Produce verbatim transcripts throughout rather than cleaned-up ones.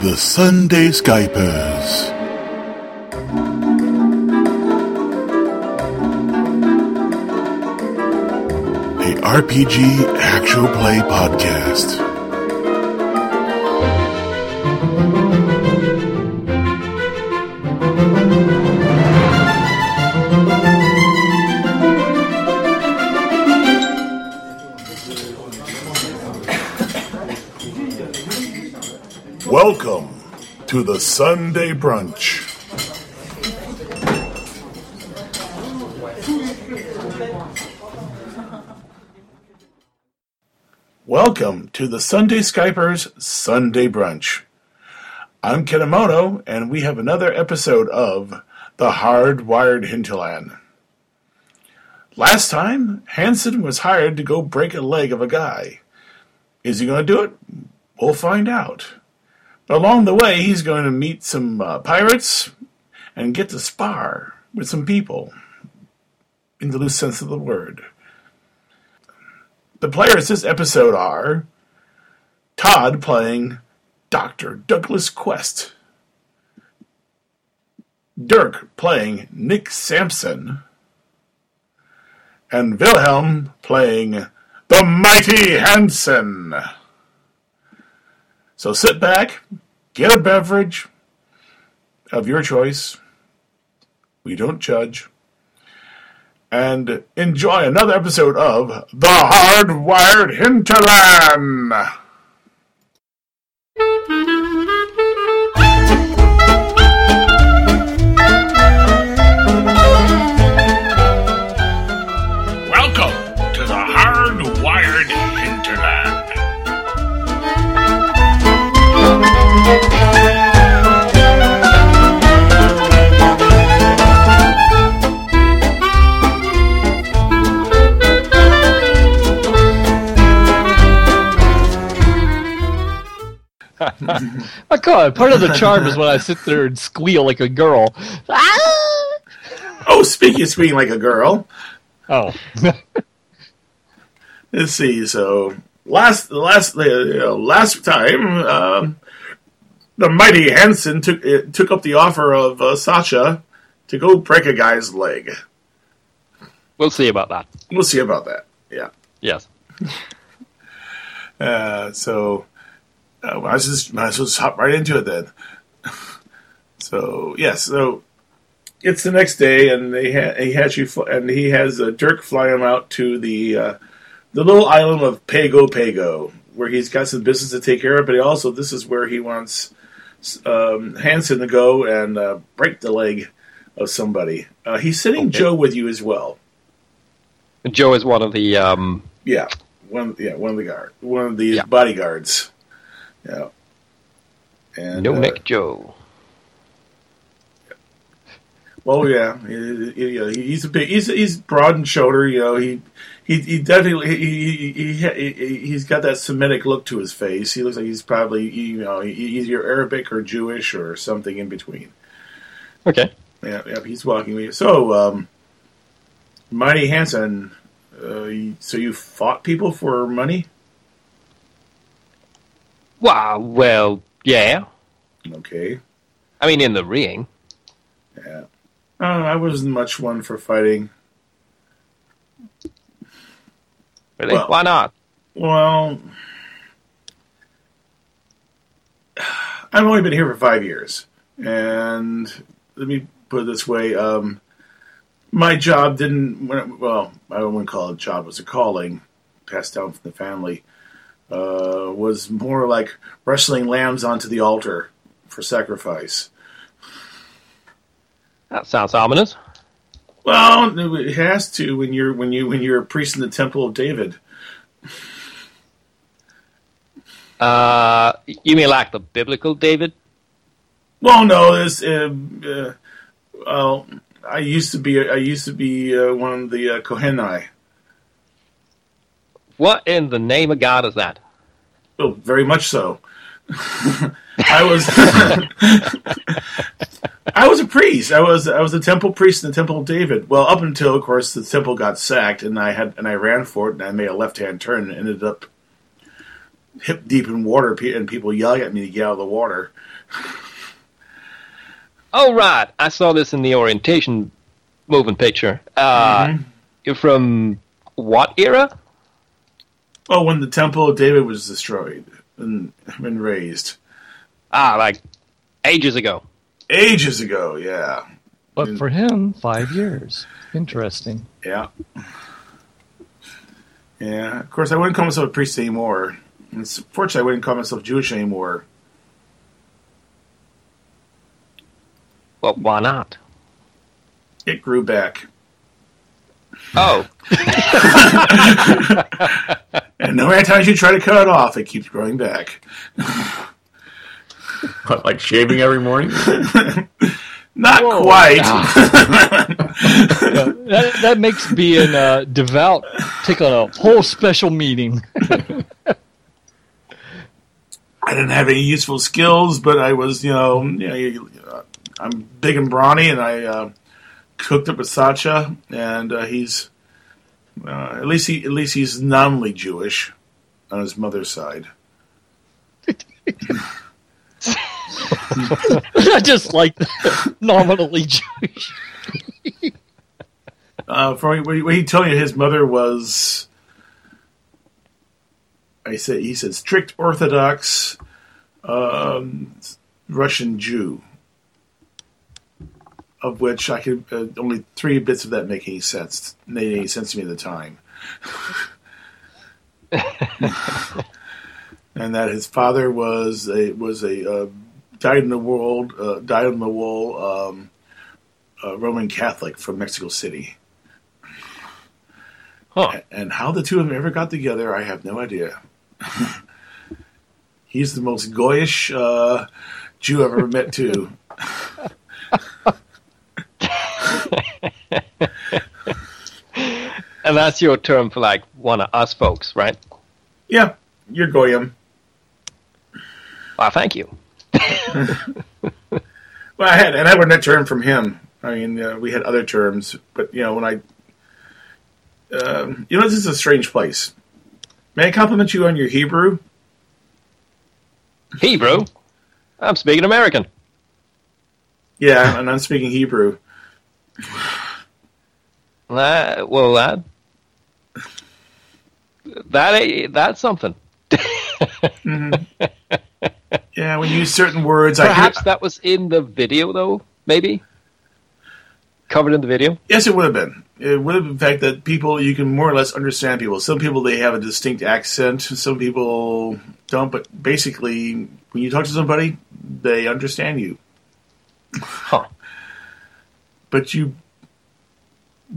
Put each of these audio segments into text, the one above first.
The Sunday Skypers. A R P G actual play podcast. Welcome to the Sunday Brunch. Welcome to the Sunday Skypers Sunday Brunch. I'm Kenamoto, and we have another episode of The Hardwired Hinterland. Last time, Hansen was hired to go break a leg of a guy. Is he going to do it? We'll find out. But along the way, he's going to meet some uh, pirates and get to spar with some people, in the loose sense of the word. The players this episode are Todd playing Doctor Douglas Quest, Dirk playing Nick Sampson, and Wilhelm playing the Mighty Hansen. So sit back, get a beverage of your choice, we don't judge, and enjoy another episode of The Hardwired Hinterland! Welcome to The Hardwired Hinterland. I God, part of the charm is when I sit there and squeal like a girl. Oh, speaking of squealing like a girl. Oh. Let's see. So last, last, you know, last time, um, the Mighty Hansen took it, took up the offer of uh, Sasha to go break a guy's leg. We'll see about that. We'll see about that. Yeah. Yes. Uh, so. Uh, well, I was just might as well just hop right into it then. So yes, yeah, so it's the next day, and they ha- he has you fl- and he has uh, Dirk fly him out to the uh, the little island of Pago Pago, where he's got some business to take care of. But he also this is where he wants um, Hansen to go and uh, break the leg of somebody. Uh, he's sending okay. Joe with you as well. And Joe is one of the um... yeah one yeah one of the guard one of these yeah. bodyguards. Yeah. And, no uh, Mick Joe. Well, yeah, he, he, he's a big, he's he's broad in shoulder. You know, he he he definitely he he he he's got that Semitic look to his face. He looks like he's probably you know either Arabic or Jewish or something in between. Okay. Yeah, yeah, he's walking with you. So, um, Mighty Hansen. Uh, so you fought people for money? Wow, well, yeah. Okay. I mean, in the ring. Yeah. Uh, I wasn't much one for fighting. Really? Well, why not? Well, I've only been here for five years. And let me put it this way. Um, my job didn't, well, I wouldn't call it a job. It was a calling passed down from the family. Uh, was more like wrestling lambs onto the altar for sacrifice. That sounds ominous. Well, it has to when you're when you when you're a priest in the Temple of David. Uh, you mean like the biblical David? Well, no. This, uh, uh, well, I used to be I used to be uh, one of the uh, Kohenai. What in the name of God is that? Oh, very much so. I was, I was a priest. I was, I was a temple priest in the Temple of David. Well, up until, of course, the temple got sacked, and I had, and I ran for it, and I made a left-hand turn, and ended up hip deep in water, and people yelling at me to get out of the water. Oh, right. I saw this in the orientation moving picture. Uh, mm-hmm. You're from what era? Oh, when the Temple of David was destroyed and, and raised. Ah, like ages ago. Ages ago, yeah. But and, for him, five years. Interesting. Yeah. Yeah. Of course, I wouldn't call myself a priest anymore. And fortunately, I wouldn't call myself Jewish anymore. Well, why not? It grew back. Oh. And no matter how times you try to cut it off, it keeps growing back. What, like shaving every morning? Not Whoa. Quite. that, that makes being uh, devout take on a whole special meaning. I didn't have any useful skills, but I was, you know, you know you, uh, I'm big and brawny, and I uh, cooked up with Sasha, and uh, he's uh, at least he at least he's nominally Jewish on his mother's side. I just like nominally Jewish. uh, from what he told you, his mother was. I said he said strict Orthodox um, Russian Jew. Of which I could uh, only three bits of that make any sense. Made any sense to me at the time, and that his father was a was a uh, died in the world uh, died on the wall um, a Roman Catholic from Mexico City. Huh. And how the two of them ever got together, I have no idea. He's the most goyish uh, Jew I've ever met, too. And that's your term for like one of us folks, right? Yeah, you're goyim. Well, thank you. Well, I had, and I learned that term from him. I mean, uh, we had other terms, but you know, when I, uh, you know, this is a strange place. May I compliment you on your Hebrew? Hebrew? I'm speaking American. Yeah, and I'm speaking Hebrew. Uh, well, that that that's something. Mm-hmm. Yeah, when you use certain words, perhaps I hear, that was in the video, though. Maybe covered in the video. Yes, it would have been. It would have been the fact that people you can more or less understand people. Some people they have a distinct accent. Some people don't. But basically, when you talk to somebody, they understand you. Huh. But you.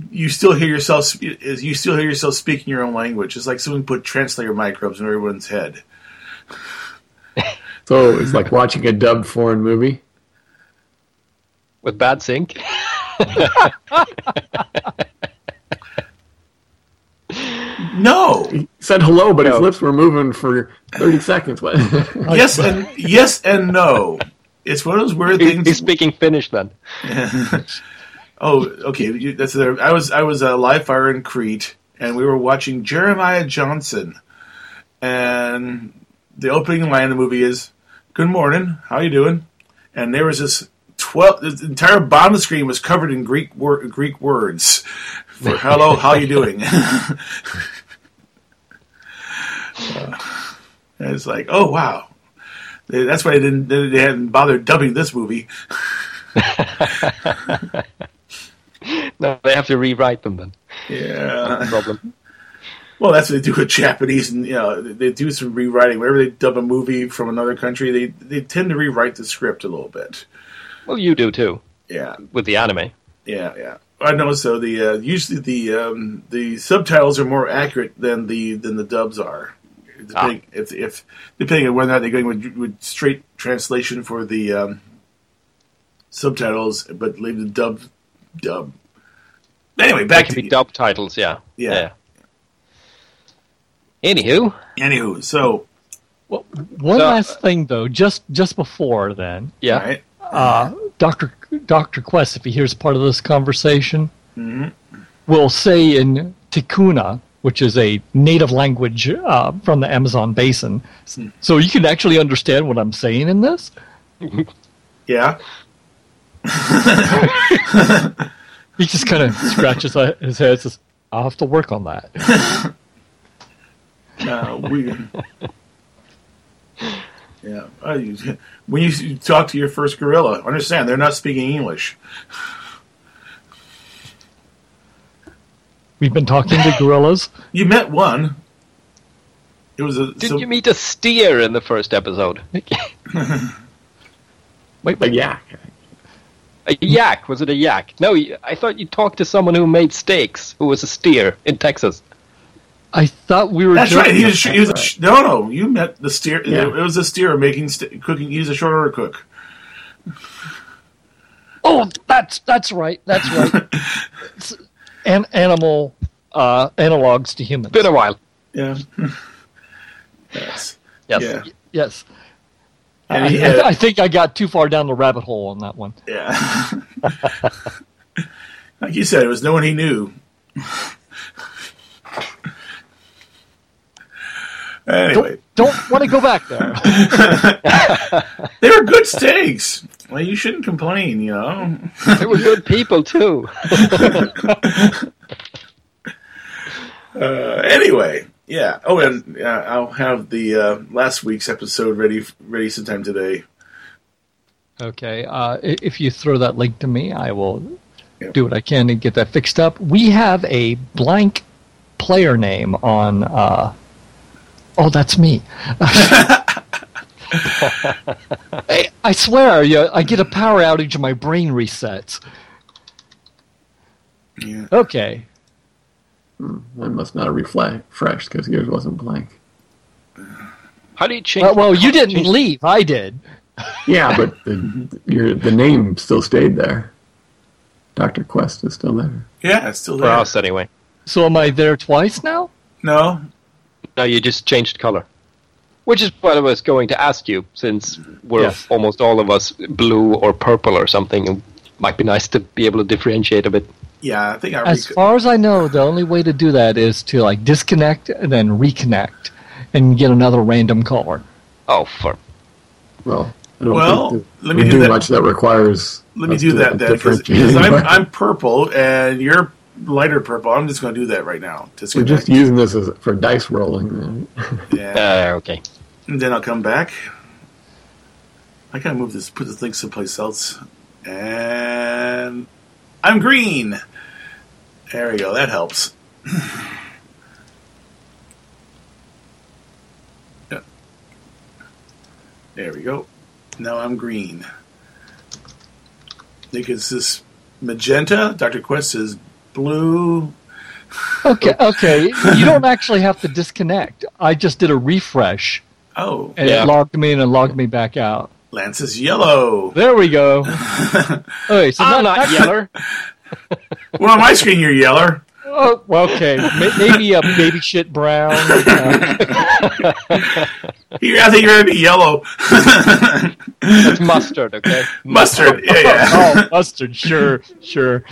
You still hear yourself. You still hear yourself speaking your own language. It's like someone put translator microbes in everyone's head. So it's like watching a dubbed foreign movie with bad sync. No, he said hello, but no. His lips were moving for thirty seconds. Yes and yes and no. It's one of those weird things. He's speaking Finnish then. Oh, okay. That's there. I was I was a live fire in Crete, and we were watching Jeremiah Johnson, and the opening line of the movie is "Good morning, how you doing?" And there was this twelve. The entire bottom of the screen was covered in Greek wor- Greek words for "Hello, how you doing?" uh, and it's like, oh wow, that's why they didn't they hadn't bothered dubbing this movie. No, they have to rewrite them then. Yeah. That's the problem. Well, that's what they do with Japanese, and you know, they do some rewriting. Whenever they dub a movie from another country, they they tend to rewrite the script a little bit. Well, you do too. Yeah. With the anime. Yeah, yeah. I know. So the uh, usually the um, the subtitles are more accurate than the than the dubs are, depending ah. if if depending on whether or not they're going with, with straight translation for the um, subtitles, but leave the dub dub. Anyway, back to be dub titles, yeah. yeah, yeah. Anywho, anywho. So, well, one so, last thing though, just just before then, yeah. Right. Uh, Doctor Doctor Quest, if he hears part of this conversation, mm-hmm. will say in Tikuna, which is a native language uh, from the Amazon basin. So you can actually understand what I'm saying in this? Yeah. He just kind of scratches his head and says, I'll have to work on that. uh, we, yeah. I, when you talk to your first gorilla, understand, they're not speaking English. We've been talking to gorillas. You met one. It was a. Didn't so, you meet a steer in the first episode? Wait, wait, a yak. A yak? Was it a yak? No, I thought you talked to someone who made steaks, who was a steer in Texas. I thought we were. That's joking. Right. He was. He was right. A, no, no. You met the steer. Yeah. It was a steer making st- cooking. He's a short order cook. Oh, that's that's right. That's right. And animal uh, analogs to humans. Been a while. Yeah. yes. Yes. Yeah. Yes. And I, he had, I, th- I think I got too far down the rabbit hole on that one. Yeah. Like you said, it was no one he knew. Anyway. Don't, don't want to go back there. They were good steaks. Well, you shouldn't complain, you know. They were good people, too. uh, anyway, yeah. Oh, and uh, I'll have the uh, last week's episode ready ready sometime today. Okay. Uh, if you throw that link to me, I will yeah. do what I can to get that fixed up. We have a blank player name on... Uh, oh, that's me. I, I swear, yeah, I get a power outage and my brain resets. Yeah. Okay. That must not have refreshed because yours wasn't blank. How do you change? Uh, well, you didn't change? Leave. I did. Yeah, but the, your, the name still stayed there. Doctor Quest is still there. Yeah, it's still there. For us, anyway. So am I there twice now? No. No, you just changed color. Which is what I was going to ask you, since we're yes. almost all of us blue or purple or something. It might be nice to be able to differentiate a bit. Yeah, I think I. As rec- far as I know, the only way to do that is to like disconnect and then reconnect, and get another random caller. Oh, for well, I don't well, think let me do, do that. Much that requires. Let me do that then, because I'm, I'm purple and you're lighter purple. I'm just going to do that right now. We're just using this as, for dice rolling. Yeah. Uh, okay. And then I'll come back. I gotta move this, put this link someplace else. And I'm green. There we go. That helps. Yeah. There we go. Now I'm green. I think it's this magenta. Doctor Quest is blue. Okay, okay. You don't actually have to disconnect. I just did a refresh. Oh. And yeah. It logged me in and logged me back out. Lance is yellow. There we go. Okay, so I'm not, not yeller. Well, on my screen you're yeller. Oh, okay. Maybe a baby shit brown. Uh. I think you're going to be yellow. That's mustard, okay? Mustard, yeah, yeah. Oh, mustard, sure, sure.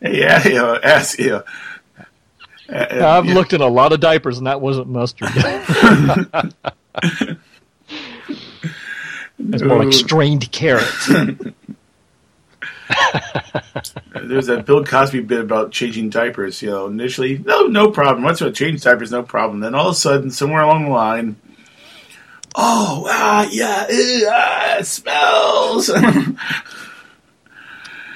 Yeah, you know, ask, you know, and, I've yeah. looked at a lot of diapers, and that wasn't mustard. It's more like strained carrots. There's that Bill Cosby bit about changing diapers. You know, initially, no, no problem. Once I change diapers, no problem. Then all of a sudden, somewhere along the line, oh, ah, yeah, ew, ah, it smells.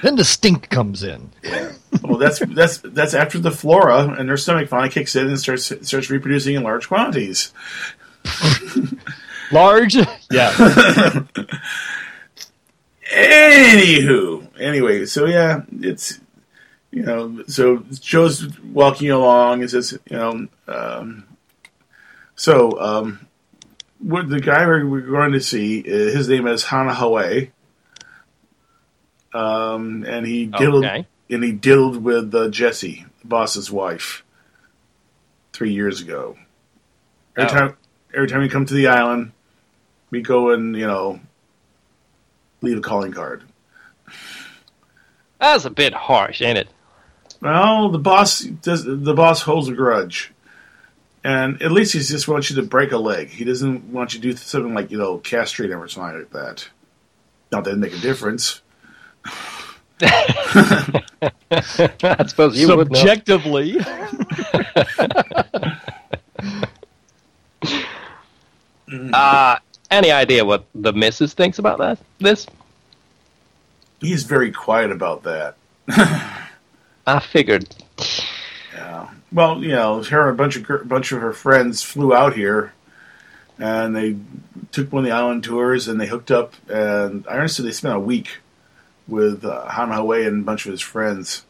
Then the stink comes in. Yeah. Well, that's that's that's after the flora and their stomach finally kicks in and starts starts reproducing in large quantities. Large, yeah. Anywho, anyway, so yeah, it's you know, so Joe's walking along and says, you know, um, so um, what the guy we're going to see, uh, his name is Hana Hawai. Um, and he diddled, okay. and he diddled with uh, Jesse, the boss's wife, three years ago. Every oh. time, every time we come to the island, we go and you know, leave a calling card. That's a bit harsh, ain't it? Well, the boss does, the boss holds a grudge. And at least he just wants you to break a leg. He doesn't want you to do something like, you know, castrate him or something like that. Not that it'd make a difference. I suppose you would know. Subjectively. uh, any idea what the missus thinks about that? This? He's very quiet about that. I figured. Yeah. Well, you know, her and a bunch of a bunch of her friends flew out here, and they took one of the island tours, and they hooked up, and I honestly they spent a week with uh, Hana Hawai and a bunch of his friends.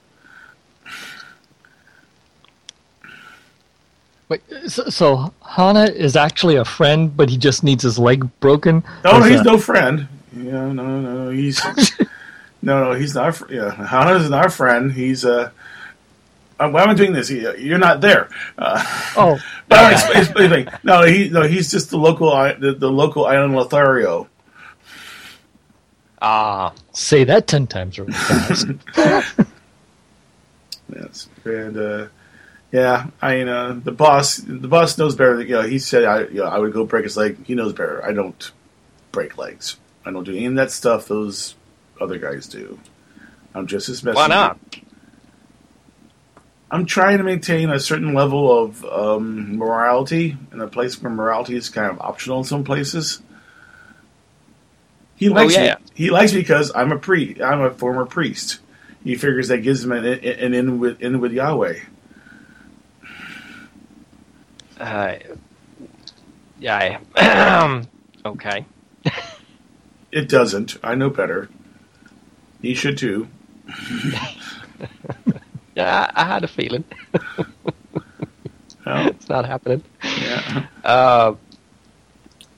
Wait, so, so Hana is actually a friend, but he just needs his leg broken? Oh, no, he's that... no friend. Yeah, no, no, he's no, no, he's not. Yeah, Hana's not our friend. He's a. Uh, Uh, why am I doing this? You're not there. Uh, oh, but explain, explain. No, he no, he's just the local the, the local island Lothario. Ah, uh, say that ten times really fast. Yes, and uh, yeah, I mean, uh, the boss the boss knows better. You know, he said I you know, I would go break his leg. He knows better. I don't break legs. I don't do any of that stuff those other guys do. I'm just as messy. Why not? I'm trying to maintain a certain level of um, morality in a place where morality is kind of optional in some places. He likes oh, yeah. me. He likes me because I'm a pre. I'm a former priest. He figures that gives him an, an in with in with Yahweh. Uh, yeah. I, okay. It doesn't. I know better. He should too. Yeah, I had a feeling. Oh. It's not happening. Yeah. Uh,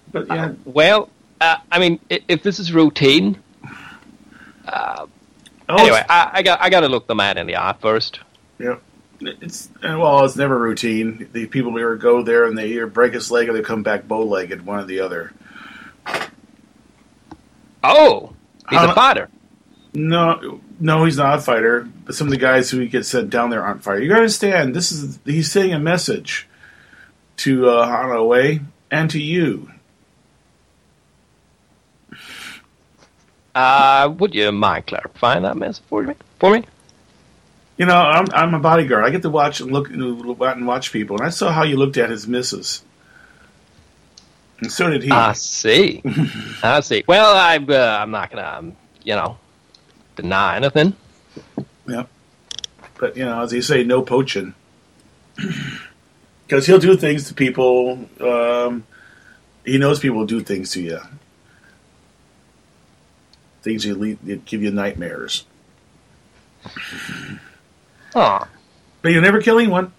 but yeah. Uh, well, uh, I mean, if, if this is routine, uh, oh, anyway, I, I got I got to look the man in the eye first. Yeah. It's well, it's never routine. The people either go there and they either break his leg or they come back bow-legged, one or the other. Oh, he's How, a fighter. No, no, he's not a fighter. But some of the guys who he gets sent down there aren't fighters. You gotta understand, this is he's sending a message to uh, Hana Hawai and to you. Uh, would you mind clarifying that message for me? For me? You know, I'm I'm a bodyguard. I get to watch and look out and watch people, and I saw how you looked at his missus. And so did he. I see. I see. Well, I'm uh, I'm not gonna, um, you know. Deny anything. Yeah. But, you know, as you say, no poaching. Because he'll do things to people. Um, he knows people will do things to you. Things you lead, that give you nightmares. Aw. But you never kill anyone.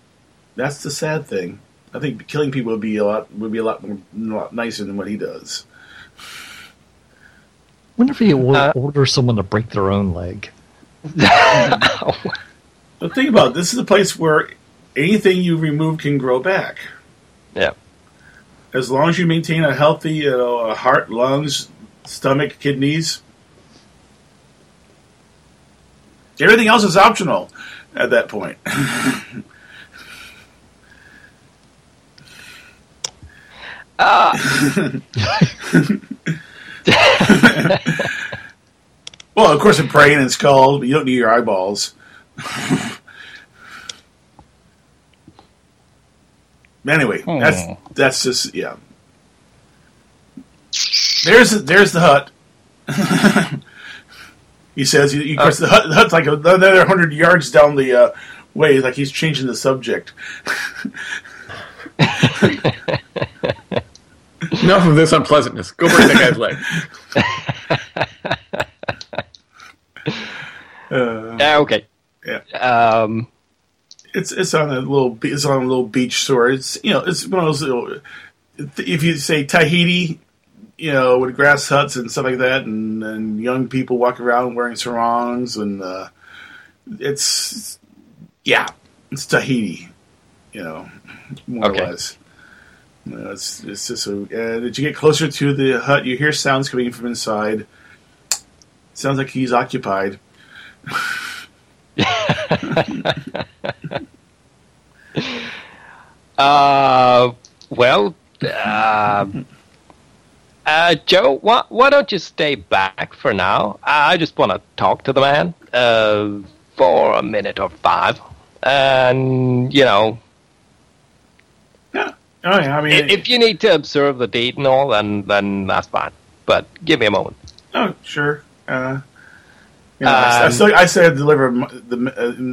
That's the sad thing. I think killing people would be a lot would be a lot more a lot nicer than what he does. I wonder if he would uh, order someone to break their own leg. No. But think about it. This is a place where anything you remove can grow back. Yeah. As long as you maintain a healthy you know, heart, lungs, stomach, kidneys. Everything else is optional at that point. Ah! uh. Well, of course, a brain and skull, but you don't need your eyeballs. Anyway, hmm. that's that's just yeah. There's there's the hut. He says, he, of course, uh, the, hut, the hut's like another hundred yards down the uh, way. Like he's changing the subject. Enough of this unpleasantness. Go break that guy's leg. uh, yeah, okay. Yeah. Um, it's it's on a little it's on a little beach store. It's you know it's one of those little, if you say Tahiti, you know, with grass huts and stuff like that, and, and young people walking around wearing sarongs, and uh, it's yeah, it's Tahiti, you know, more okay. or less. No, it's, it's just a, uh, did you get closer to the hut? You hear sounds coming from inside. Sounds like he's occupied. uh, well, uh, uh, Joe, why, why don't you stay back for now? I just want to talk to the man uh, for a minute or five. And, you know... Yeah. Oh, yeah, I mean, if, if you need to observe the date and all, then, then that's fine. But give me a moment. Oh, sure. Uh, you know, um, I, I still, I still have to deliver the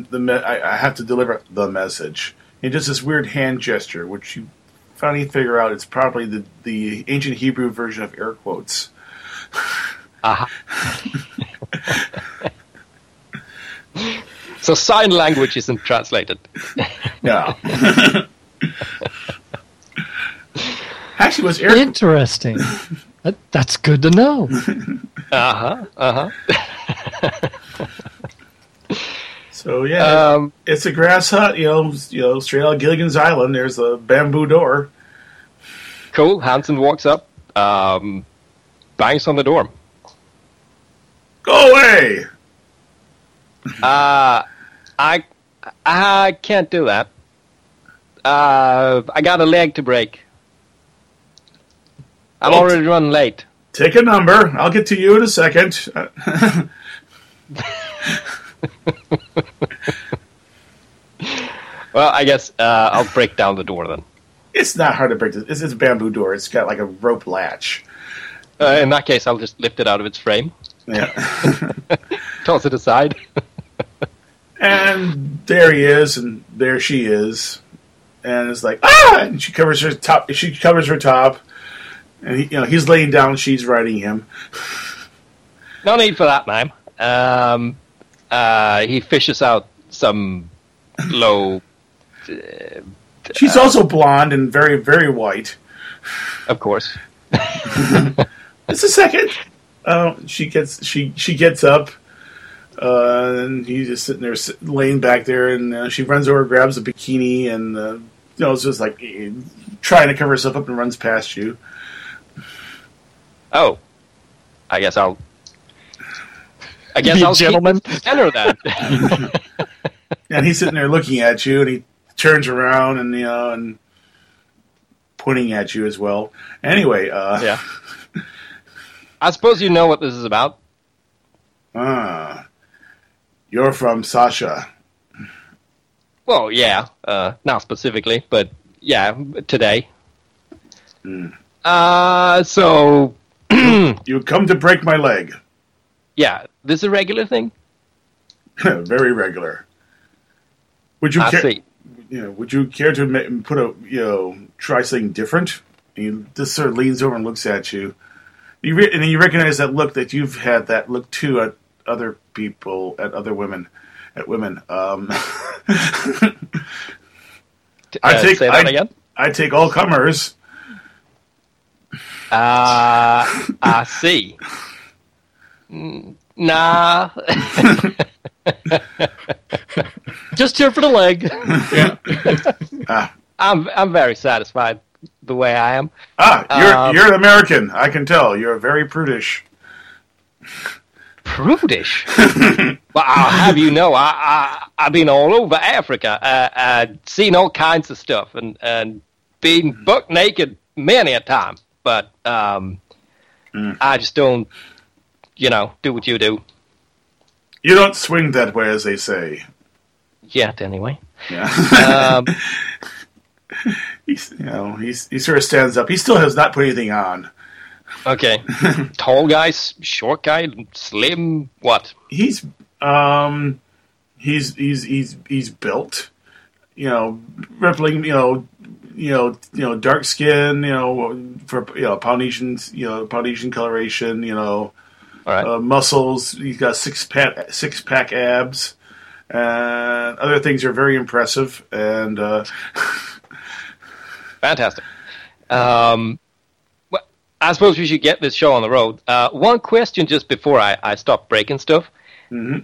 the. the I, I have to deliver the message. He does this weird hand gesture, which you finally figure out it's probably the, the ancient Hebrew version of air quotes. Uh-huh. So sign language isn't translated. No. Actually, it was air interesting. That, that's good to know. Uh-huh, uh-huh. So, yeah, um, it's a grass hut, you know, you know, straight out of Gilligan's Island. There's a bamboo door. Cool. Hansen walks up, um, bangs on the door. Go away! Uh, I, I can't do that. Uh, I got a leg to break. I'm well, already running late. Take a number. I'll get to you in a second. Well, I guess uh, I'll break down the door then. It's not hard to break this. It's, it's a bamboo door. It's got like a rope latch. Uh, in that case, I'll just lift it out of its frame. Yeah. Toss it aside. And there he is, and there she is, and it's like ah! And she covers her top. She covers her top. And he, you know, he's laying down, she's riding him. No need for that, ma'am. Um, uh, he fishes out some low... Uh, she's uh, also blonde and very, very white. Of course. It's a second. Uh, she gets she, she gets up, uh, and he's just sitting there, laying back there, and uh, she runs over, grabs a bikini, and uh, you know, it's just like trying to cover herself up and runs past you. Oh, I guess I'll. I guess I'll gentlemen. Enter that. And he's sitting there looking at you, and he turns around and you know, and pointing at you as well. Anyway, uh, yeah. I suppose you know what this is about. Ah, you're from Sasha. Well, yeah, uh, not specifically, but yeah, today. Mm. Uh, so. You come to break my leg. Yeah, this is a regular thing. Very regular. Would you I care? See. You know, would you care to ma- put a you know try something different? And he just sort of leans over and looks at you. You re- and you recognize that look that you've had that look too at other people, at other women, at women. Um, I uh, take say that I, again. I take all comers. Uh, I see. Nah. Just here for the leg. Yeah. Ah. I'm I'm very satisfied the way I am. Ah, you're um, you're an American. I can tell. You're very prudish. Prudish? Well, I'll have you know, I, I, I've been all over Africa. Uh, I've seen all kinds of stuff and, and been buck naked many a time. But um, mm. I just don't, you know, do what you do. You don't swing that way, as they say. Yet, anyway. Yeah. um, he's, you know, he's, he sort of stands up. He still has not put anything on. Okay. Tall guy, short guy, slim, what? He's um, he's he's he's he's built. You know, rippling. You know. You know, you know, dark skin. You know, for you know, Polynesian, you know, Polynesian coloration. You know, all right. uh, muscles. He's got six pack, six pack abs, and other things are very impressive. And uh, fantastic. Um, well, I suppose we should get this show on the road. Uh, one question, just before I, I stop breaking stuff. Mm-hmm.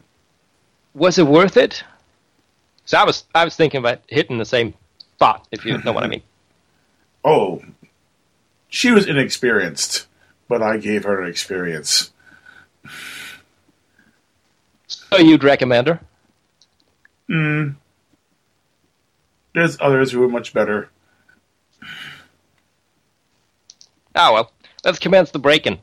Was it worth it? So I was, I was thinking about hitting the same. Spot, if you know what I mean. Oh, she was inexperienced, but I gave her an experience. So you'd recommend her? Mm. There's others who are much better. Ah, well. Let's commence the break-in.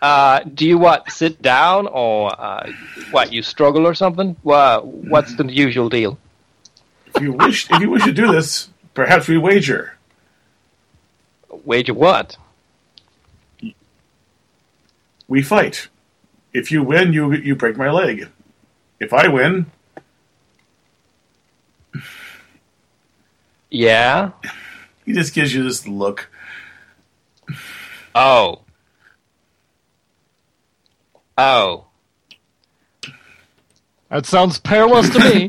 Uh, do you, what, sit down or, uh, what, you struggle or something? What, what's the usual deal? If you wish, if you wish to do this, perhaps we wager. Wager what? We fight. If you win, you you break my leg. If I win... Yeah? He just gives you this look. Oh. Oh. That sounds perilous to me.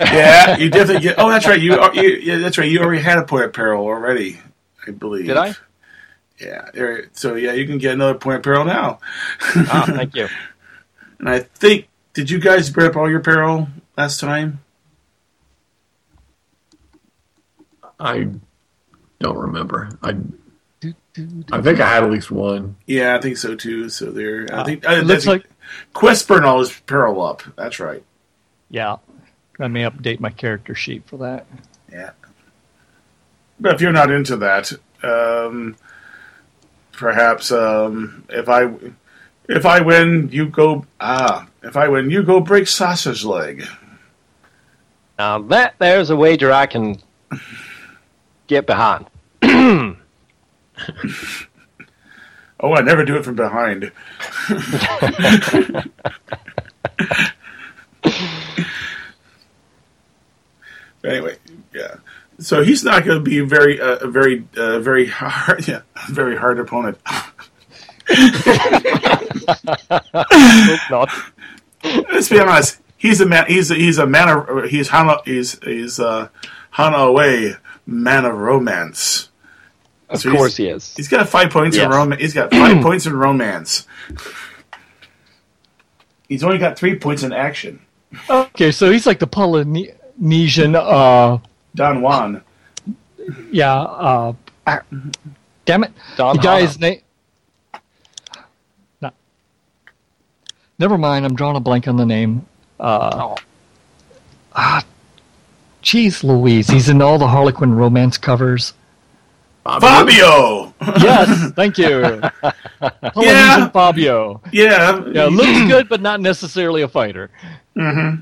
Yeah, you definitely get... Oh, that's right. You, are, you yeah, that's right. You already had a point of peril already, I believe. Did I? Yeah. There, so, yeah, you can get another point of peril now. Oh, thank you. And I think... Did you guys bring up all your peril last time? I don't remember. I... I think I had at least one. Yeah, I think so too. So there, I think uh, it looks like Quest burned all his peril up. That's right. Yeah, let me update my character sheet for that. Yeah, but if you're not into that, um, perhaps um, if I if I win, you go ah. If I win, you go break Sasha's leg. Now that there's a wager I can get behind. Oh, I never do it from behind. Anyway, yeah. So he's not going to be very, uh, very, uh, very hard. Yeah, very hard opponent. Not. Let's be honest. He's a man. He's a, he's a man of. He's Hana. He's he's uh, Hana Hawai, man of romance. Of so course he is. He's got five points yes. in romance. He's got five points in romance. He's only got three points in action. Okay, so he's like the Polynesian uh, Don Juan. Yeah. Uh, uh, damn it, Don the guy's name. No. Never mind. I'm drawing a blank on the name. Uh, oh. Ah, jeez, Louise. He's in all the Harlequin romance covers. Fabio. Fabio! Yes, thank you. Yeah. Fabio. Yeah. Yeah, looks good, but not necessarily a fighter. Mm-hmm.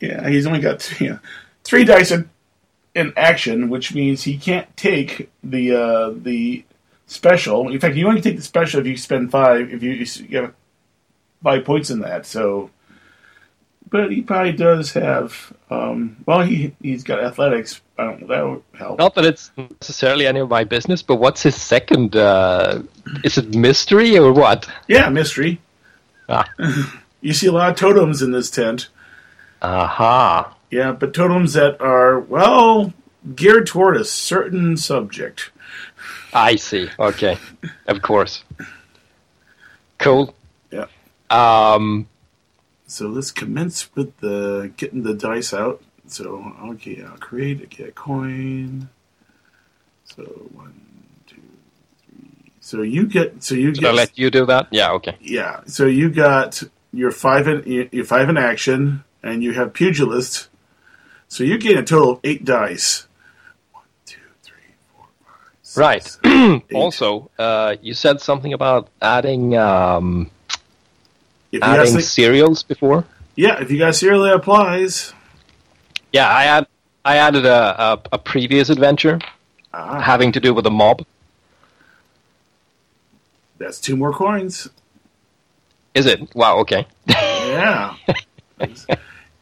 Yeah, he's only got you know, three dice in, in action, which means he can't take the uh, the special. In fact, you only take the special if you spend five. If you, you have five points in that, so. But he probably does have. Um, well, he he's got athletics. I don't know, that would help. Not that it's necessarily any of my business, but what's his second? Uh, is it mystery or what? Yeah, mystery. Ah. You see a lot of totems in this tent. Aha. Uh-huh. Yeah, but totems that are well geared toward a certain subject. I see. Okay, of course. Cool. Yeah. Um. So let's commence with the getting the dice out. So, okay, I'll create a get coin. So, one, two, three. So you get... So you Should get, I let you do that? Yeah, okay. Yeah, so you got your five in, your five in action, and you have pugilist. So you get a total of eight dice. One, two, three, four, five, six, right. Seven, eight. Also, uh, you said something about adding... Um, If adding you guys think, cereals before? Yeah, if you got cereal, it applies. Yeah, I add, I added a, a, a previous adventure ah. having to do with a mob. That's two more coins. Is it? Wow, okay. Yeah.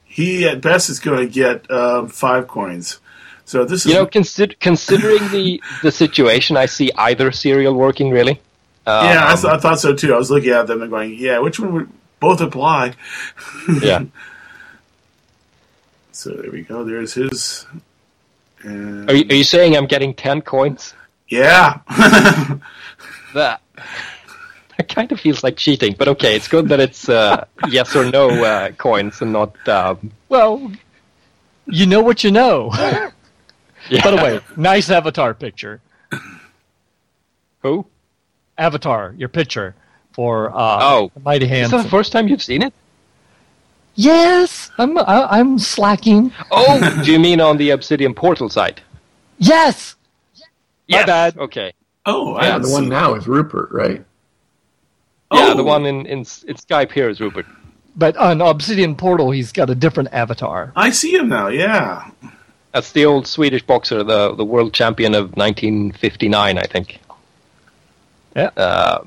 He, at best, is going to get uh, five coins. So this is... You know, consider, considering the, the situation, I see either cereal working, really. Um, yeah, I, th- I thought so, too. I was looking at them and going, yeah, which one would both apply? Yeah. So there we go. There's his. And... Are, you, are you saying I'm getting ten coins? Yeah. that, that kind of feels like cheating, but okay. It's good that it's uh, yes or no uh, coins and not, um... well, you know what you know. Yeah. By the way, nice avatar picture. Who? Avatar, your picture for uh, oh, Mighty Hansen. Is that the first time you've seen it? Yes, I'm I'm slacking. Oh, do you mean on the Obsidian Portal side? Yes. Yes. My bad. Okay. Oh, yeah. The one now is Rupert, right? Yeah, oh. the one in, in, in Skype here is Rupert. But on Obsidian Portal, he's got a different avatar. I see him now, yeah. That's the old Swedish boxer, the the world champion of nineteen fifty-nine, I think. Yeah. Uh,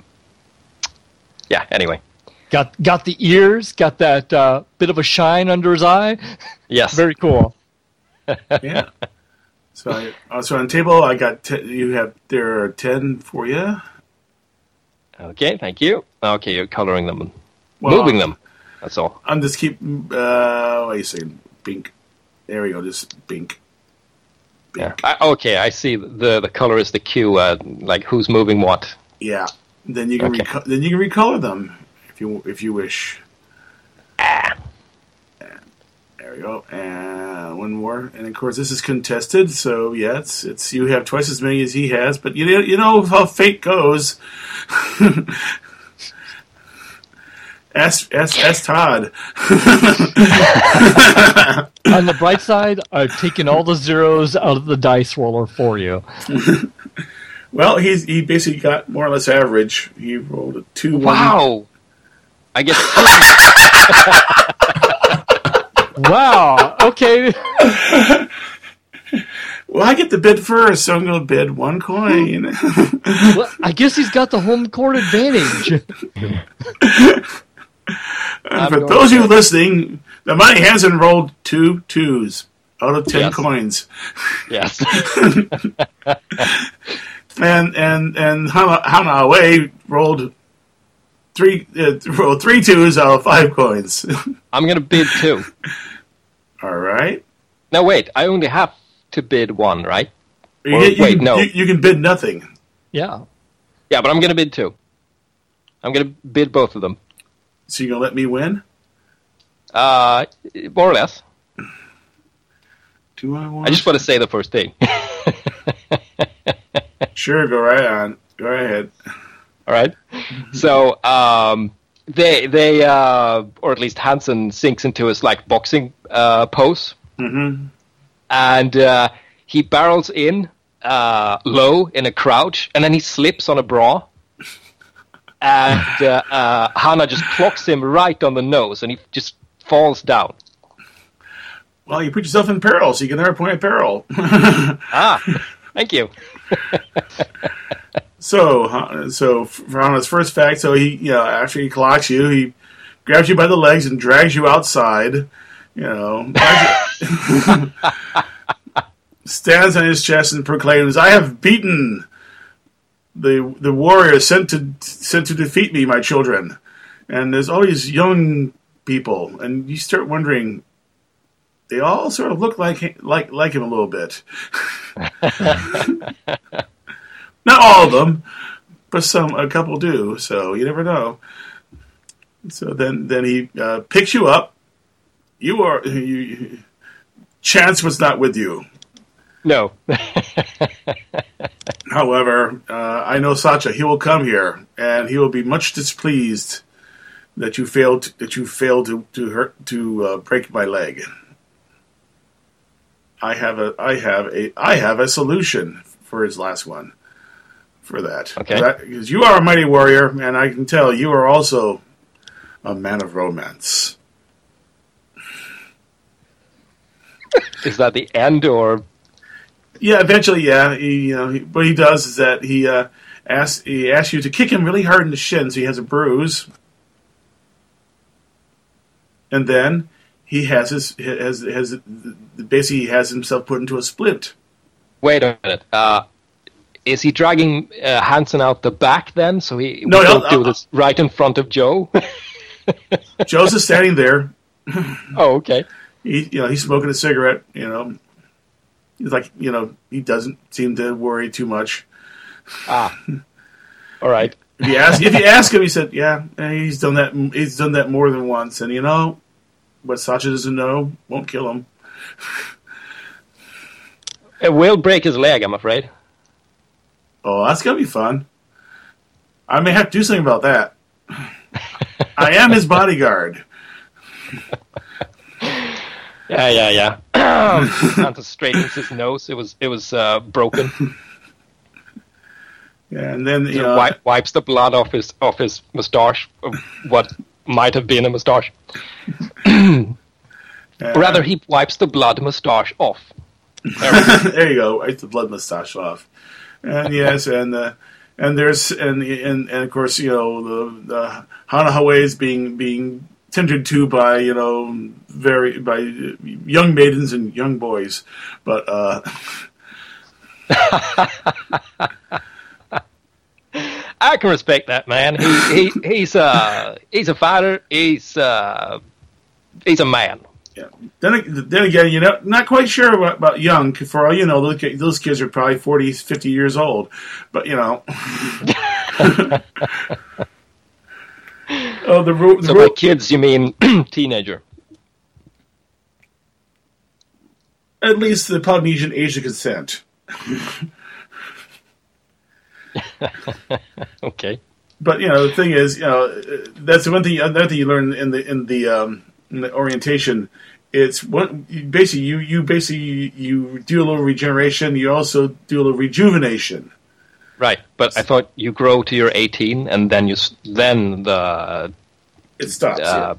yeah, anyway. Got got the ears, got that uh, bit of a shine under his eye. Yes. Very cool. Yeah. So, I, uh, so on table, I got te- you have there are ten for you. Okay, thank you. Okay, you're coloring them and well, moving them. That's all. I'm just keep. Uh, what are you saying? Pink. There we go. Just pink. Yeah. I, okay, I see. the The color is the cue. Uh, like who's moving what. Yeah. Then you can okay. reco- then you can recolor them. You, if you wish. Ah. And there we go. And one more. And of course, this is contested. So yeah, it's it's you have twice as many as he has. But you know, you know how fate goes. ask, ask, ask Todd. On the bright side, I've taken all the zeros out of the dice roller for you. Well, he's he basically got more or less average. He rolled a two. Wow. One. I guess. Wow. Okay. Well, I get the bid first, so I'm going to bid one coin. Well, I guess he's got the home court advantage. For those of you listening, the Mighty Hansen rolled two twos out of ten yes. coins. Yes. and and and Hana Hawai rolled. Three, uh, well, three twos out of five coins. I'm going to bid two. All right. Now, wait. I only have to bid one, right? You or, can, wait, you, no. You, you can bid nothing. Yeah. Yeah, but I'm going to bid two. I'm going to bid both of them. So you're going to let me win? Uh, more or less. Do I want... I just want to say the first thing. Sure, go right on. Go right ahead. All right. So um, they they uh, or at least Hansen sinks into his like boxing uh, pose, mm-hmm. and uh, he barrels in uh, low in a crouch, and then he slips on a bra, and uh, uh, Hana just clocks him right on the nose, and he just falls down. Well, you put yourself in peril, so you can never point at peril. Ah, thank you. So, so for Hana's first fact, so he, you know, after he clocks you, he grabs you by the legs and drags you outside, you know, you, stands on his chest and proclaims, "I have beaten the the warrior sent to sent to defeat me, my children." And there's all these young people, and you start wondering, they all sort of look like like like him a little bit. Not all of them, but some, a couple do. So you never know. So then, then he uh, picks you up. You are you, you, chance was not with you. No. However, uh, I know Sasha. He will come here, and he will be much displeased that you failed that you failed to to hurt to uh, break my leg. I have a I have a I have a solution for his last one. For that, okay. That, because you are a mighty warrior, and I can tell you are also a man of romance. Is that the end, or? Yeah, eventually, yeah. He, you know, he, what he does is that he uh, asks he asks you to kick him really hard in the shin, so he has a bruise, and then he has his has has basically he has himself put into a splint. Wait a minute. Uh... Is he dragging uh, Hansen out the back then, so he no, don't no, do uh, this right in front of Joe? Joe's is standing there. Oh, okay. He, you know, he's smoking a cigarette. You know, he's like, you know, he doesn't seem to worry too much. Ah, all right. If you ask, if you ask him, he said, "Yeah, he's done that. He's done that more than once." And you know, what Sasha doesn't know won't kill him. It will break his leg, I'm afraid. Oh, that's going to be fun. I may have to do something about that. I am his bodyguard. Yeah, yeah, yeah. Hansen straightens his nose. It was, it was uh, broken. Yeah, and then so uh, wipe, wipes the blood off his off his mustache, of what might have been a mustache. uh, Rather, he wipes the blood mustache off. There, there you go. Wipes the blood mustache off. And yes, and uh, and there's and and and of course, you know, the, the Hana Hawai is being being. tended to by, you know, very by young maidens and young boys, but uh, I can respect that man. He, he he's uh he's a fighter. He's uh he's a man. Yeah. Then then again, you know, not quite sure about, about young. For all you know, those kids, those kids are probably forty, fifty years old, but you know. Oh, the ro- the so ro- by kids, you mean teenager? At least the Polynesian age of consent. Okay. But you know, the thing is, you know, that's the one thing. Another thing you learn in the in the um, in the orientation. It's what basically you you basically you, you do a little regeneration. You also do a little rejuvenation. Right, but I thought you grow to your eighteen, and then you then the it stops. Uh,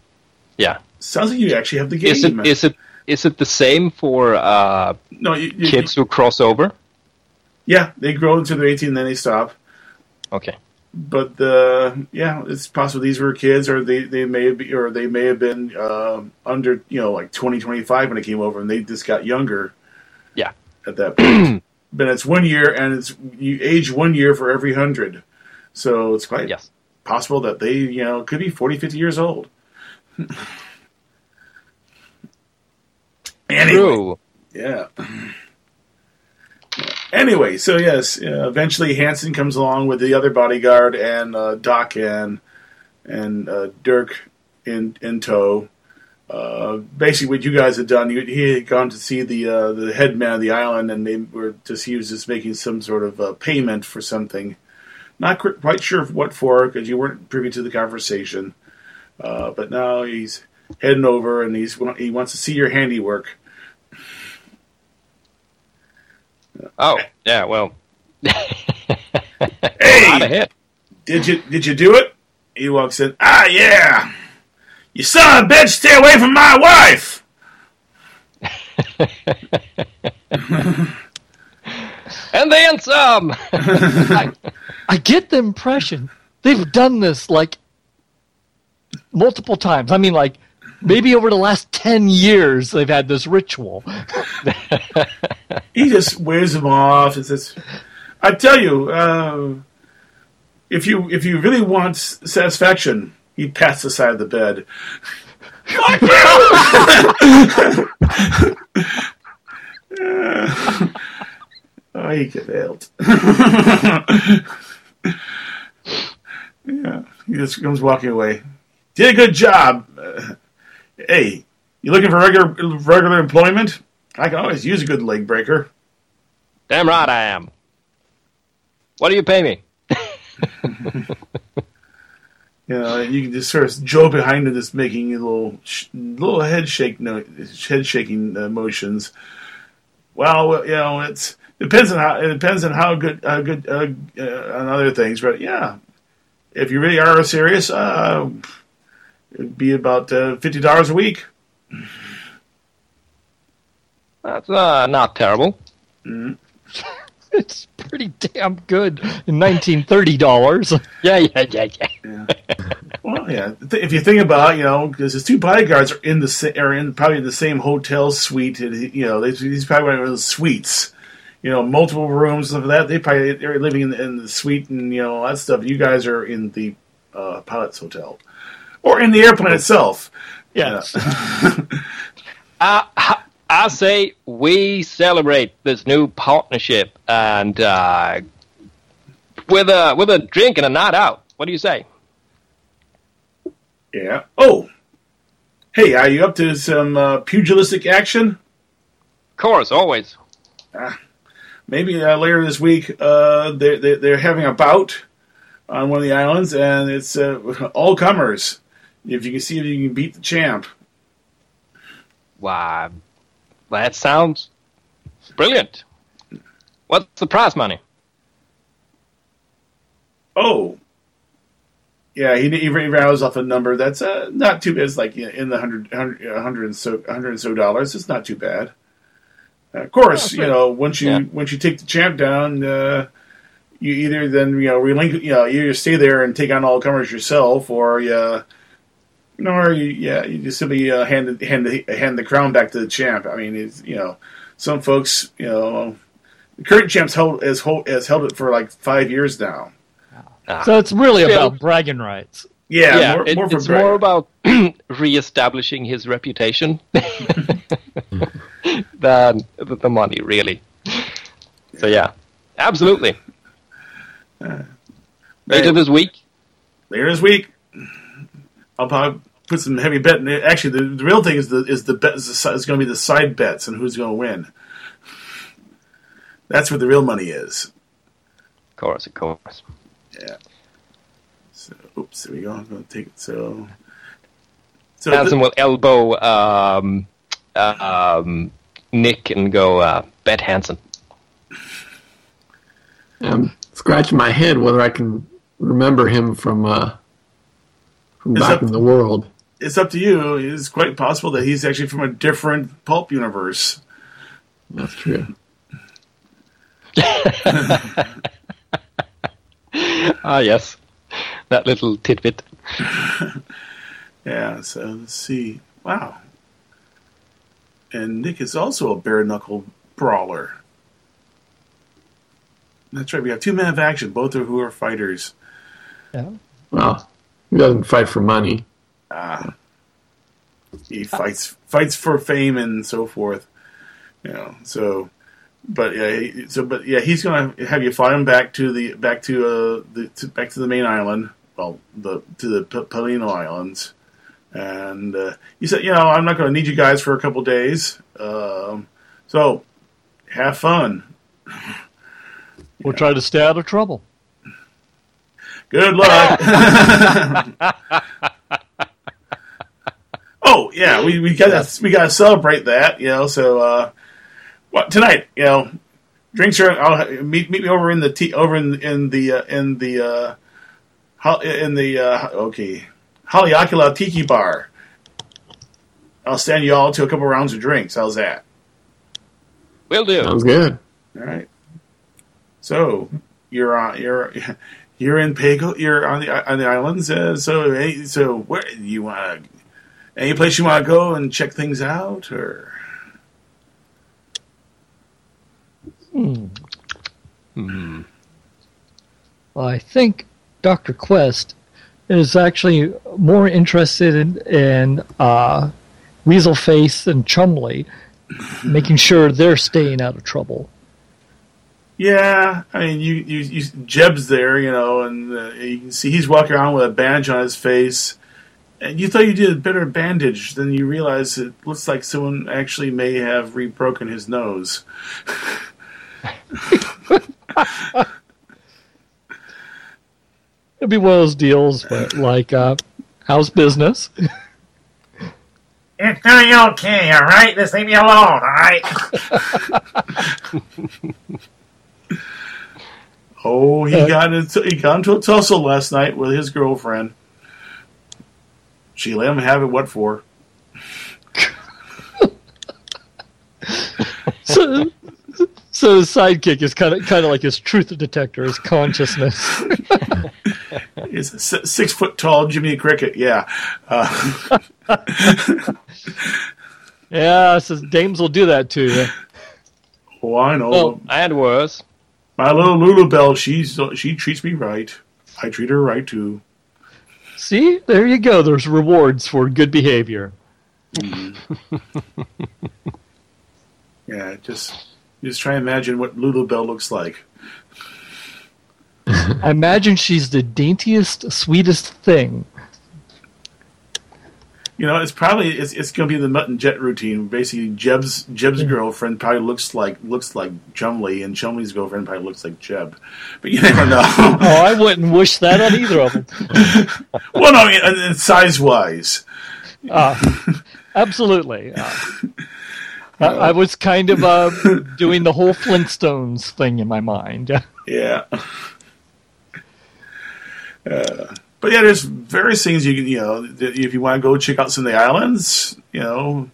yeah, yeah. Sounds like you actually have the game. Is it is it is it the same for uh, no, you, you, kids you, who cross over? Yeah, they grow until they're eighteen, and then they stop. Okay, but the yeah, it's possible these were kids, or they, they may be, or they may have been uh, under you know like twenty, twenty-five when it came over, and they just got younger. Yeah, at that point. But it's one year, and it's you age one year for every hundred, so it's quite yes. possible that they, you know, could be forty, fifty years old. Anyway, true. Yeah. Anyway, so yes, uh, eventually Hansen comes along with the other bodyguard and uh, Doc and and uh, Dirk in in tow. Uh, basically, what you guys had done, you, he had gone to see the uh, the head man of the island, and they were just he was just making some sort of uh, payment for something. Not qu- quite sure what for, because you weren't privy to the conversation. Uh, but now he's heading over, and he's he wants to see your handiwork. Oh yeah, well. Hey, did you did you do it? He walks in. Ah, yeah. You son of a bitch, stay away from my wife! And then some! I, I get the impression they've done this, like, multiple times. I mean, like, maybe over the last ten years they've had this ritual. He just wears them off and says, I tell you, uh, if you if you really want satisfaction... He pats the side of the bed. Fuck you! uh, oh, you get nailed. Yeah, he just comes walking away. Did a good job. Uh, hey, you looking for regular regular employment? I can always use a good leg breaker. Damn right I am. What do you pay me? You know, you can just sort of Joe behind him, just making a little, sh- little head shake, no, head shaking uh, motions. Well, you know, it's depends on how it depends on how good, uh, good uh, uh, on other things, but yeah, if you really are serious, uh, it'd be about uh, fifty dollars a week. That's uh, not terrible. Mm-hmm. It's pretty damn good in nineteen thirty dollars. Yeah, yeah, yeah, yeah, yeah. Well, yeah. Th- if you think about, it, you know, because his two bodyguards are in the sa- are in probably the same hotel suite. And, you know, they, he's probably one of those suites. You know, multiple rooms stuff like that. They probably they're living in the, in the suite and you know all that stuff. You guys are in the uh, pilot's hotel or in the airplane itself. Yeah. Uh, uh, I say we celebrate this new partnership and uh, with a with a drink and a night out. What do you say? Yeah. Oh, hey, are you up to some uh, pugilistic action? Of course, always. Uh, maybe uh, later this week uh, they're, they're they're having a bout on one of the islands, and it's uh, all comers. If you can see if you can beat the champ. Wow. That sounds brilliant. What's the prize money? Oh. Yeah, he, he roused off a number that's uh, not too bad. It's like in the hundred, hundred, hundred and so, hundred and so dollars. It's not too bad. Uh, of course, oh, you know, once you yeah. once you take the champ down, uh, you either then you know relinquish, you know, you either stay there and take on all comers yourself, or you, you know, or you, yeah, you just simply uh, hand the, hand the, hand the crown back to the champ. I mean, it's, you know, some folks, you know, the current champ's held has hold, has held it for like five years now. So it's really yeah. about bragging rights. Yeah, yeah more, it, more it's bragging. More about reestablishing his reputation than the money, really. So yeah, absolutely. Uh, later hey, this week. Later this week, I'll probably put some heavy bet in it. Actually, the, the real thing is the is the bet is, is going to be the side bets and who's going to win. That's where the real money is. Of course, of course. Yeah. So, oops, here we go. I'm going to take it. So, so Hansen th- will elbow um, uh, um, Nick and go, uh, bet Hansen. I'm scratching my head whether I can remember him from uh, from it's back in the world. It's up to you. It's quite possible that he's actually from a different pulp universe. That's true. Ah, yes. That little tidbit. Yeah, so let's see. Wow. And Nick is also a bare-knuckle brawler. That's right. We have two men of action, both of who are fighters. Yeah. Well, he doesn't fight for money. Ah. He fights fights for fame and so forth. You know, so... But yeah, so but yeah, he's gonna have you fly him back to the back to uh the to, back to the main island, well the to the P- Palino Islands, and uh, he said, you know, I'm not gonna need you guys for a couple days, um, so have fun. We'll yeah. try to stay out of trouble. Good luck. Oh yeah, we we gotta yes. we gotta celebrate that, you know. So. Uh, Well, tonight, you know, drinks are. I'll meet, meet me over in the tea, over in in the uh, in the uh, ho, in the uh, okay Haleakala Tiki Bar. I'll stand you all to a couple rounds of drinks. How's that? Will do. Sounds good. All right. So you're on you're you're in Pago. You're on the on the islands. Uh, so hey, so where you want? Any place you want to go and check things out or? Hmm. Hmm. Well, I think Doctor Quest is actually more interested in, in uh, Weasel Face and Chumlee, making sure they're staying out of trouble. Yeah, I mean, you, you, you Jeb's there, you know, and uh, you can see he's walking around with a bandage on his face, and you thought you did a better bandage than you realize it looks like someone actually may have rebroken his nose. It'd be one of those deals, but like, uh, how's business? It's doing okay, all right? Just leave me alone, all right? Oh, he got into, he got into a tussle last night with his girlfriend. She let him have it, what for? So... So his sidekick is kind of kind of like his truth detector, his consciousness. He's a six foot tall Jiminy Cricket, yeah. Uh. Yeah, so dames will do that to you. Oh, I know. Well, and worse. My little Lulu Bell, she's she treats me right. I treat her right too. See, there you go. There's rewards for good behavior. Mm. Yeah, just. Just try and imagine what Lulu Bell looks like. I imagine she's the daintiest, sweetest thing. You know, it's probably it's it's going to be the Mutt and Jet routine. Basically, Jeb's Jeb's yeah. girlfriend probably looks like looks like Chumlee, and Chumlee's girlfriend probably looks like Jeb. But you never know. Oh, I wouldn't wish that on either of them. Well, no, and, and size wise. Uh, absolutely. Uh, I, I was kind of uh, doing the whole Flintstones thing in my mind. Yeah. Uh, but yeah, there's various things you can, you know, if you want to go check out some of the islands, you know,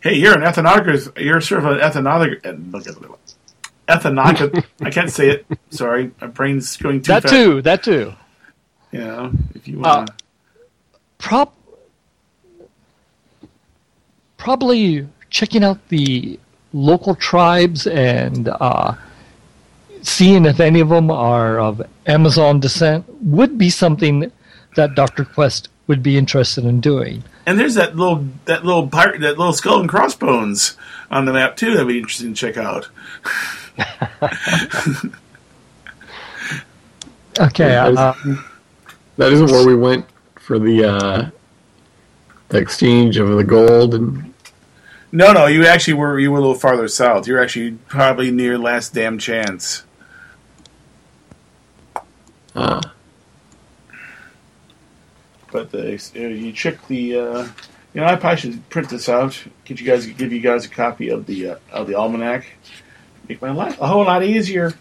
hey, you're an ethnographer, you're sort of an ethnographer. Ethnographer. I can't say it. Sorry. My brain's going too that fast. That too, that too. Yeah, you know, if you want to. Uh, prop. Probably checking out the local tribes and uh, seeing if any of them are of Amazon descent would be something that Doctor Quest would be interested in doing. And there's that little that little pirate, that little skull and crossbones on the map too. That'd be interesting to check out. Okay, uh, that isn't where we went for the uh, the exchange of the gold and. No, no, you actually were you were a little farther south. You're actually probably near Last Damn Chance. Ah. Uh. But the, you check the, uh, you know, I probably should print this out. Get you guys, give you guys a copy of the uh, of the almanac. Make my life a whole lot easier.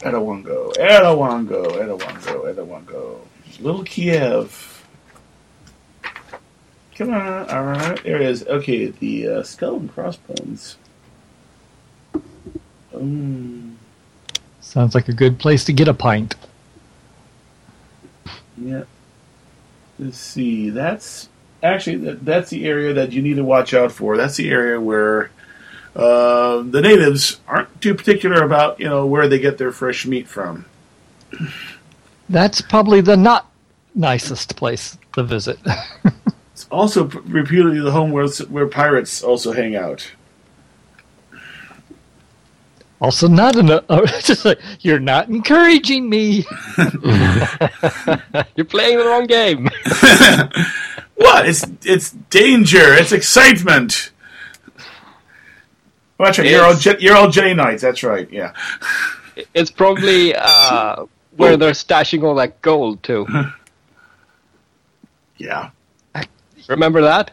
Etawongo, Etawongo, Etawongo, Etawongo. Little Kiev. Come on, all right, there it is. Okay, the uh, skull and crossbones. Um, Sounds like a good place to get a pint. Yeah. Let's see. That's actually that, that's the area that you need to watch out for. That's the area where uh, the natives aren't too particular about, you know, where they get their fresh meat from. That's probably the not nicest place to visit. It's also reputedly the home where, where pirates also hang out. Also not in a, oh, just like, you're not encouraging me. You're playing the wrong game. What? It's it's danger. It's excitement. Watch it. You're all, you're all Jedi Knights. That's right. Yeah. It's probably uh, where well, they're stashing all that gold too. Yeah. Remember that?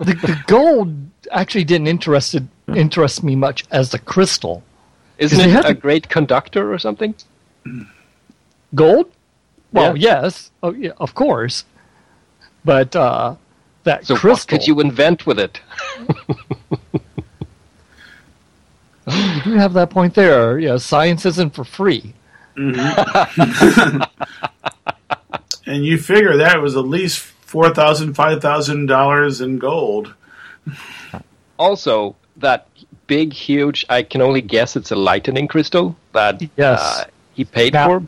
the, the gold actually didn't interested, interest me much as the crystal. Isn't it a great conductor or something? Gold? Well, yeah. yes. Oh, yeah, of course. But uh, that so crystal... So what could you invent with it? Oh, you do have that point there. Yeah, science isn't for free. Mm-hmm. And you figure that was at least... four thousand dollars, five thousand dollars in gold. Also, that big, huge, I can only guess it's a lightning crystal that yes. uh, he paid now, for.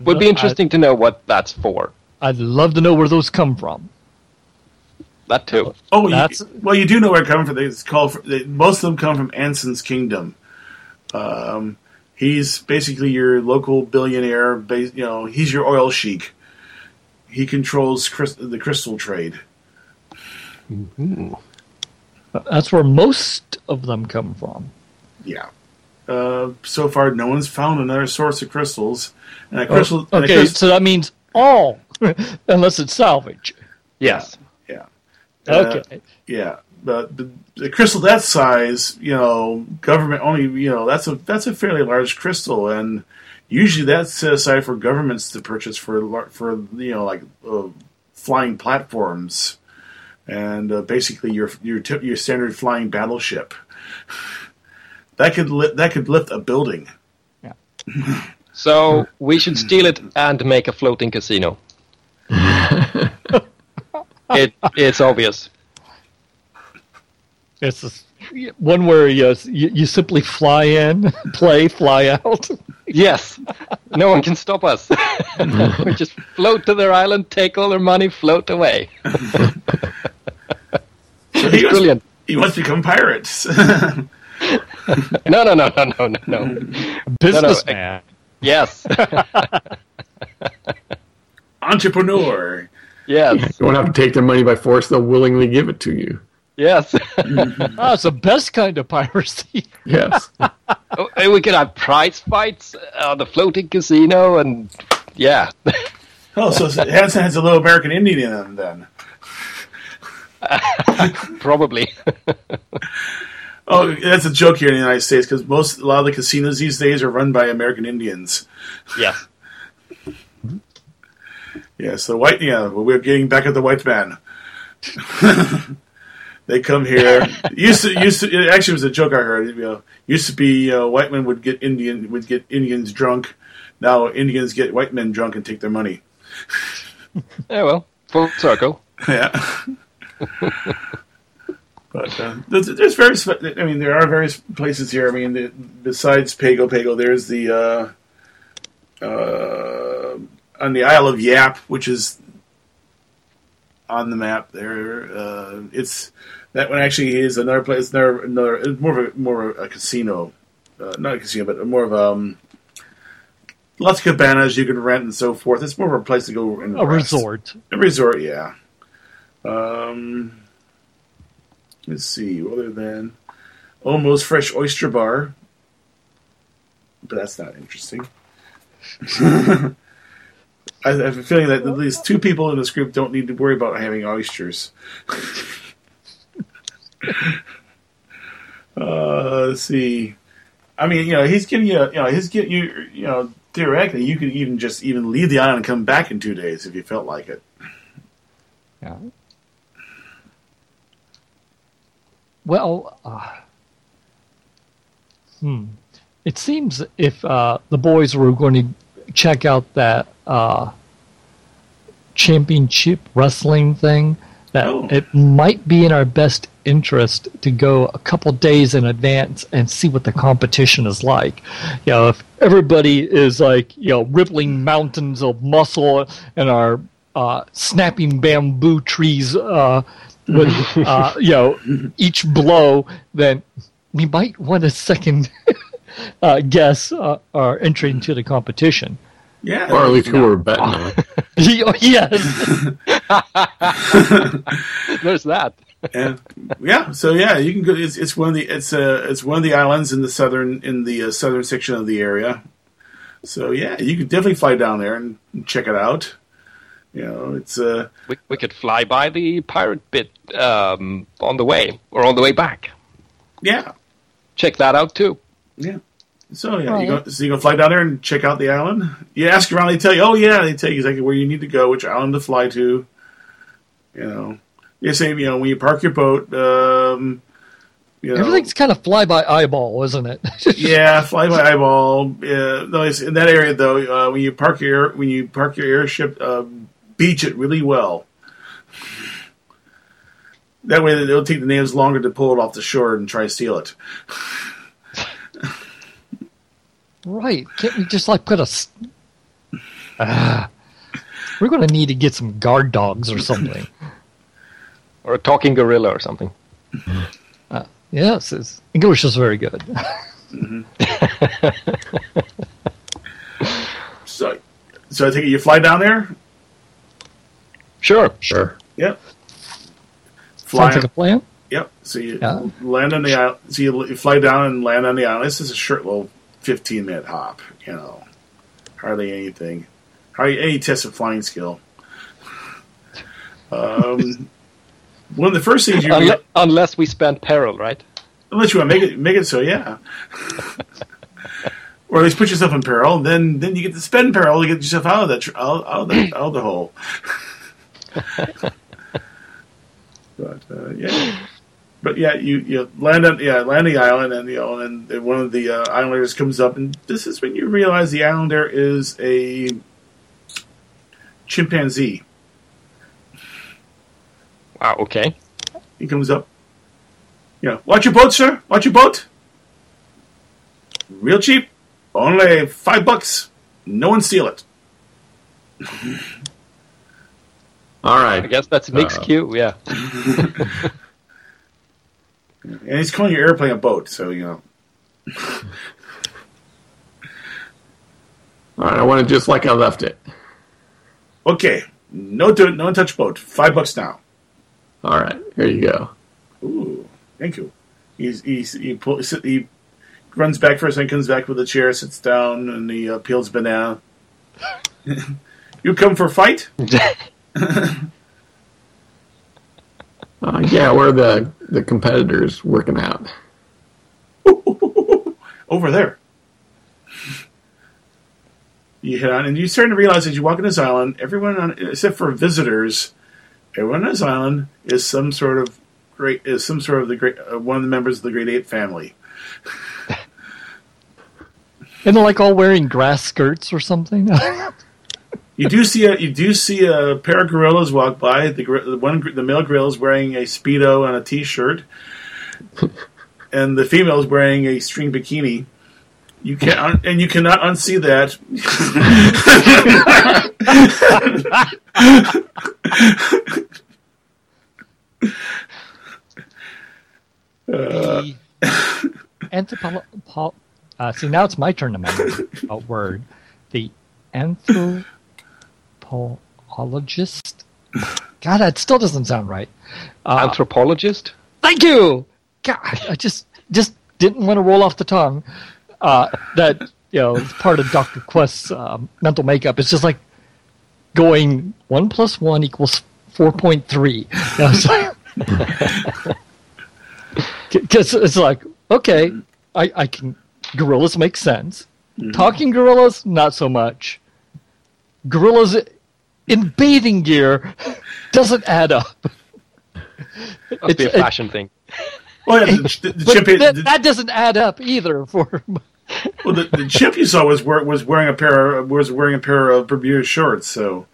Would be interesting I'd, to know what that's for. I'd love to know where those come from. That too. Oh, that's, you, well, you do know where they come from. It's called for, they, most of them come from Anson's Kingdom. Um, he's basically your local billionaire. Base, you know, he's your oil sheik. He controls the crystal trade. Mm-hmm. That's where most of them come from. Yeah. Uh, so far, no one's found another source of crystals. And a crystal, oh, okay, and a crystal, so that means all, unless it's salvage. Yes. Yeah. yeah. Uh, okay. Yeah, but the, the crystal that size, you know, government only, you know, that's a that's a fairly large crystal, and. Usually that's set aside for governments to purchase for, for you know, like uh, flying platforms, and uh, basically your your tip, your standard flying battleship. That could li- that could lift a building. Yeah. So we should steal it and make a floating casino. it it's obvious. It's a, one where you, you you simply fly in, play, fly out. Yes. No one can stop us. We just float to their island, take all their money, float away. So he brilliant. Wants, he wants to become pirates. no, no, no, no, no, no, no. Businessman. No, no. Yes. Entrepreneur. Yes. You won't have to take their money by force. They'll willingly give it to you. Yes. Oh, it's the best kind of piracy. Yes. Oh, and we could have prize fights on uh, the floating casino, and yeah. Oh, so Hansen has a little American Indian in him, then. Probably. Oh, that's a joke here in the United States because most a lot of the casinos these days are run by American Indians. Yeah. Yeah. So white. Yeah, we're getting back at the white man. They come here. used to used to it actually was a joke I heard. You know, used to be uh, white men would get Indian would get Indians drunk. Now Indians get white men drunk and take their money. Yeah, well, full circle. Yeah. But uh, there's, there's various. I mean, there are various places here. I mean, the, besides Pago Pago, there's the uh, uh, on the Isle of Yap, which is on the map. There, uh, it's that one actually is another place. Another, another more of a, more of a casino, uh, not a casino, but more of um, lots of cabanas you can rent and so forth. It's more of a place to go and a rest. resort. A resort, yeah. Um, let's see. Other than Almost Fresh Oyster Bar, but that's not interesting. I have a feeling that at least two people in this group don't need to worry about having oysters. uh, let's see. I mean, you know, he's giving you, you know, he's getting you, you know, theoretically, you could even just even leave the island and come back in two days if you felt like it. Yeah. Well, uh, hmm. It seems if uh, the boys were going to check out that uh, championship wrestling thing, that oh. it might be in our best interest to go a couple days in advance and see what the competition is like. You know, if everybody is like, you know, rippling mountains of muscle and are uh, snapping bamboo trees uh with, uh, you know, each blow, then we might want a second uh, guess uh, our entry into the competition. Yeah, or at least who we're betting on. Yes. There's that. And, yeah. So yeah, you can go. It's, it's one of the it's uh, it's one of the islands in the southern in the uh, southern section of the area. So yeah, you could definitely fly down there and check it out. You know, it's uh, we, we could fly by the pirate bit um, on the way or on the way back. Yeah, check that out too. Yeah, so yeah, right. you go, so you go fly down there and check out the island. You ask around, they tell you, oh yeah, they tell you exactly where you need to go, which island to fly to. You know, they say, you know, when you park your boat, um, you know, everything's kind of fly by eyeball, isn't it? Yeah, fly by eyeball. Yeah, no, it's in that area though. Uh, when you park your when you park your airship. Um, Beach it really well. That way, it'll take the natives longer to pull it off the shore and try to steal it. Right? Can't we just like put a? Uh, we're going to need to get some guard dogs or something, or a talking gorilla or something. Uh, yes, it's, English is very good. Mm-hmm. so, so I take it you fly down there. Sure, sure. Yep. Fly Sounds like a plan. Yep. So you yeah. land on the island. So you fly down and land on the island. This is a short little fifteen-minute hop. You know, hardly anything. Hardly any test of flying skill. Um, one of the first things you unless, re- unless we spend peril, right? Unless you want to make it, make it so, yeah. Or at least put yourself in peril. Then, then you get to spend peril to get yourself out of that tr- out, out of the out of the hole. But uh, yeah, but yeah, you, you land on yeah land on the island, and you know, and one of the uh, islanders comes up, and this is when you realize the islander is a chimpanzee. Wow. Okay. He comes up. You know, watch your boat, sir. Watch your boat. Real cheap, only five bucks. No one steal it. All right. I guess that's Nick's cue, yeah. And he's calling your airplane a boat, so, you know. All right, I want it just like I left it. Okay. No to, no touch boat. Five bucks now. All right. Here you go. Ooh, thank you. He's, he's, he, pull, he runs back first and comes back with a chair, sits down, and he uh, peels banana. You come for a fight? All Uh, yeah, where are the, the competitors working out? Over there. You head on, and you start to realize as you walk on this island, everyone on, except for visitors, everyone on this island is some sort of great, is some sort of the great, uh, one of the members of the Great Ape family. And they're like all wearing grass skirts or something. You do see a you do see a pair of gorillas walk by. The, the one the male gorilla is wearing a Speedo and a t-shirt, and the female is wearing a string bikini. You can un- and you cannot unsee that. The anthropo- po- uh, see, now it's my turn to remember a word. The anthropologist. God, that still doesn't sound right. Uh, anthropologist. Thank you. God, I just just didn't want to roll off the tongue. Uh, that, you know, it's part of Doctor Quest's um, mental makeup. It's just like going one plus one equals four point three. Because you know, it's like, okay, I, I can. Gorillas make sense. Mm-hmm. Talking gorillas, not so much. Gorillas in bathing gear doesn't add up. It'd be a fashion it, thing. Well, yeah, the, the, the chip, that, the, that doesn't add up either. For well, the, the chip you saw was was wearing a pair of, was wearing a pair of Bermuda shorts. So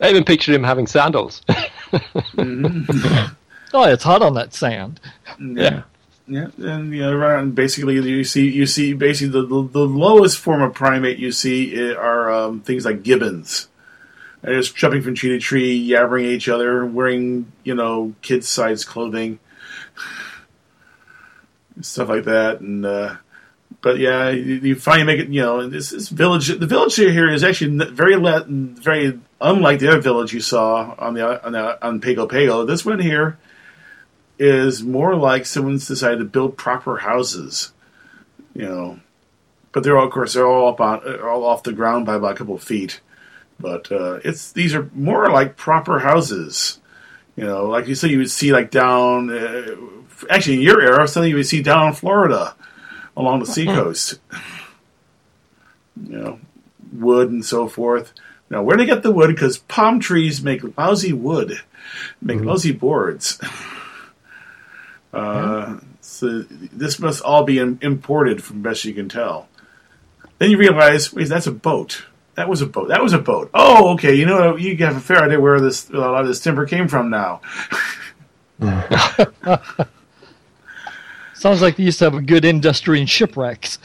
I even pictured him having sandals. Mm-hmm. Oh, it's hot on that sand. Yeah, yeah, yeah. And you know, right, basically you see you see basically the, the, the lowest form of primate you see are um, things like gibbons. They're just jumping from tree to tree, yabbering at each other, wearing you know kids' size clothing. Stuff like that, and uh, but yeah, you, you finally make it. You know, this, this village, the village here is actually very, le- very unlike the other village you saw on the on the, on Pago Pago. This one here is more like someone's decided to build proper houses, you know. But they're all, of course, they're all up on, all off the ground by about a couple of feet. But uh, it's these are more like proper houses, you know. Like you say, you would see like down. Uh, Actually, in your era, something you would see down in Florida, along the seacoast. You know, wood and so forth. Now, where do they get the wood? Because palm trees make lousy wood, make mm-hmm. lousy boards. Uh, mm-hmm. So this must all be in- imported, from best you can tell. Then you realize, wait, that's a boat. That was a boat. That was a boat. Oh, okay. You know, you have a fair idea where this a lot of this timber came from now. Sounds like they used to have a good industry in shipwrecks.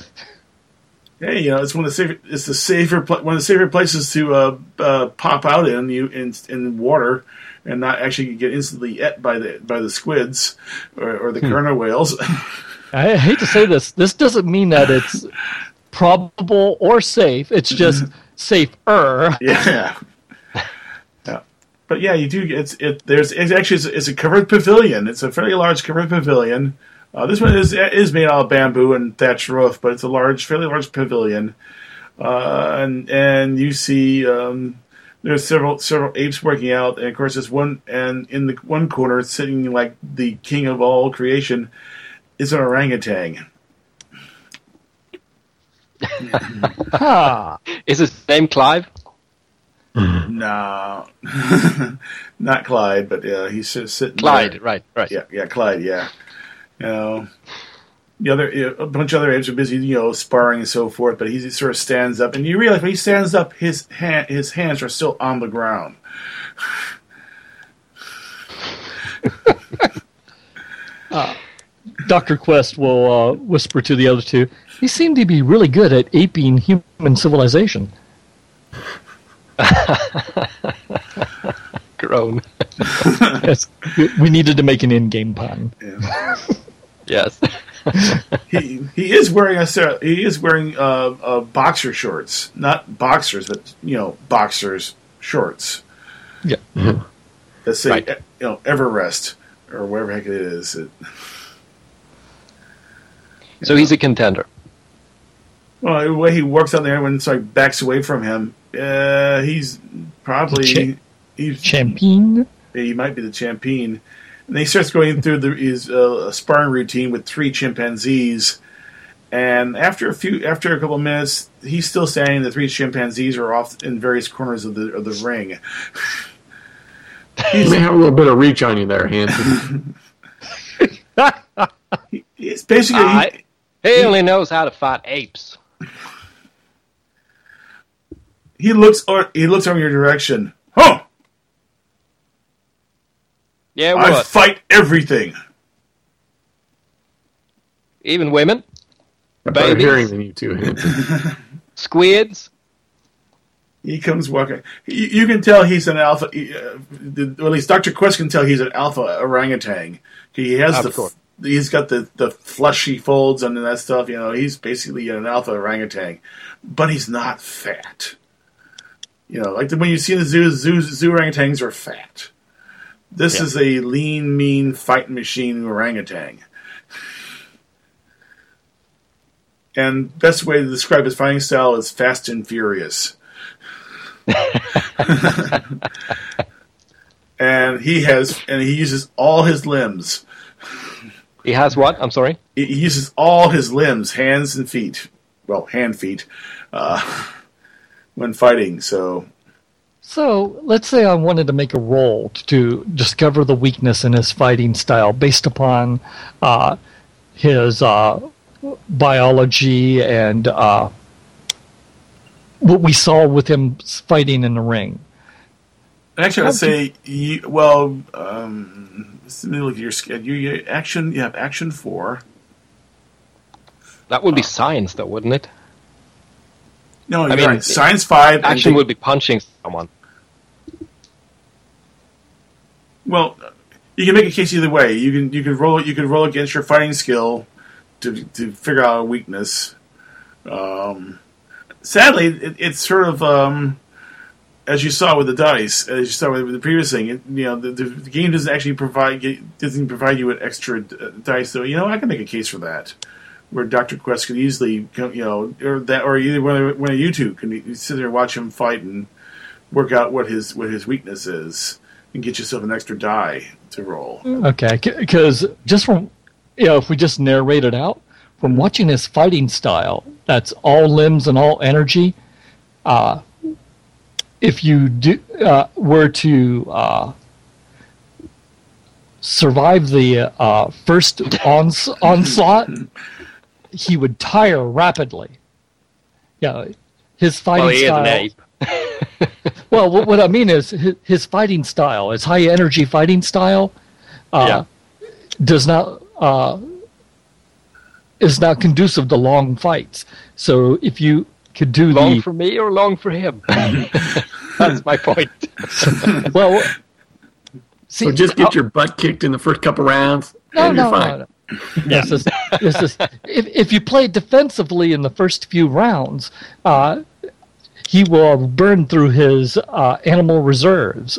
Hey, you know, it's one of the safer, it's the safer one of the safer places to uh, uh, pop out in you in, in water and not actually get instantly et by the by the squids or, or the hmm. kernel whales. I hate to say this. This doesn't mean that it's probable or safe. It's just safer. Yeah. But yeah, you do. It's it. There's it's actually it's, it's a covered pavilion. It's a fairly large covered pavilion. Uh, this one is is made out of bamboo and thatched roof, but it's a large, fairly large pavilion. Uh, and and you see um, there's several several apes working out, and of course there's one. And in the one corner, sitting like the king of all creation, is an orangutan. Is his name Clive? No, not Clyde, but yeah, he's just sitting. Clyde, there. right, right. Yeah, yeah, Clyde, yeah. You know, the other you know, a bunch of other apes are busy, you know, sparring and so forth. But he sort of stands up, and you realize when he stands up, his hand, his hands are still on the ground. uh, Doctor Quest will uh, whisper to the other two. He seemed to be really good at aping human civilization. Grown. Yes, we needed to make an in-game pun. Yeah. Yes. he he is wearing a he is wearing uh, uh, boxer shorts, not boxers, but you know boxers shorts. Yeah. Mm-hmm. Let's say right. you know Everest or whatever heck it is. It, so know. He's a contender. Well, the way he works out there, everyone sort of backs away from him. Uh, he's probably Ch- he's champion. he might be the champion. And he starts going through the, his uh, sparring routine with three chimpanzees. And after a few, after a couple of minutes, he's still standing. The three chimpanzees are off in various corners of the of the ring. You may have a little bit of reach on you there, Hansen. It's basically uh, he, he only he, knows how to fight apes. He looks or he looks on your direction. Huh? Yeah, what? I fight everything, even women. I'm better hearing than you two, Hansen. Squids. He comes walking. You, you can tell he's an alpha. Uh, the, or at least Doctor Quest can tell he's an alpha orangutan. He has oh, the he's got the, the fleshy folds under that stuff. You know, he's basically an alpha orangutan, but he's not fat. You know, like the, when you see the zoo, zoo, zoo orangutans are fat. This yeah. is a lean, mean fighting machine orangutan. And best way to describe his fighting style is fast and furious. And he has, and he uses all his limbs. He has what? I'm sorry? He uses all his limbs, hands and feet. Well, hand feet, uh, when fighting. So, so let's say I wanted to make a roll to discover the weakness in his fighting style based upon uh, his. Uh, biology and uh, what we saw with him fighting in the ring. Actually, I'd say, you, well, um, look at your schedule. You, you, action, you have action four. That would be science, though, wouldn't it? No, you're I mean, right. Science five. Action and, would be punching someone. Well, you can make a case either way. You can you can roll you can roll against your fighting skill. To to figure out a weakness. Um, sadly, it, it's sort of um, as you saw with the dice, as you saw with the previous thing. It, you know, the, the game doesn't actually provide doesn't provide you with extra dice. So you know, I can make a case for that, where Doctor Quest could easily, you know, or that, or either one of you two can sit there and watch him fight and work out what his what his weakness is and get yourself an extra die to roll. Okay, because just from. You know, if we just narrate it out, from watching his fighting style, that's all limbs and all energy. Uh, if you do, uh, were to uh, survive the uh, first ons- onslaught, he would tire rapidly. Yeah, his fighting well, he style. Is an ape. Well, what, what I mean is his, his fighting style, his high energy fighting style, uh, yeah. does not. Uh, is not conducive to long fights. So if you could do long the... Long for me or long for him? That's my point. Well, see, so just get I'll, your butt kicked in the first couple rounds no, and you're no, fine. No, no. Yeah. This is, this is, if, if you play defensively in the first few rounds, uh, he will burn through his uh, animal reserves.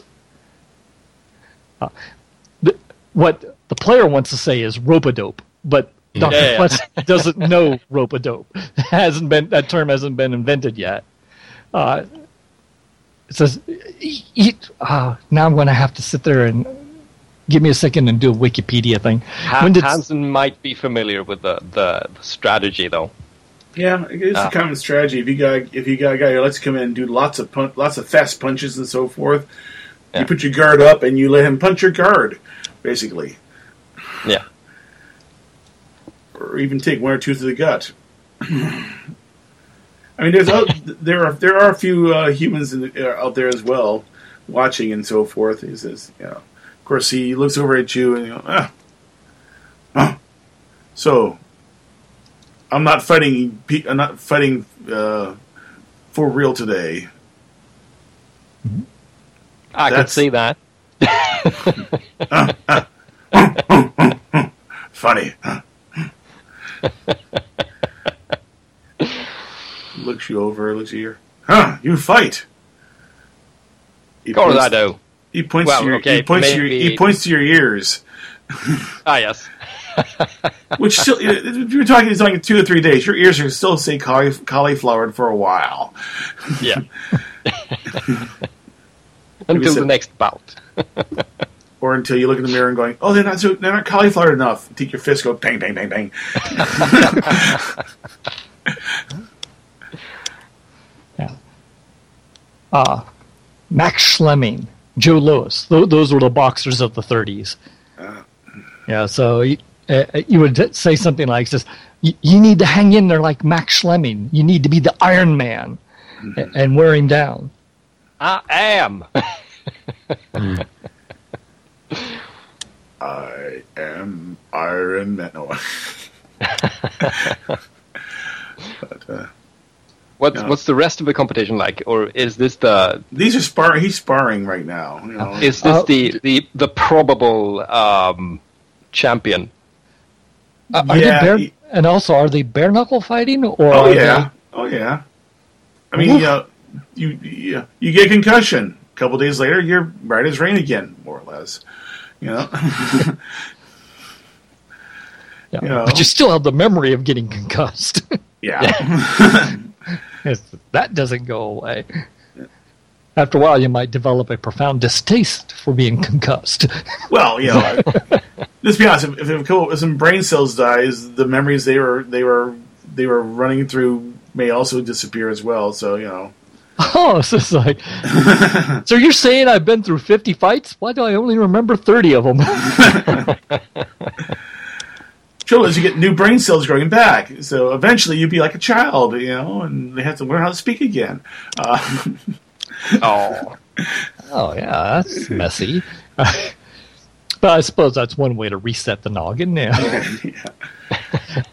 Uh, th- what... The player wants to say is rope-a-dope, but Doctor yeah, yeah. Quest doesn't know rope-a-dope. Hasn't been that term hasn't been invented yet. Uh, it says, e- eat, uh, now I'm going to have to sit there and give me a second and do a Wikipedia thing. Ha- Hansen might be familiar with the, the, the strategy, though. Yeah, it's uh, a common strategy. If you got if you got a guy who lets you come in and do lots of pun- lots of fast punches and so forth, yeah. you put your guard up and you let him punch your guard, basically. Yeah. Or even take one or two to the gut. I mean, there's a, there are there are a few uh, humans in the, uh, out there as well, watching and so forth. He says, you know, of course, he looks over at you and you know, ah, ah. So I'm not fighting. I'm not fighting uh, for real today. I That's, could see that. ah, ah. Funny. Huh? Looks you over, looks at you. Huh, you fight. He points, I do. He points, well, to, your, okay, he points to your he points to your ears. Ah, yes. Which still, if you're talking, it's like two or three days. Your ears are still say cauliflowered for a while. Yeah. until the next bout. Or until you look in the mirror and going, oh, they're not so, they're not cauliflower enough. Take your fist, go bang, bang, bang, bang. Yeah. Uh, Max Schmeling, Joe Louis. Th- those were the boxers of the thirties. Uh, yeah, so you, uh, you would say something like this. You, you need to hang in there like Max Schmeling. You need to be the Iron Man mm-hmm. and wear him down. I am. mm. I am Iron Man. No. but, uh, what's, no. what's the rest of the competition like? Or is this the... These are sparring. He's sparring right now. You know. Is this uh, the, the, the probable um, champion? Uh, are yeah. They bare, he, and also, are they bare-knuckle fighting? Or oh, yeah. They... Oh, yeah. I mean, uh, you, you you get a concussion. A couple days later, you're right as rain again, more or less. You know? yeah. You know, but you still have the memory of getting concussed. yeah, that doesn't go away. Yeah. After a while, you might develop a profound distaste for being concussed. Well, you know, let's be honest. If, if, if some brain cells dies, the memories they were they were they were running through may also disappear as well. So you know. Oh, so it's like, so you're saying I've been through fifty fights? Why do I only remember thirty of them? Sure, as you get new brain cells growing back, so eventually you'd be like a child, you know, and they have to learn how to speak again. Uh, oh, oh yeah, that's messy. Uh, but I suppose that's one way to reset the noggin now. yeah.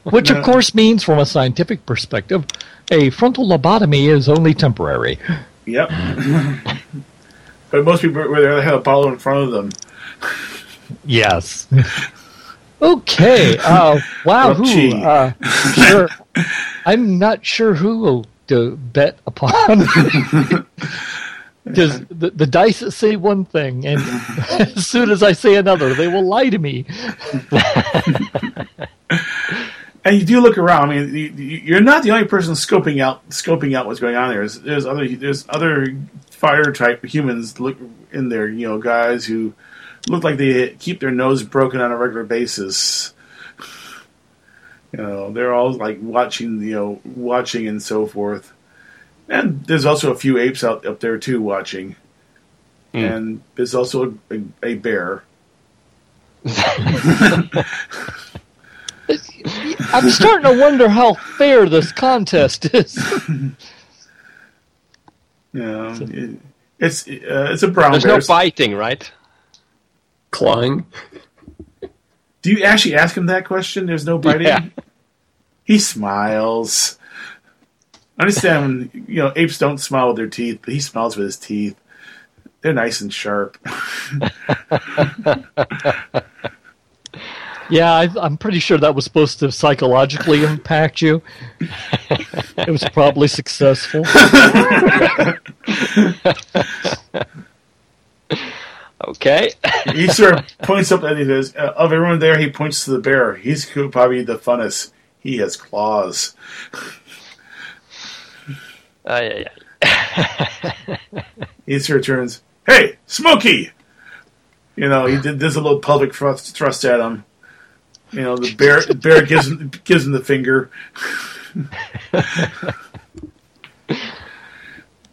Which, of course, means from a scientific perspective, a frontal lobotomy is only temporary. Yep. But most people would rather have a bottle in front of them. Yes. Okay. Uh, wow. Who, uh, sure. I'm not sure who to bet upon. Because the, the dice say one thing, and as soon as I say another, they will lie to me. And you do look around. I mean, you, you're not the only person scoping out scoping out what's going on there. There's, there's other there's other fire type humans look in there. You know, guys who look like they keep their nose broken on a regular basis. You know, they're all like watching, you know, watching and so forth. And there's also a few apes out up there too watching, mm. and there's also a, a bear. I'm starting to wonder how fair this contest is. Yeah, so, it, it's uh, it's a brown bear. There's bears. No biting, right? Clawing. Do you actually ask him that question? There's no biting. Yeah. He smiles. I understand when, you know, apes don't smile with their teeth, but he smiles with his teeth. They're nice and sharp. Yeah, I, I'm pretty sure that was supposed to psychologically impact you. It was probably successful. Okay. He sort of points up, and he says, uh, of everyone there, he points to the bear. He's probably the funnest. He has claws. Uh, yeah, yeah. He sort of turns, hey, Smokey! You know, he did, does a little pelvic thrust, thrust at him. You know, the bear the bear gives him gives him the finger.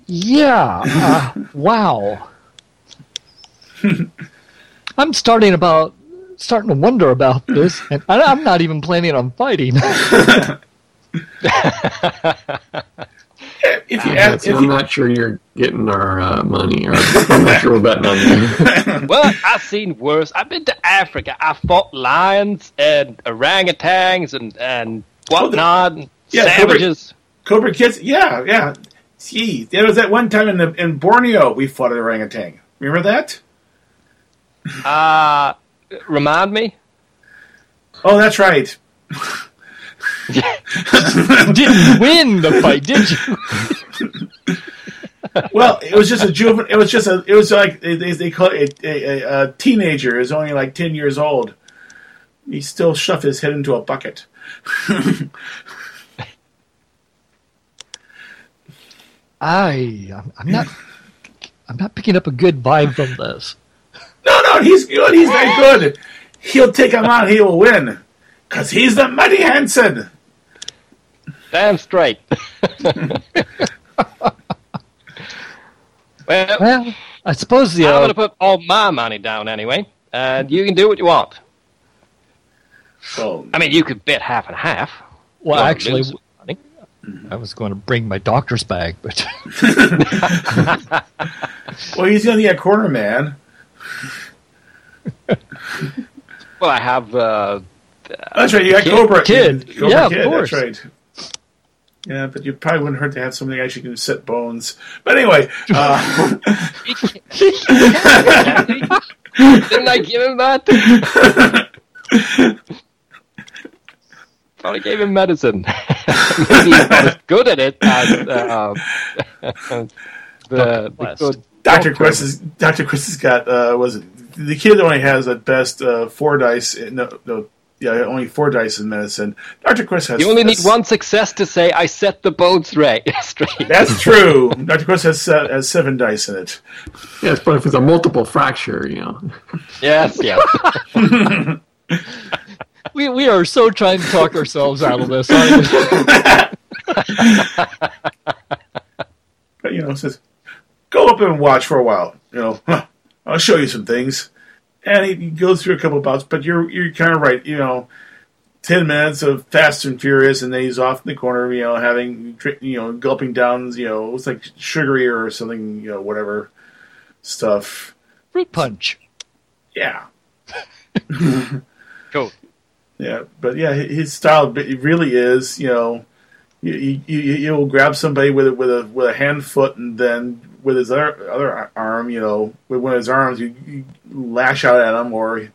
Yeah. Uh, wow. I'm starting about starting to wonder about this, and I, I'm not even planning on fighting. If you ask, if I'm you, not sure you're getting our uh, money. Or I'm not sure we're betting on you. Well, I've seen worse. I've been to Africa. I fought lions and orangutans and, and whatnot, oh, the, yeah, savages. Cobra, Cobra Kids, yeah, yeah. Gee, there was that one time in, the, in Borneo we fought an orangutan. Remember that? Uh, remind me? Oh, that's right. You didn't win the fight, did you? Well, it was just a juvenile. It was just a. It was like they, they call it a, a, a teenager is only like ten years old. He still shoved his head into a bucket. I, I'm not. I'm not picking up a good vibe from this. No, no, he's good. He's very good. He'll take him out. He will win. Because he's the Mighty Hansen. Damn straight. Well, well, I suppose the... I'm going to put all my money down anyway. And you can do what you want. So, I mean, you could bet half and half. Well, actually, I was going to bring my doctor's bag, but... Well, he's going to get a corner man. Well, I have... Uh, that's right, you got kid, Cobra Kid. Cobra yeah, Kid, of course. That's right. Yeah, but you probably wouldn't hurt to have somebody actually can set bones. But anyway... Uh, didn't I give him that? Probably gave him medicine. Maybe he's not as good at it as uh, the, Doctor Quest. The Doctor Quest is Doctor Quest has got uh, was it the kid only has at best uh, four dice. In, no, no, yeah, only four dice in medicine. Doctor Quest has. You only has, need one success to say I set the bones right. Straight. That's true. Doctor Quest has uh, has seven dice in it. Yes, but if it's a multiple fracture, you know. Yes. Yes. We we are so trying to talk ourselves out of this. But you know, it says, go up and watch for a while. You know, huh, I'll show you some things. And he goes through a couple of bouts, but you're you're kind of right. You know, ten minutes of fast and furious, and then he's off in the corner. You know, having you know gulping down. You know, it's like sugary or something. You know, whatever stuff. Fruit punch. Yeah. Cool. Yeah, but yeah, his style really is, you know, you you you'll grab somebody with a, with a with a hand foot, and then with his other other arm, you know, with one of his arms, you, you lash out at him, or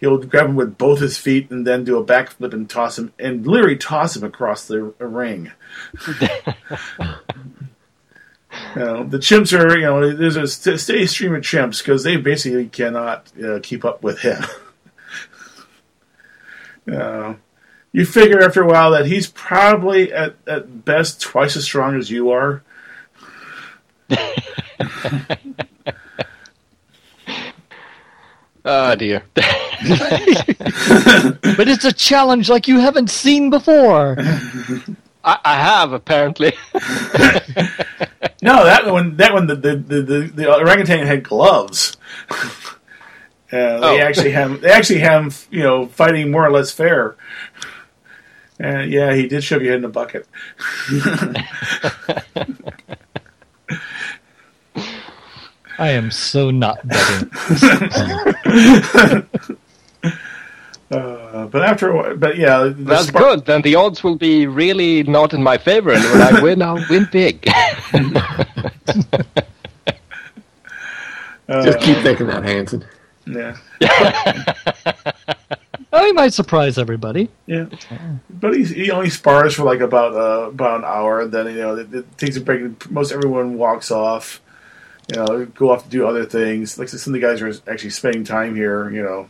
he'll grab him with both his feet, and then do a backflip and toss him, and literally toss him across the ring. You know, the chimps are, you know, there's a steady stream of chimps because they basically cannot uh, keep up with him. Uh, you figure after a while that he's probably at, at best twice as strong as you are. Oh dear. But it's a challenge like you haven't seen before. I, I have apparently. No, that one that one the the, the, the orangutan had gloves. Uh, they oh. actually have they actually have you know fighting more or less fair. Uh, yeah, he did shove your head in a bucket. I am so not betting. uh, but after a while, but yeah, the that's spark- good. Then the odds will be really not in my favor, and when I win, I'll win big. uh, Just keep thinking that, Hansen. Yeah, well, he might surprise everybody. Yeah, but he, he only spars for like about uh, about an hour, and then you know it, it takes a break. Most everyone walks off, you know, go off to do other things. Like some of the guys are actually spending time here. You know,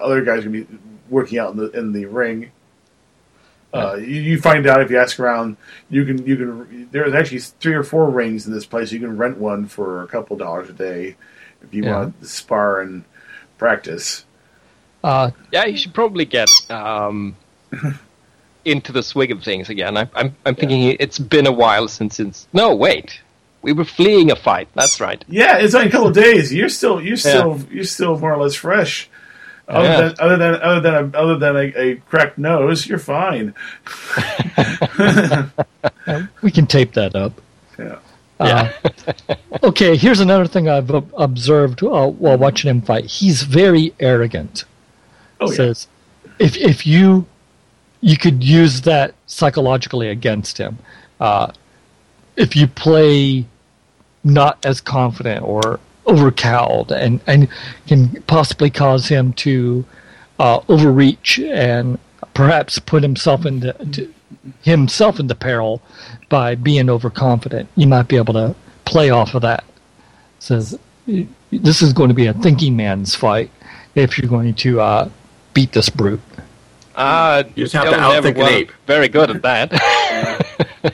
other guys are gonna be working out in the in the ring. Uh, you, you find out if you ask around. You can you can. There's actually three or four rings in this place. You can rent one for a couple dollars a day if you yeah. want to spar and. Practice. Uh, yeah, you should probably get um, into the swing of things again. I, I'm, I'm thinking yeah. it's been a while since. Since no, wait, we were fleeing a fight. That's right. Yeah, it's like a couple of days. You're still, you're yeah. still, you're still more or less fresh. Other yeah. than, other than, other than, a, other than a, a cracked nose, you're fine. We can tape that up. Yeah. Uh, yeah. Okay, here's another thing I've observed uh, while watching him fight. He's very arrogant. Oh, yeah. Says, if if you you could use that psychologically against him, uh, if you play not as confident or overcowed, and and can possibly cause him to uh, overreach and perhaps put himself into. To, himself into peril by being overconfident. You might be able to play off of that. It says, this is going to be a thinking man's fight if you're going to uh, beat this brute. Uh, you just have to outthink an ape. Very good at that. Uh,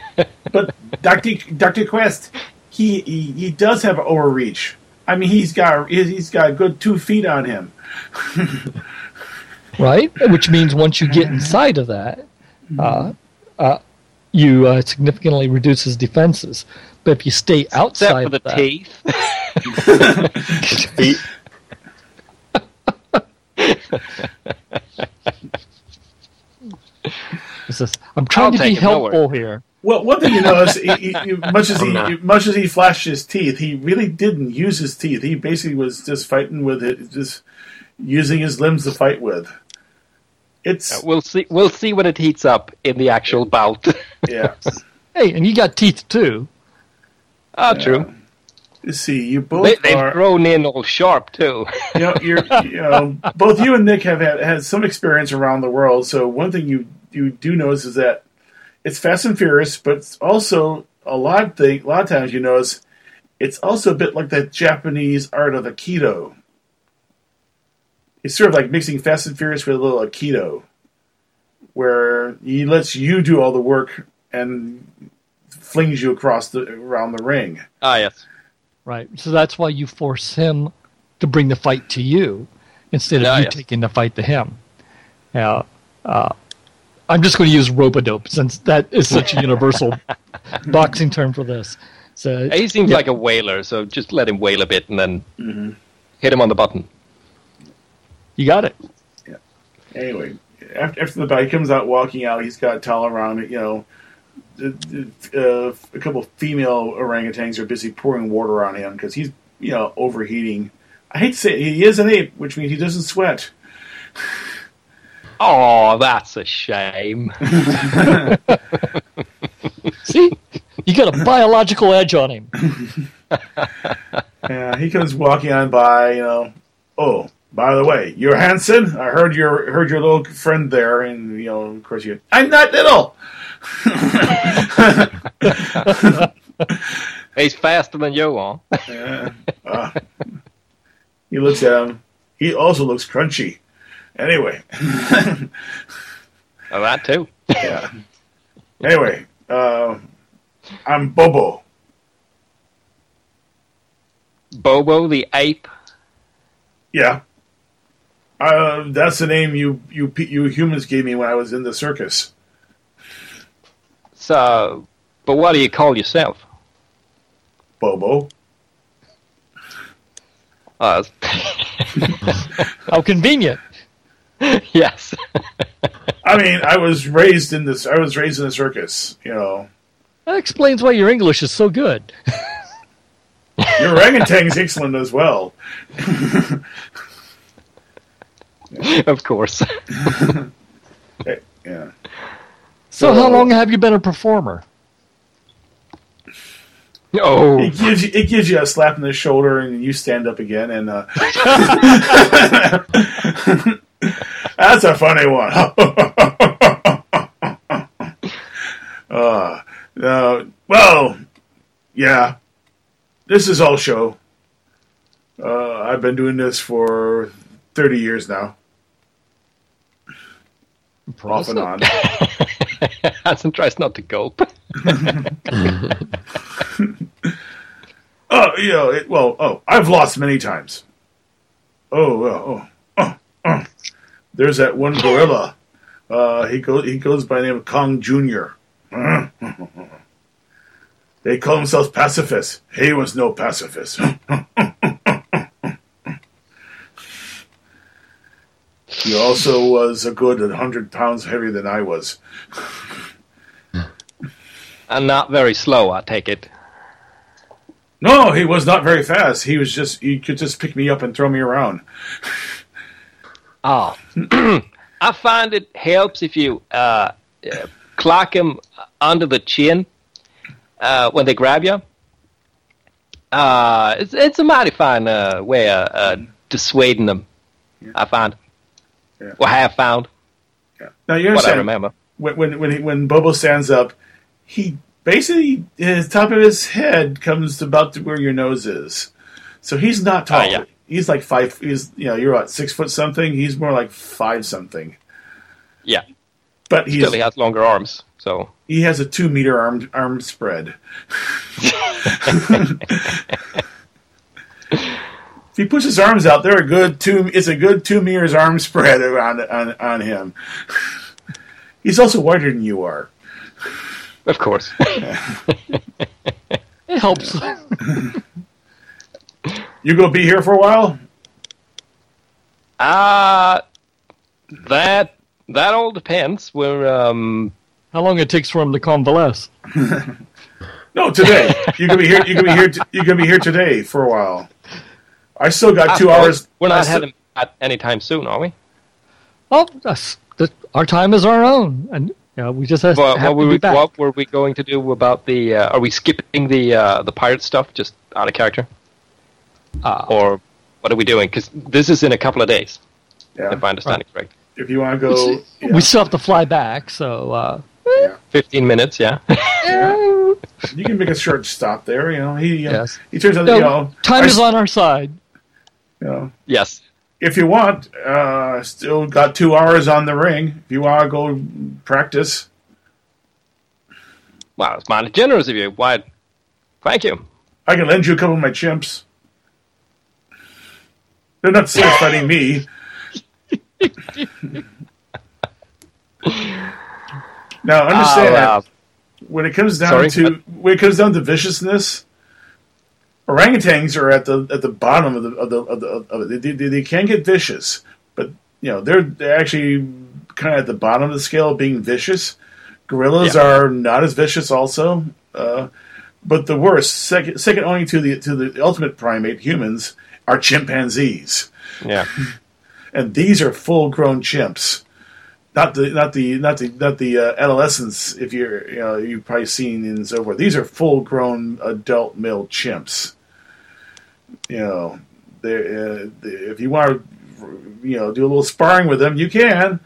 but Doctor Doctor Quest, he, he he does have overreach. I mean, he's got he's got a good two feet on him. Right, which means once you get inside of that, uh, uh, you uh, significantly reduce his defenses. But if you stay outside of that, except for the teeth, feet. Just, I'm trying I'll to be helpful here. Well, one thing you notice, he, he, much as he much as he flashed his teeth, he really didn't use his teeth. He basically was just fighting with it, just using his limbs to fight with. It's uh, we'll see. We'll see when it heats up in the actual bout. Yeah. Hey, and you got teeth too. Ah, oh, yeah. True. You see, you both they, they've are, grown in all sharp too. You know, you're, you know, both you and Nick have had, had some experience around the world. So one thing you you do notice is that it's fast and furious, but also a lot of thing, a lot of times you notice it's also a bit like that Japanese art of Aikido. It's sort of like mixing Fast and Furious with a little Aikido, where he lets you do all the work and flings you across the around the ring. Ah, yes. Right. So that's why you force him to bring the fight to you instead of ah, you yes. taking the fight to him. Now, uh, I'm just going to use rope-a-dope since that is such a universal boxing term for this. So he seems yeah. like a whaler, so just let him wail a bit and then mm-hmm. hit him on the button. You got it. Yeah. Anyway, after, after the bike comes out walking out, he's got Tal around, you know, Uh, a couple of female orangutans are busy pouring water on him because he's, you know, overheating. I hate to say it, he is an ape, which means he doesn't sweat. Oh, that's a shame. See? You got a biological edge on him. Yeah, he comes walking on by, you know, oh, by the way, you're Hansen? I heard your heard your little friend there, and, you know, of course you I'm not little! He's faster than you are. Yeah. Uh, he looks at him. He also looks crunchy. Anyway. Oh, that too. Yeah. Anyway, uh, I'm Bobo. Bobo the ape. Yeah. Uh, that's the name you, you you humans gave me when I was in the circus. So, but what do you call yourself? Bobo. Uh, How convenient. Yes. I mean, I was raised in this. I was raised in a circus. You know. That explains why your English is so good. Your orangutan is excellent as well. Yeah. Of course. Hey, yeah. So, so how long have you been a performer? Oh, it gives you, it gives you a slap in the shoulder, and you stand up again. And uh... that's a funny one. uh, uh, well, yeah, this is all show. Uh, I've been doing this for thirty years now, off and on. Hansen tries not to gulp. Oh, you know, it, well, oh, I've lost many times. Oh, oh, oh, oh. There's that one gorilla. Uh, he goes, he goes by the name of Kong Junior They call themselves pacifists. He was no pacifist. He also was a good one hundred pounds heavier than I was. And not very slow, I take it. No, he was not very fast. He was just, he could just pick me up and throw me around. Oh. I find it helps if you uh, uh, clock him under the chin uh, when they grab you. Uh, it's, it's a mighty fine uh, way of uh, dissuading them, yeah. I find. Yeah. Well, I have found. Yeah. Now you understand. What I remember. When when when, he, when Bobo stands up, he basically his top of his head comes to about to where your nose is, so he's not tall. Oh, yeah. He's like five. He's you know you're about six foot something. He's more like five something. Yeah, but he's, still he has longer arms. So He has a two meter arm arm spread. If he puts his arms out, they're a good two. It's a good two meters arm spread around on on him. He's also wider than you are. Of course, it helps. You gonna be here for a while? Uh that that all depends. Where um, how long it takes for him to convalesce? No, today. You gonna be here. You gonna be here. T- you gonna be here today for a while. I still got two I, hours. We're not still, having at any time soon, are we? Well, that's, that, our time is our own, and you know, we just have, well, have to be we, back. What were we going to do about the? Uh, are we skipping the uh, the pirate stuff just out of character, uh, or what are we doing? Because this is in a couple of days, yeah. If I understand right. it correctly. If you want to go, yeah. We still have to fly back, so uh, yeah. fifteen minutes, yeah. yeah. You can make a short stop there. You know, he yes. uh, he turns out. No, you know, time I, is on our side. You know, yes. If you want, uh, still got two hours on the ring. If you want to go practice. Wow, it's mighty generous of you. Why? Thank you. I can lend you a couple of my chimps. They're not satisfying me. Now, understand uh, wow. that when it comes down Sorry, to but- when it comes down to viciousness. Orangutans are at the at the bottom of the of the of, the, of it. They, they, they can get vicious, but you know they're, they're actually kind of at the bottom of the scale of being vicious. Gorillas yeah. are not as vicious, also, uh, but the worst, second second only to the to the ultimate primate, humans, are chimpanzees. Yeah, and these are full grown chimps, not the not the not the not the uh, adolescents. If you're you know you've probably seen and so forth. These are full grown adult male chimps. You know, they, uh, they, if you want to, you know, do a little sparring with them, you can.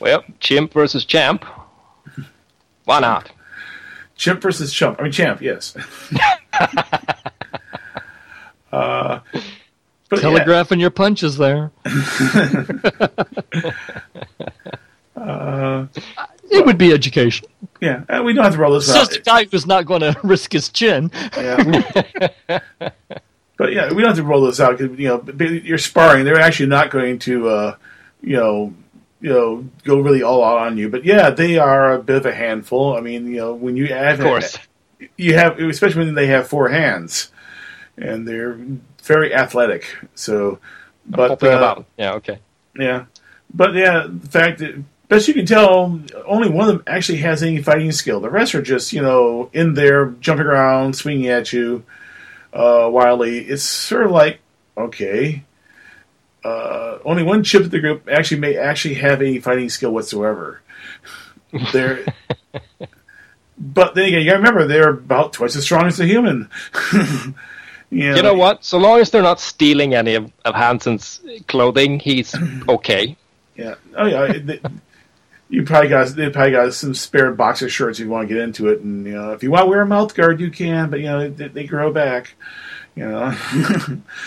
Well, chimp versus champ. Why not? Chimp versus chump. I mean, champ. Yes. uh, but Telegraphing yeah. your punches there. uh, It would be education. Yeah, we don't have to roll this out. It's just a guy who's not going to risk his chin. Yeah. But yeah, we don't have to roll this out because you know you're sparring. They're actually not going to, uh, you know, you know, go really all out on you. But yeah, they are a bit of a handful. I mean, you know, when you add, of course, you have especially when they have four hands, and they're very athletic. So, but uh, about. yeah, okay, yeah, but yeah, the fact that. As you can tell, only one of them actually has any fighting skill. The rest are just, you know, in there, jumping around, swinging at you uh, wildly. It's sort of like, okay, uh, only one chip of the group actually may actually have any fighting skill whatsoever. They're, but then again, you gotta remember, they're about twice as strong as a human. You know, you know what? So long as they're not stealing any of, of Hansen's clothing, he's okay. Yeah. Oh, yeah. They, You probably got they probably got some spare boxer shorts if you want to get into it, and you know if you want to wear a mouth guard, you can. But you know they, they grow back. You know,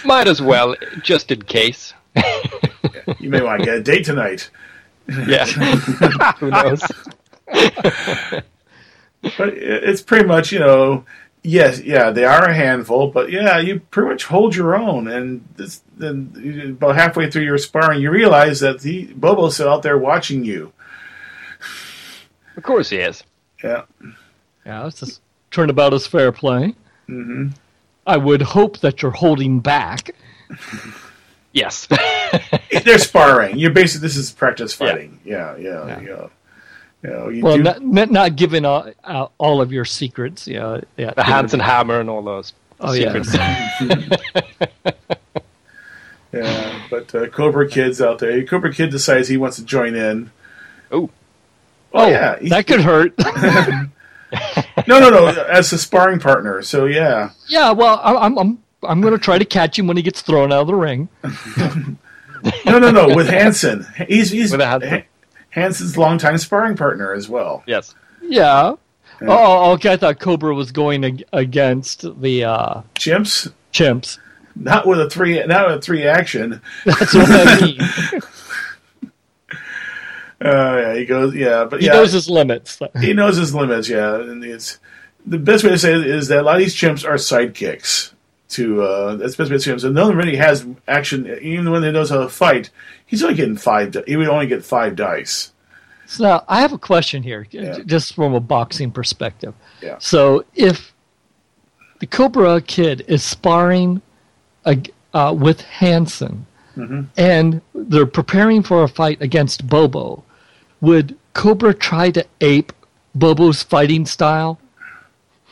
might as well just in case. You may want to get a date tonight. Yeah, who knows? But it, it's pretty much you know yes yeah they are a handful, but yeah you pretty much hold your own, and then about halfway through your sparring, you realize that the Bobo's still out there watching you. Of course he is. Yeah. Yeah, it's just turnabout is fair play. Mm-hmm. I would hope that you're holding back. Yes. They're sparring. You're basically, this is practice fighting. Yeah, yeah, yeah. yeah. yeah. You know, you well, do... not, not giving all, uh, all of your secrets. Yeah, yeah. The hands and hammer and all those oh, secrets. Yeah. Yeah, but uh, Cobra Kid's out there. Cobra Kid decides he wants to join in. Ooh. Oh, oh yeah, he, that could hurt. no, no, no. As a sparring partner, so yeah. Yeah, well, I'm, I'm, I'm going to try to catch him when he gets thrown out of the ring. no, no, no. With Hansen, he's he's Hansen. Hansen's longtime sparring partner as well. Yes. Yeah. yeah. Oh, okay. I thought Cobra was going ag- against the uh, chimps. Chimps. Not with a three. Not with a three action. That's what I mean. yeah, he goes. Yeah, but yeah, he knows his limits. he knows his limits. Yeah, and it's the best way to say it is that a lot of these chimps are sidekicks. To uh, that's the best way to say it. So no one really has action, even when they knows how to fight. He's only getting five. He would only get five dice. So now I have a question here, yeah. just from a boxing perspective. Yeah. So if the Cobra Kid is sparring a, uh, with Hansen, mm-hmm. and they're preparing for a fight against Bobo, would Cobra try to ape Bobo's fighting style?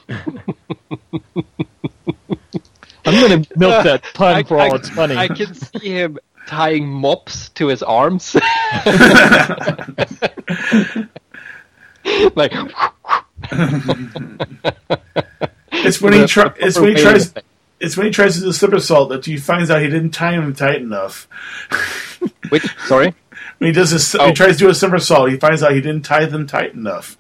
I'm going to milk that pun uh, for I, all I, it's funny. I can see him tying mops to his arms. like... it's when he try, It's when he tries... It's when he tries to do the slip assault that he finds out he didn't tie him tight enough. Which? Sorry? When he does this, oh. he tries to do a somersault, he finds out he didn't tie them tight enough.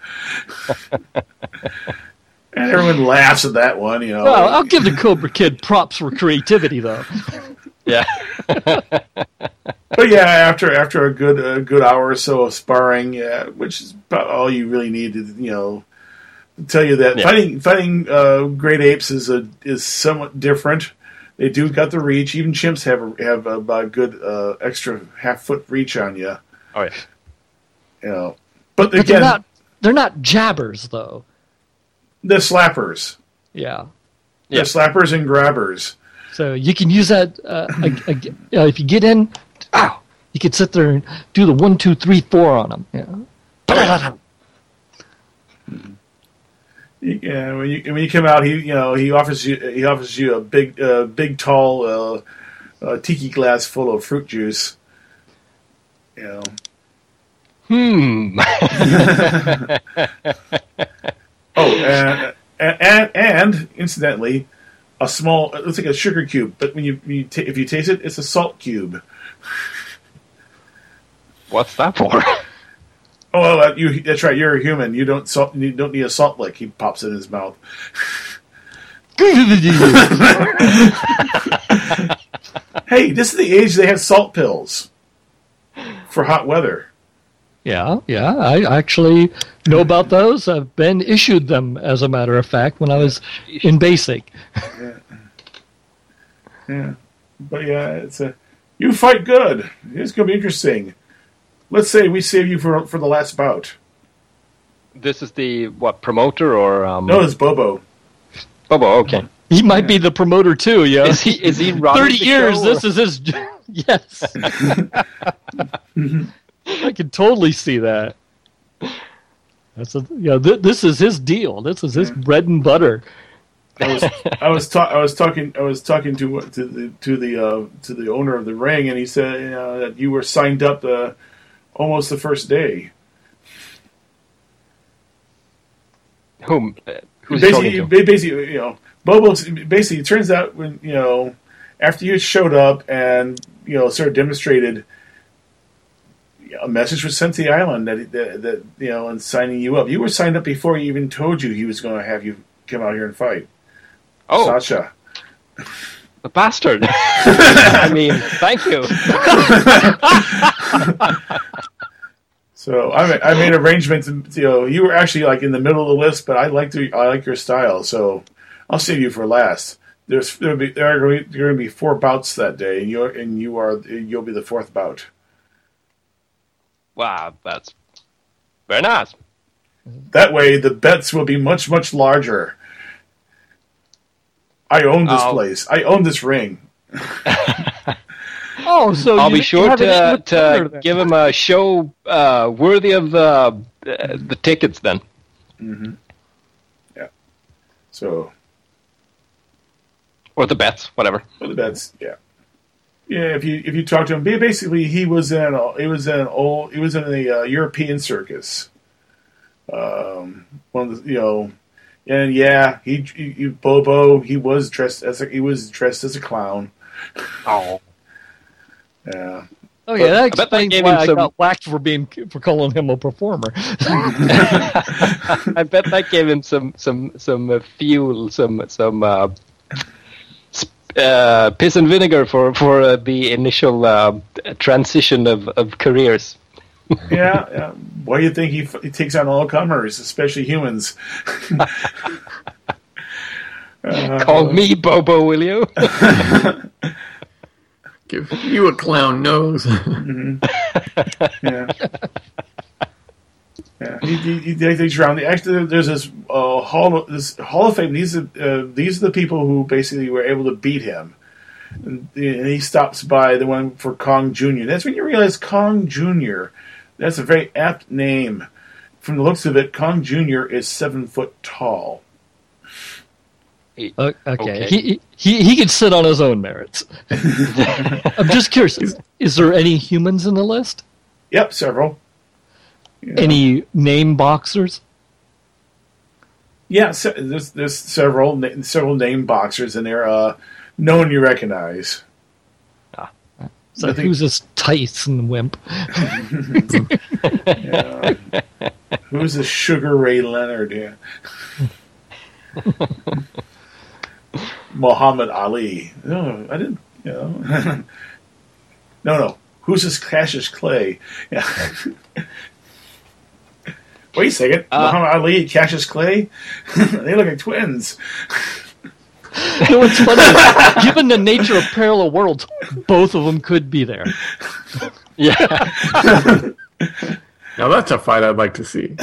And everyone laughs at that one, you know. Well, I'll give the Cobra Kid props for creativity, though. Yeah. But yeah, after after a good a good hour or so of sparring, yeah, which is about all you really need to, you know, tell you that yeah. fighting fighting uh, great apes is a is somewhat different. They do got the reach. Even chimps have a, have about a good uh, extra half foot reach on you. Oh yeah, you know. But, but again, they're not, they're not jabbers though. They're slappers. Yeah, they're yeah. slappers and grabbers. So you can use that uh, a, a, you know, if you get in. Ow! You could sit there and do the one, two, three, four on them. Yeah. Yeah, when you when you come out, he you know he offers you he offers you a big uh, big tall uh, uh, tiki glass full of fruit juice. You know. Hmm. oh, and, and and incidentally, a small it looks like a sugar cube, but when you, when you ta- if you taste it, it's a salt cube. What's that for? Oh, well, you, that's right. You're a human. You don't salt, you don't need a salt lick. He pops it in his mouth. Hey, this is the age they have salt pills for hot weather. Yeah, yeah. I actually know about those. I've been issued them, as a matter of fact, when I was in basic. Yeah. yeah. But yeah, it's a you fight good. It's going to be interesting. Let's say we save you for for the last bout. This is the, what, promoter or... Um... No, it's Bobo. Bobo, okay. He might yeah. be the promoter too, yeah. Is he, is he running thirty years, this is his... Yes. I can totally see that. That's a, yeah, th- this is his deal. This is his yeah. bread and butter. I was I was, ta- I was talking I was talking to to the to the uh, to the owner of the ring, and he said uh, that you were signed up... Uh, Almost the first day. Whom? Uh, who's basically, he talking to? Basically, you know, Bobo. Basically, it turns out when you know, after you showed up and you know, sort of demonstrated, a message was sent to the island that that, that you know, and signing you up. You were signed up before he even told you he was going to have you come out here and fight. Oh, Sasha. A bastard. I mean, thank you. So I, I made arrangements. You know, you were actually like in the middle of the list, but I like to. I like your style, so I'll save you for last. There's there'll be there are going to be four bouts that day, and you're and you are you'll be the fourth bout. Wow, that's very nice. That way, the bets will be much much larger. I own this oh. place. I own this ring. oh, so I'll be sure to, to give him a show uh, worthy of the uh, the tickets. Then, mm-hmm. yeah. So, or the bets, whatever. Or the bets, yeah, yeah. If you if you talk to him, basically he was in a, it was in an old it was in the uh, European circus. Um, one of the, you know. And yeah, he, he Bobo. He was dressed as a, he was dressed as a clown. Oh, yeah. Oh yeah, that explains I, I why some... I got whacked for being for calling him a performer. I bet that gave him some some some uh, fuel, some some uh, uh, piss and vinegar for for uh, the initial uh, transition of of careers. yeah, yeah. Why do you think he, f- he takes on all comers, especially humans? uh, Call me Bobo, will you? Give you a clown nose. Mm-hmm. Yeah. Yeah, he, he, he takes around. Actually, there's this uh, hall, this Hall of Fame. These are uh, these are the people who basically were able to beat him. And, and he stops by the one for Kong Junior That's when you realize Kong Junior That's a very apt name. From the looks of it, Kong Junior is seven foot tall. Okay, okay. He, he he can sit on his own merits. I'm just curious. Is, is there any humans in the list? Yep, several. You know. Any name boxers? Yeah, so there's there's several several name boxers in there. Uh, no one you recognize. Ah, so think, who's this Tyson wimp? Yeah. Who's this Sugar Ray Leonard? Yeah. Muhammad Ali. No, I didn't. You know. no, no. Who's this Cassius Clay? Yeah. Wait a second, uh, Muhammad Ali and Cassius Clay? They look like twins. No, it's funny. Given the nature of parallel worlds, both of them could be there. Yeah. Now that's a fight I'd like to see.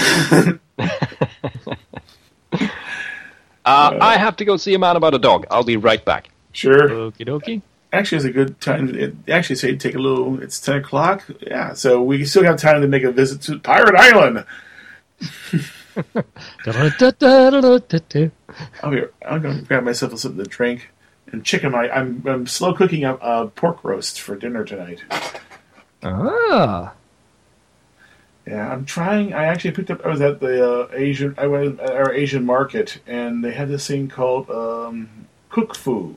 uh, I have to go see him out about a dog. I'll be right back. Sure. Okie dokie. Actually, it's a good time. It actually say take a little. It's ten o'clock. Yeah, so we still have time to make a visit to Pirate Island. I'll be, I'm going to grab myself something to drink and chicken. I, I'm I'm slow cooking up uh, pork roast for dinner tonight. Ah, yeah. I'm trying. I actually picked up. I was at the uh, Asian. I went at our Asian market, and they had this thing called um, cook food.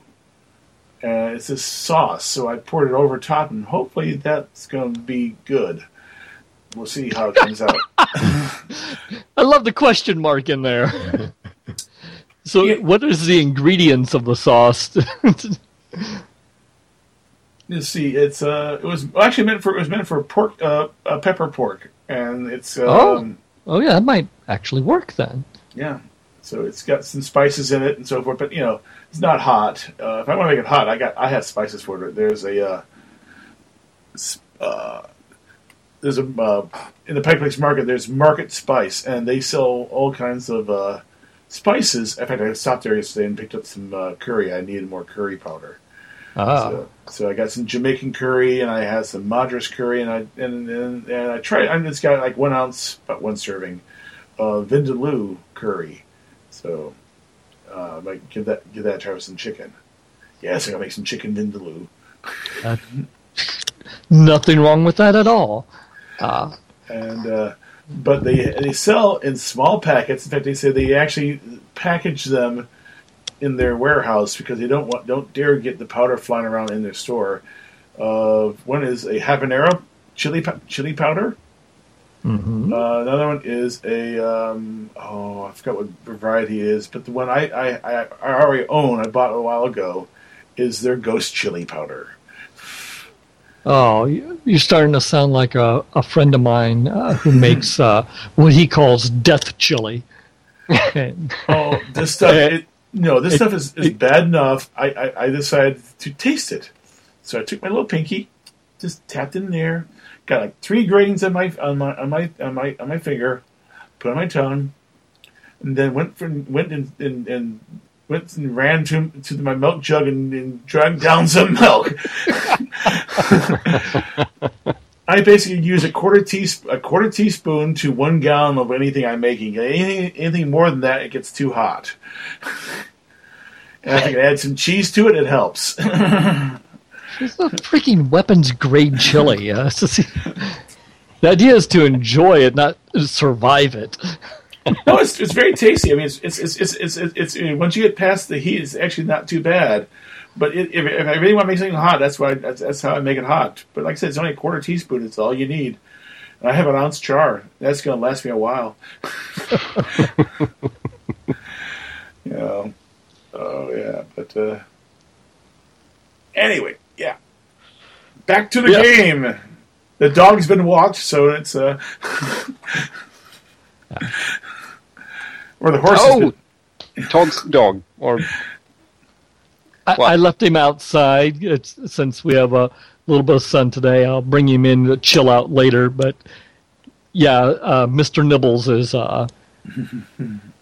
Uh, it's this sauce, so I poured it over top, and hopefully that's going to be good. We'll see how it comes out. I love the question mark in there. So yeah. What is the ingredients of the sauce? You see, it's uh, it was actually meant for it was meant for pork, uh, uh, pepper pork, and it's uh, oh. Um, oh yeah, that might actually work then. Yeah, so it's got some spices in it and so forth, but you know it's not hot. Uh, if I want to make it hot, I got I have spices for it. There's a uh. uh There's a uh, in the Pike Place Market. There's Market Spice, and they sell all kinds of uh, spices. In fact, I stopped there yesterday and picked up some uh, curry. I needed more curry powder, ah. so, so I got some Jamaican curry, and I had some Madras curry, and I and and, and I tried. I just got like one ounce, about one serving, of uh, Vindaloo curry. So, uh, like give that give that a try with some chicken. Yes, I gotta make some chicken Vindaloo. Uh, nothing wrong with that at all. Uh, and uh, but they they sell in small packets. In fact, they say they actually package them in their warehouse because they don't want don't dare get the powder flying around in their store. Uh, one is a habanero chili chili powder. Mm-hmm. Uh, another one is a um, oh I forgot what variety it is, but the one I, I, I, I already own I bought a while ago is their ghost chili powder. Oh, you're starting to sound like a, a friend of mine uh, who makes uh, what he calls death chili. Oh, this stuff! It, no, this it, stuff is, is it, bad enough. I, I, I decided to taste it, so I took my little pinky, just tapped it in there, got like three gratings on my on my on my on my, on my finger, put on my tongue, and then went for went and and. and went and ran to to my milk jug and, and dragged down some milk. I basically use a quarter teasp- a quarter teaspoon to one gallon of anything I'm making. Anything anything more than that, it gets too hot. And if I can add some cheese to it, it helps. It's a freaking weapons grade chili. Uh, the idea is to enjoy it, not survive it. No, it's it's very tasty. I mean, it's it's it's it's it's, it's you know, once you get past the heat, it's actually not too bad. But it, if, if I really want to make something hot, that's why that's, that's how I make it hot. But like I said, it's only a quarter teaspoon. It's all you need. And I have an ounce jar. That's going to last me a while. You know. Oh yeah. But uh, anyway, yeah. Back to the yep. game. The dog's been walked, so it's uh... a... Or the horse oh! Been... Todd's dog. Or... I, I left him outside. It's, since we have a little bit of sun today, I'll bring him in to chill out later. But, yeah, uh, Mister Nibbles is, uh,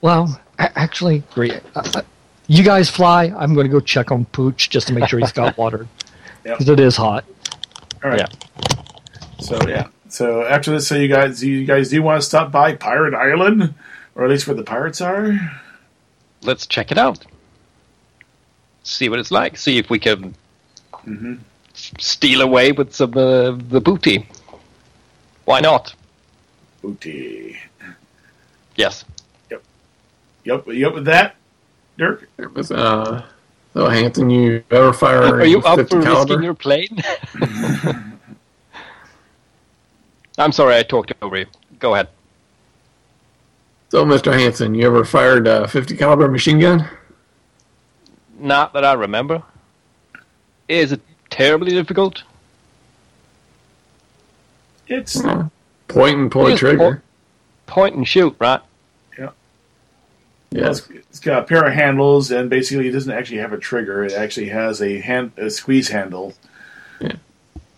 well, actually, great. Uh, you guys fly. I'm going to go check on Pooch just to make sure he's got water. Because yep. It is hot. All right. Yeah. So, yeah. So, after this, so you guys, you guys do want to stop by Pirate Island? Or at least where the pirates are? Let's check it out. See what it's like. See if we can mm-hmm. steal away with some of uh, the booty. Why not? Booty. Yes. Yep. Yep. You up with that, Dirk? It was, uh, so Hansen, you ever fire? Are you up for risking your plane? I'm sorry, I talked over you. Go ahead. So, Mister Hansen, you ever fired a fifty caliber machine gun? Not that I remember. Is it terribly difficult? It's yeah. point and pull trigger. Po- point and shoot, right? Yeah. Yeah. Well, it's, it's got a pair of handles, and basically, it doesn't actually have a trigger. It actually has a hand, a squeeze handle. Yeah.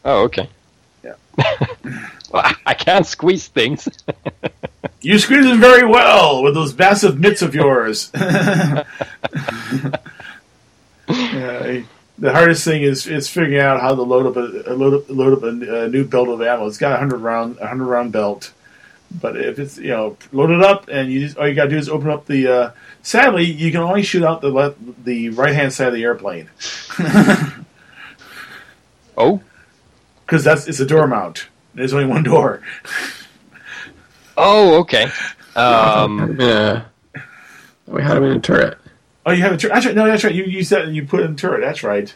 Oh, okay. Yeah. Well, I can't squeeze things. You squeeze them very well with those massive mitts of yours. Uh, the hardest thing is, is figuring out how to load up a, a load up, load up a, a new belt of ammo. It's got a hundred round a hundred round belt, but if it's you know loaded up and you just, all you gotta do is open up the. Uh, sadly, you can only shoot out the left, the right hand side of the airplane. Oh, because that's it's a door mount. There's only one door. Oh, okay. Um, yeah, we had him in a turret. Oh, you have a turret. That's right. No, that's right. You you said you put in a turret. That's right.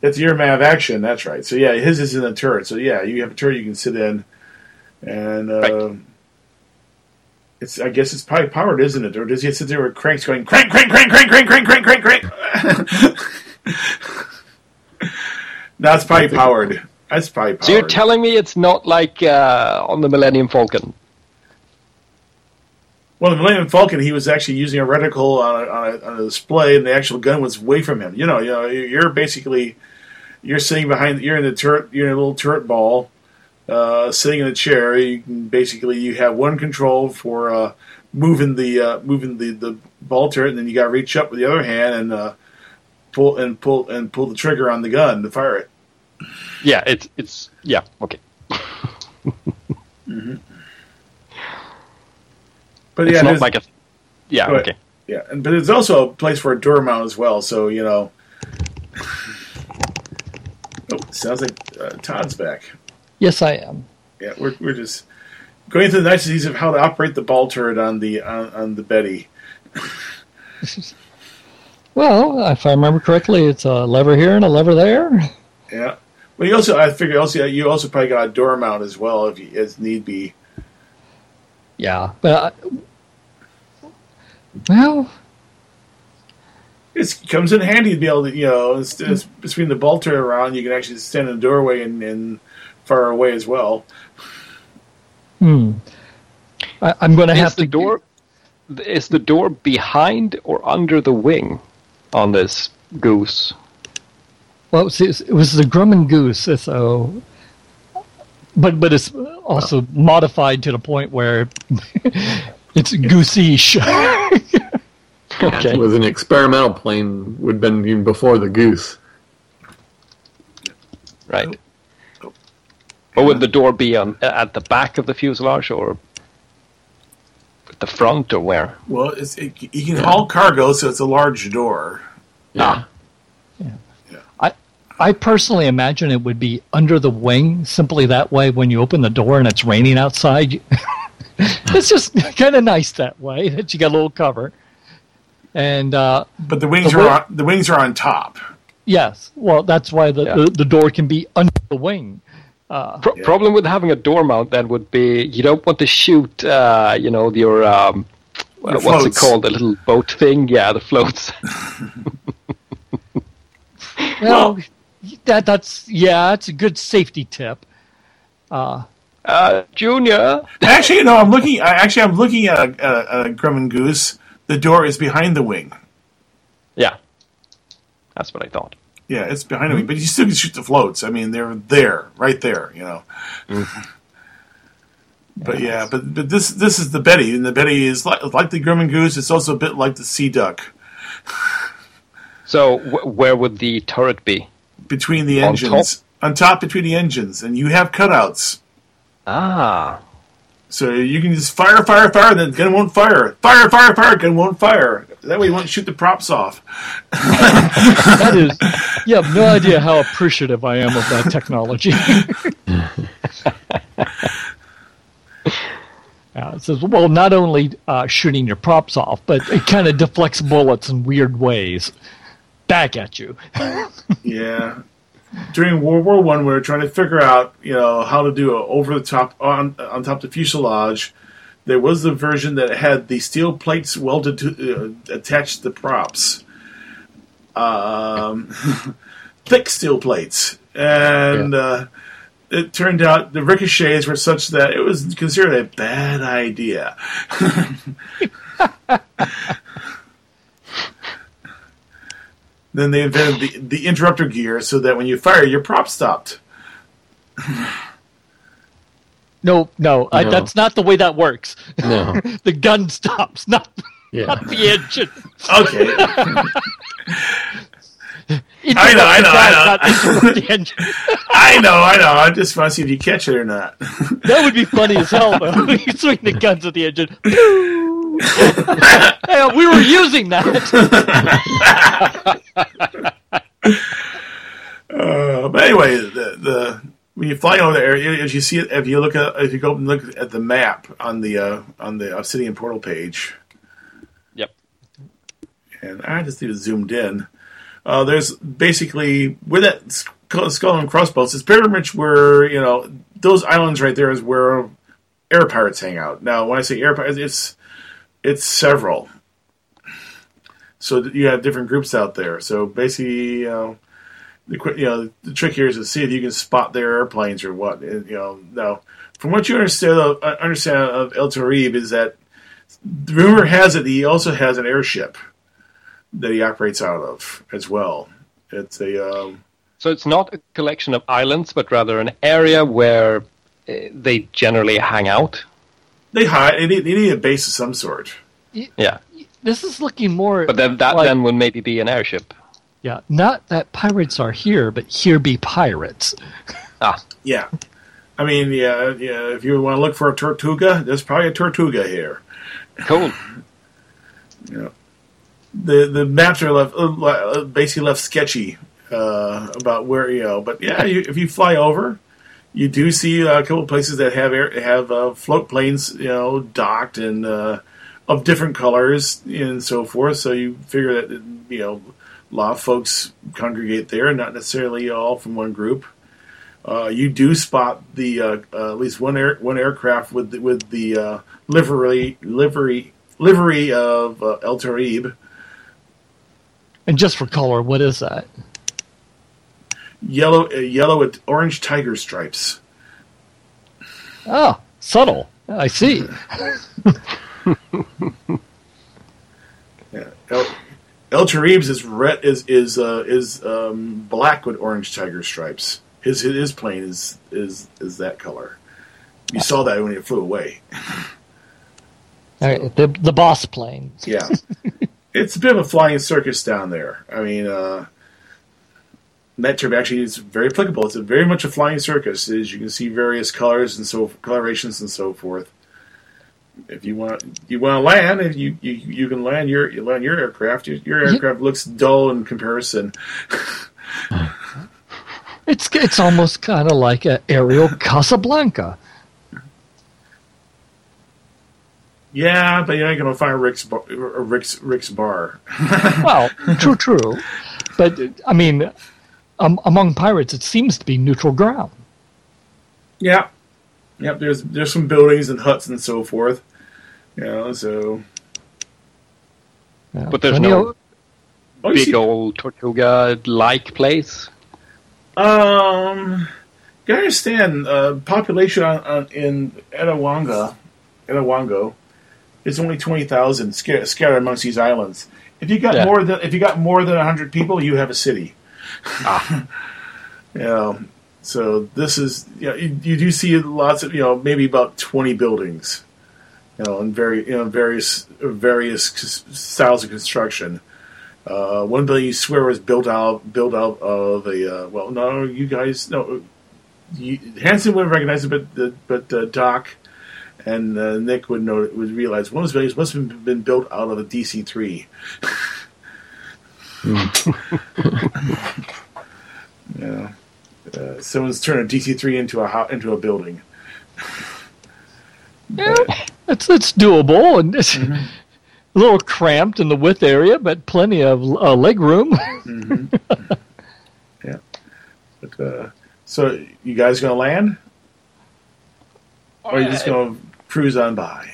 That's your man of action. That's right. So yeah, his is in a turret. So yeah, you have a turret you can sit in, and uh, right. It's I guess it's probably powered, isn't it? Or does he sit there with cranks going crank crank crank crank crank crank crank crank crank? No, it's probably powered. That's probably powered. So you're telling me it's not like uh, on the Millennium Falcon. Well, the Millennium Falcon, he was actually using a reticle on a, on a, on a display, and the actual gun was away from him. You know, you know, you're basically you're sitting behind, you're in the turret, you're in a little turret ball, uh, sitting in a chair. You can basically you have one control for uh, moving the uh, moving the, the ball turret, and then you got to reach up with the other hand and uh, pull and pull and pull the trigger on the gun to fire it. Yeah, it's it's yeah okay. Mm-hmm. But it's yeah, not like a, yeah, but, okay, yeah, and but it's also a place for a door mount as well. So you know, oh, sounds like uh, Todd's back. Yes, I am. Yeah, we're we're just going through the niceties of how to operate the ball turret on the on, on the Betty. Well, if I remember correctly, it's a lever here and a lever there. Yeah, well, you also I figure also you also probably got a door mount as well if you, as need be. Yeah, but I, well, it comes in handy to be able to, you know, it's, it's between the ball turret around, you can actually stand in the doorway and, and far away as well. Hmm. I, I'm going to have to door. Is the door behind or under the wing on this goose? Well, it was, it was the Grumman Goose, so. But but it's also oh. modified to the point where it's goose-ish. Okay. It was an experimental plane, would have been even before the goose. Right. Oh. Oh. But would the door be on, at the back of the fuselage or at the front or where? Well, it's, it, you can yeah. haul cargo, so it's a large door. Yeah. Ah. Yeah. I personally imagine it would be under the wing, simply that way when you open the door and it's raining outside. You, it's just kind of nice that way that you got a little cover. And uh, But the wings the are on, the wings are on top. Yes. Well, that's why the, yeah. the, the door can be under the wing. Uh, Pro- yeah. Problem with having a door mount then would be you don't want to shoot uh, you know, your, um, your what's floats. It called, the little boat thing? Yeah, the floats. well, well That that's yeah, it's a good safety tip. Uh, uh, Junior. Actually, no. I'm looking. Actually, I'm looking at a, a, a Grumman Goose. The door is behind the wing. Yeah, that's what I thought. Yeah, it's behind the wing, but you still can shoot the floats. I mean, they're there, right there. You know. Mm-hmm. But yeah, but, but this this is the Betty, and the Betty is like, like the Grumman Goose. It's also a bit like the sea duck. So w- where would the turret be? Between the engines, on top? on top between the engines, and you have cutouts. Ah. So you can just fire, fire, fire, and then gun won't fire. Fire, fire, fire, gun won't fire. That way you won't shoot the props off. That is, you have no idea how appreciative I am of that technology. Uh, it says, well, not only uh, shooting your props off, but it kind of deflects bullets in weird ways back at you. Yeah. During World War One, we were trying to figure out, you know, how to do a over-the-top, on, on top of the fuselage. There was a version that had the steel plates welded to uh, attach the props. Um, thick steel plates. And... Yeah. Uh, It turned out the ricochets were such that it was considered a bad idea. Then they invented the, the interrupter gear so that when you fire, your prop stopped. No, no, I, no. That's not the way that works. No. The gun stops, not, yeah. not the engine. Okay. I know, I know, I know. I know, I know. I just want to see if you catch it or not. That would be funny as hell, though. You swing the guns at the engine. Yeah, we were using that. uh, but anyway, the, the when you fly over the area, if you see it, if you look at, if you go and look at the map on the uh, on the Obsidian Portal page. Yep. And I just need it zoomed in. Uh, there's basically, with that skull and crossbones, it's pretty much where, you know, those islands right there is where air pirates hang out. Now, when I say air pirates, it's it's several. So you have different groups out there. So basically, you know, the, you know, the trick here is to see if you can spot their airplanes or what. You know, now, from what you understand of, understand of El Tarib is that the rumor has it he also has an airship that he operates out of as well. It's a um, so it's not a collection of islands, but rather an area where uh, they generally hang out. They hide. They need, they need a base of some sort. Yeah, this is looking more. But then that like, then would maybe be an airship. Yeah, not that pirates are here, but here be pirates. Ah, yeah. I mean, yeah, yeah. If you want to look for a Tortuga, there's probably a Tortuga here. Cool. Yeah. The the maps are left uh, basically left sketchy uh, about where you know, but yeah, you, if you fly over, you do see uh, a couple places that have air, have uh, float planes, you know, docked and uh, of different colors and so forth. So you figure that you know a lot of folks congregate there, not necessarily all from one group. Uh, you do spot the uh, uh, at least one air, one aircraft with the, with the uh, livery livery livery of uh, El Tarib. And just for color, what is that? Yellow, uh, yellow with orange tiger stripes. Oh, subtle. I see. Yeah. El, El Tarib's is red. Is is uh, is um, black with orange tiger stripes. His his plane is is is that color. You saw that when it flew away. All right, the the boss plane. Yeah. It's a bit of a flying circus down there. I mean, uh, that term actually is very applicable. It's a very much a flying circus. As you can see, various colors and so colorations and so forth. If you want, you want to land, if you, you you can land your you land your aircraft. Your, your aircraft looks dull in comparison. it's it's almost kind of like an aerial Casablanca. Yeah, but you're not going to find Rick's bar, Rick's, Rick's bar. Well, true, true. But, I mean, um, among pirates, it seems to be neutral ground. Yeah. Yep, there's there's some buildings and huts and so forth. You know, so... Yeah, but there's no oh, big see, old Tortuga-like place? Um... You gotta understand, uh, population on, on, in Etawongo, Etawongo is only twenty thousand sca- scattered amongst these islands. If you got yeah. more than if you got more than one hundred people, you have a city. Ah. You know, so this is you, know, you, you do see lots of you know maybe about twenty buildings, you know, in very you know various various styles of construction. Uh, one building you swear was built out built out of a uh, well no you guys no you, Hansen wouldn't recognize it but the, but uh, Doc and uh, Nick would know would realize one of those buildings must have been built out of a D C three. mm. Yeah. Uh, someone's turned a D C three into a ho- into a building. Yeah, that's that's doable, and it's mm-hmm. a little cramped in the width area, but plenty of uh, leg room. Mm-hmm. Yeah. But, uh, so you guys gonna land, or are you just gonna uh, cruise on by?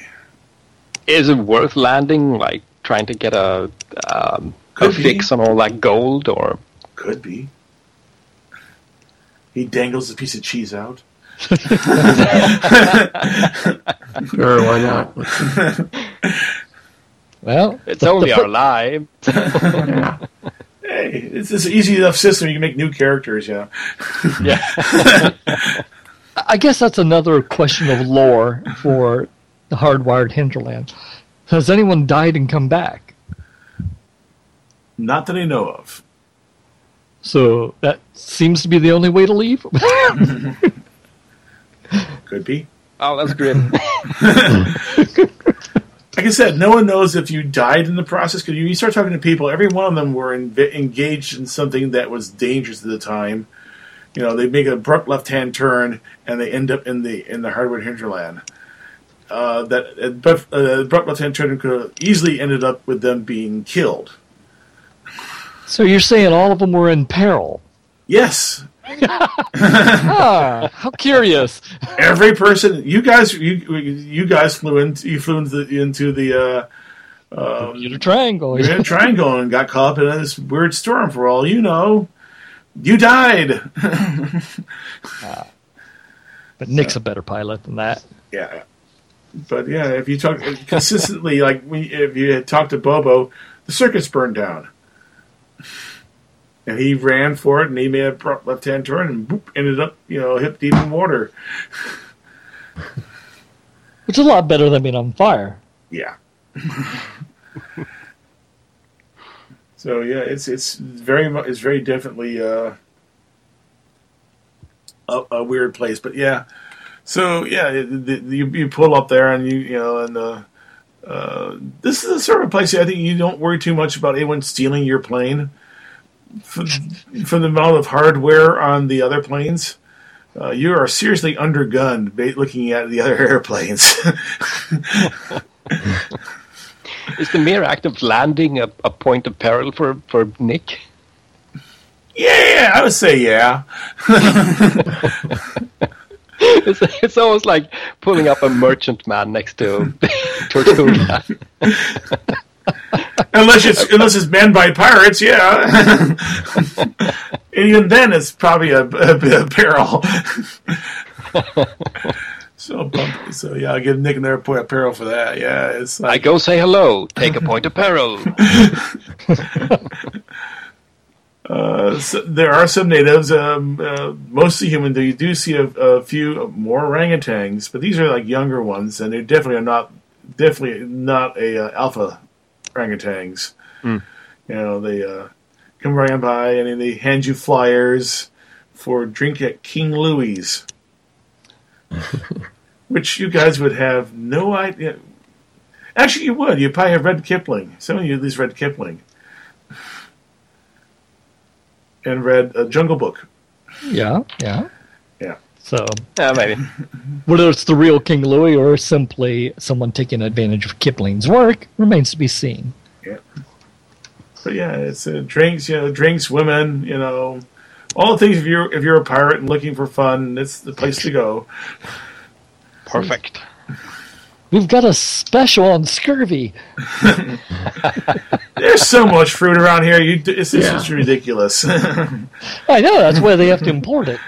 Is it worth landing? Like trying to get a, um, a fix on all that gold, or could be. He dangles a piece of cheese out. Sure, why not? Well, it's only our live. Hey, it's this easy enough system. You can make new characters, you know. Yeah. I guess that's another question of lore for the Hardwired Hinterland. Has anyone died and come back? Not that I know of. So that seems to be the only way to leave. Could be. Oh, that's grim. Like I said, no one knows if you died in the process. Because you start talking to people, every one of them were in, engaged in something that was dangerous at the time. You know, they make an abrupt left-hand turn, and they end up in the in the Hardwired Hinterland. Uh, that but, uh, abrupt left-hand turn could have easily ended up with them being killed. So you're saying all of them were in peril? Yes. Ah, how curious! Every person, you guys, you you guys flew into you flew into the, into the uh, um, Bermuda Triangle. Bermuda Triangle and got caught up in this weird storm. For all you know, you died. Ah. But Nick's so. a better pilot than that. Yeah, but yeah, if you talk consistently, like we, if you had talked to Bobo, the circuits burned down. And he ran for it, and he made a left-hand turn, and boop, ended up, you know, hip deep in water. Which is a lot better than being on fire. Yeah. So yeah, it's it's very it's very definitely uh, a, a weird place, but yeah. So yeah, it, it, you you pull up there, and you you know, and. Uh, Uh, this is a sort of place I think you don't worry too much about anyone stealing your plane from, from the amount of hardware on the other planes. Uh, you are seriously undergunned looking at the other airplanes. Is the mere act of landing a, a point of peril for, for Nick? Yeah, I would say yeah. It's, it's almost like pulling up a merchant man next to Tortuga. unless it's unless it's manned by pirates, yeah. And even then, it's probably a, a, a peril. So bumpy. So yeah, I give Nick another point of peril for that. Yeah, it's like, I go say hello. Take a point of peril. Uh, so there are some natives, um, uh, mostly human. You do see a, a few more orangutans, but these are like younger ones, and they definitely are not, definitely not a uh, alpha orangutans. Mm. You know, they uh, come right on by, and they hand you flyers for drink at King Louie's, which you guys would have no idea. Actually, you would. You probably have read Kipling. Some of you at least read Kipling. And read a Jungle Book. Yeah, yeah, yeah. So, yeah, maybe whether it's the real King Louie or simply someone taking advantage of Kipling's work remains to be seen. Yeah. But yeah, it's uh, drinks, you know, drinks, women, you know, all the things. If you're if you're a pirate and looking for fun, it's the place to go. Perfect. We've got a special on scurvy. There's so much fruit around here. You, it's, it's yeah. just ridiculous. I know. That's why they have to import it.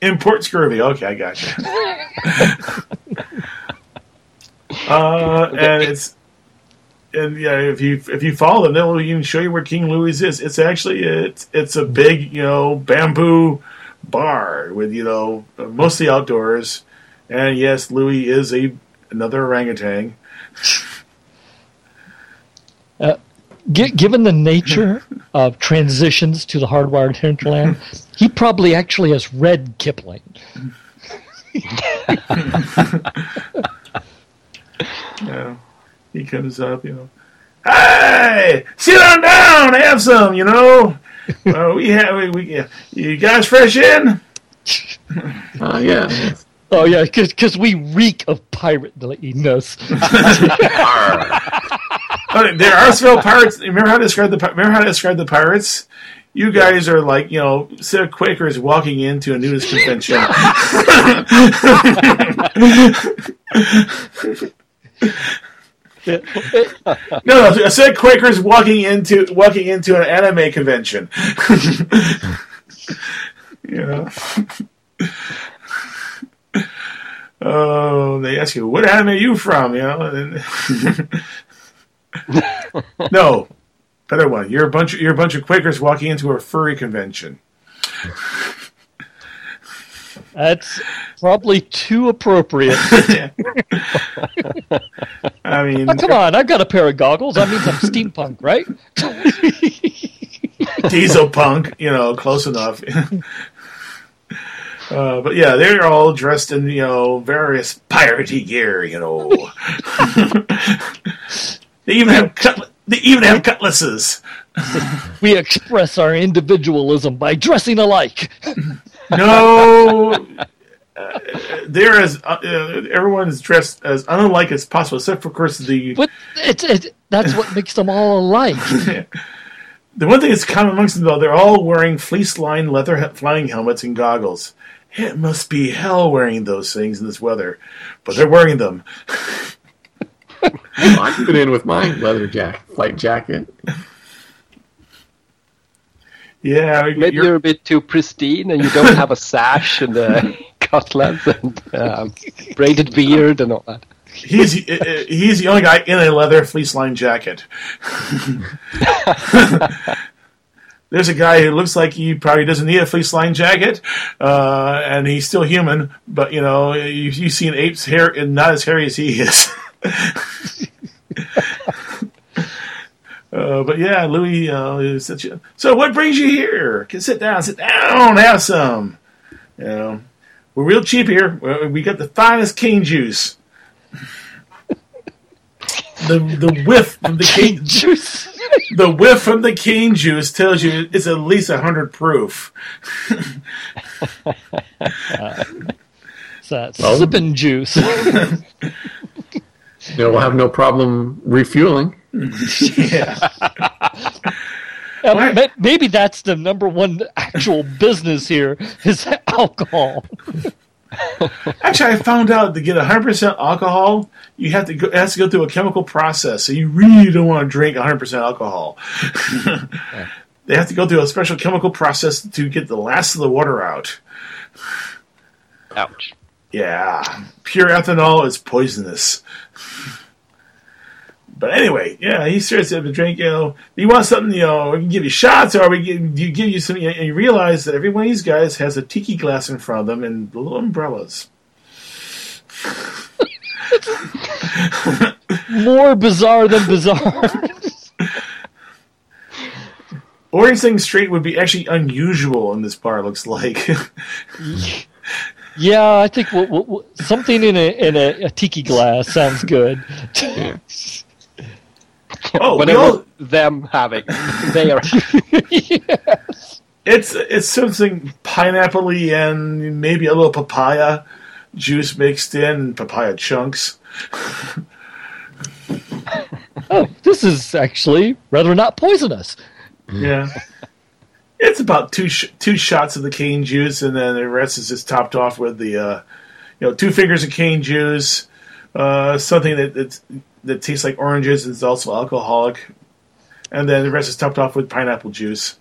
Import scurvy. Okay, I got you. uh, and it's and yeah, if you if you follow them, they'll even show you where King Louis is. It's actually it's it's a big you know bamboo bar with you know mostly outdoors. And yes, Louis is a another orangutan. Uh, g- given the nature of transitions to the Hardwired Hinterland, he probably actually has read Kipling. Yeah, he comes up, you know. Hey, sit on down, have some, you know. Uh, we have, we, we yeah. You guys fresh in? Oh uh, yeah. Oh yeah, because we reek of pirate-ness. Okay, there are still pirates. Remember how to describe the remember how to describe the pirates? You guys are like you know, set of Quakers walking into a nudist convention. no, no, a set of Quakers walking into walking into an anime convention. You know. Oh, they ask you, what anime are you from? You know, and no, better one. You're a bunch. Of, you're a bunch of Quakers walking into a furry convention. That's probably too appropriate. I mean, oh, come on! I've got a pair of goggles. That means I'm steampunk, right? Diesel punk, you know, close enough. Uh, but yeah, they're all dressed in, you know, various piratey gear, you know. They even have cutl- they even have cutlasses. We express our individualism by dressing alike. No, uh, there is uh, everyone is dressed as unlike as possible, except for of course the. But it's it, that's what makes them all alike. Yeah. The one thing that's common amongst them, though, they're all wearing fleece-lined leather he- flying helmets and goggles. It must be hell wearing those things in this weather, but they're wearing them. I fit in with my leather jack- flight jacket. Yeah, maybe you're... you're a bit too pristine, and you don't have a sash and a cutlass and um, braided beard and all that. He's he's the only guy in a leather fleece-lined jacket. There's a guy who looks like he probably doesn't need a fleece-lined jacket, uh, and he's still human. But you know, you, you see an ape's hair, and not as hairy as he is. uh, but yeah, Louis uh, is such a. So what brings you here? Can sit down, sit down, have some. You know, we're real cheap here. We got the finest cane juice. The the whiff from the cane juice. The whiff from the cane juice tells you it's at least a hundred proof. uh, it's that well, sipping juice. They'll have no problem refueling. Yeah. Um, maybe that's the number one actual business here is alcohol. Actually, I found out to get one hundred percent alcohol, you have to go, it has to go through a chemical process. So you really don't want to drink one hundred percent alcohol. Yeah. They have to go through a special chemical process to get the last of the water out. Ouch. Yeah. Pure ethanol is poisonous. But anyway, yeah, he starts to drink, you know, you want something, you know, we can give you shots, or we can give, give you something, and you realize that every one of these guys has a tiki glass in front of them and little umbrellas. More bizarre than bizarre. Ordering things straight would be actually unusual in this bar, looks like. Yeah, I think we'll, we'll, something in a in a, a tiki glass sounds good. Yeah. Oh, whatever all... them having, they are. Yes. It's it's something pineapple-y and maybe a little papaya juice mixed in and papaya chunks. Oh, this is actually rather not poisonous. Yeah. It's about two sh- two shots of the cane juice, and then the rest is just topped off with the, uh, you know, two fingers of cane juice, uh, something that that's, that tastes like oranges and is also alcoholic, and then the rest is topped off with pineapple juice.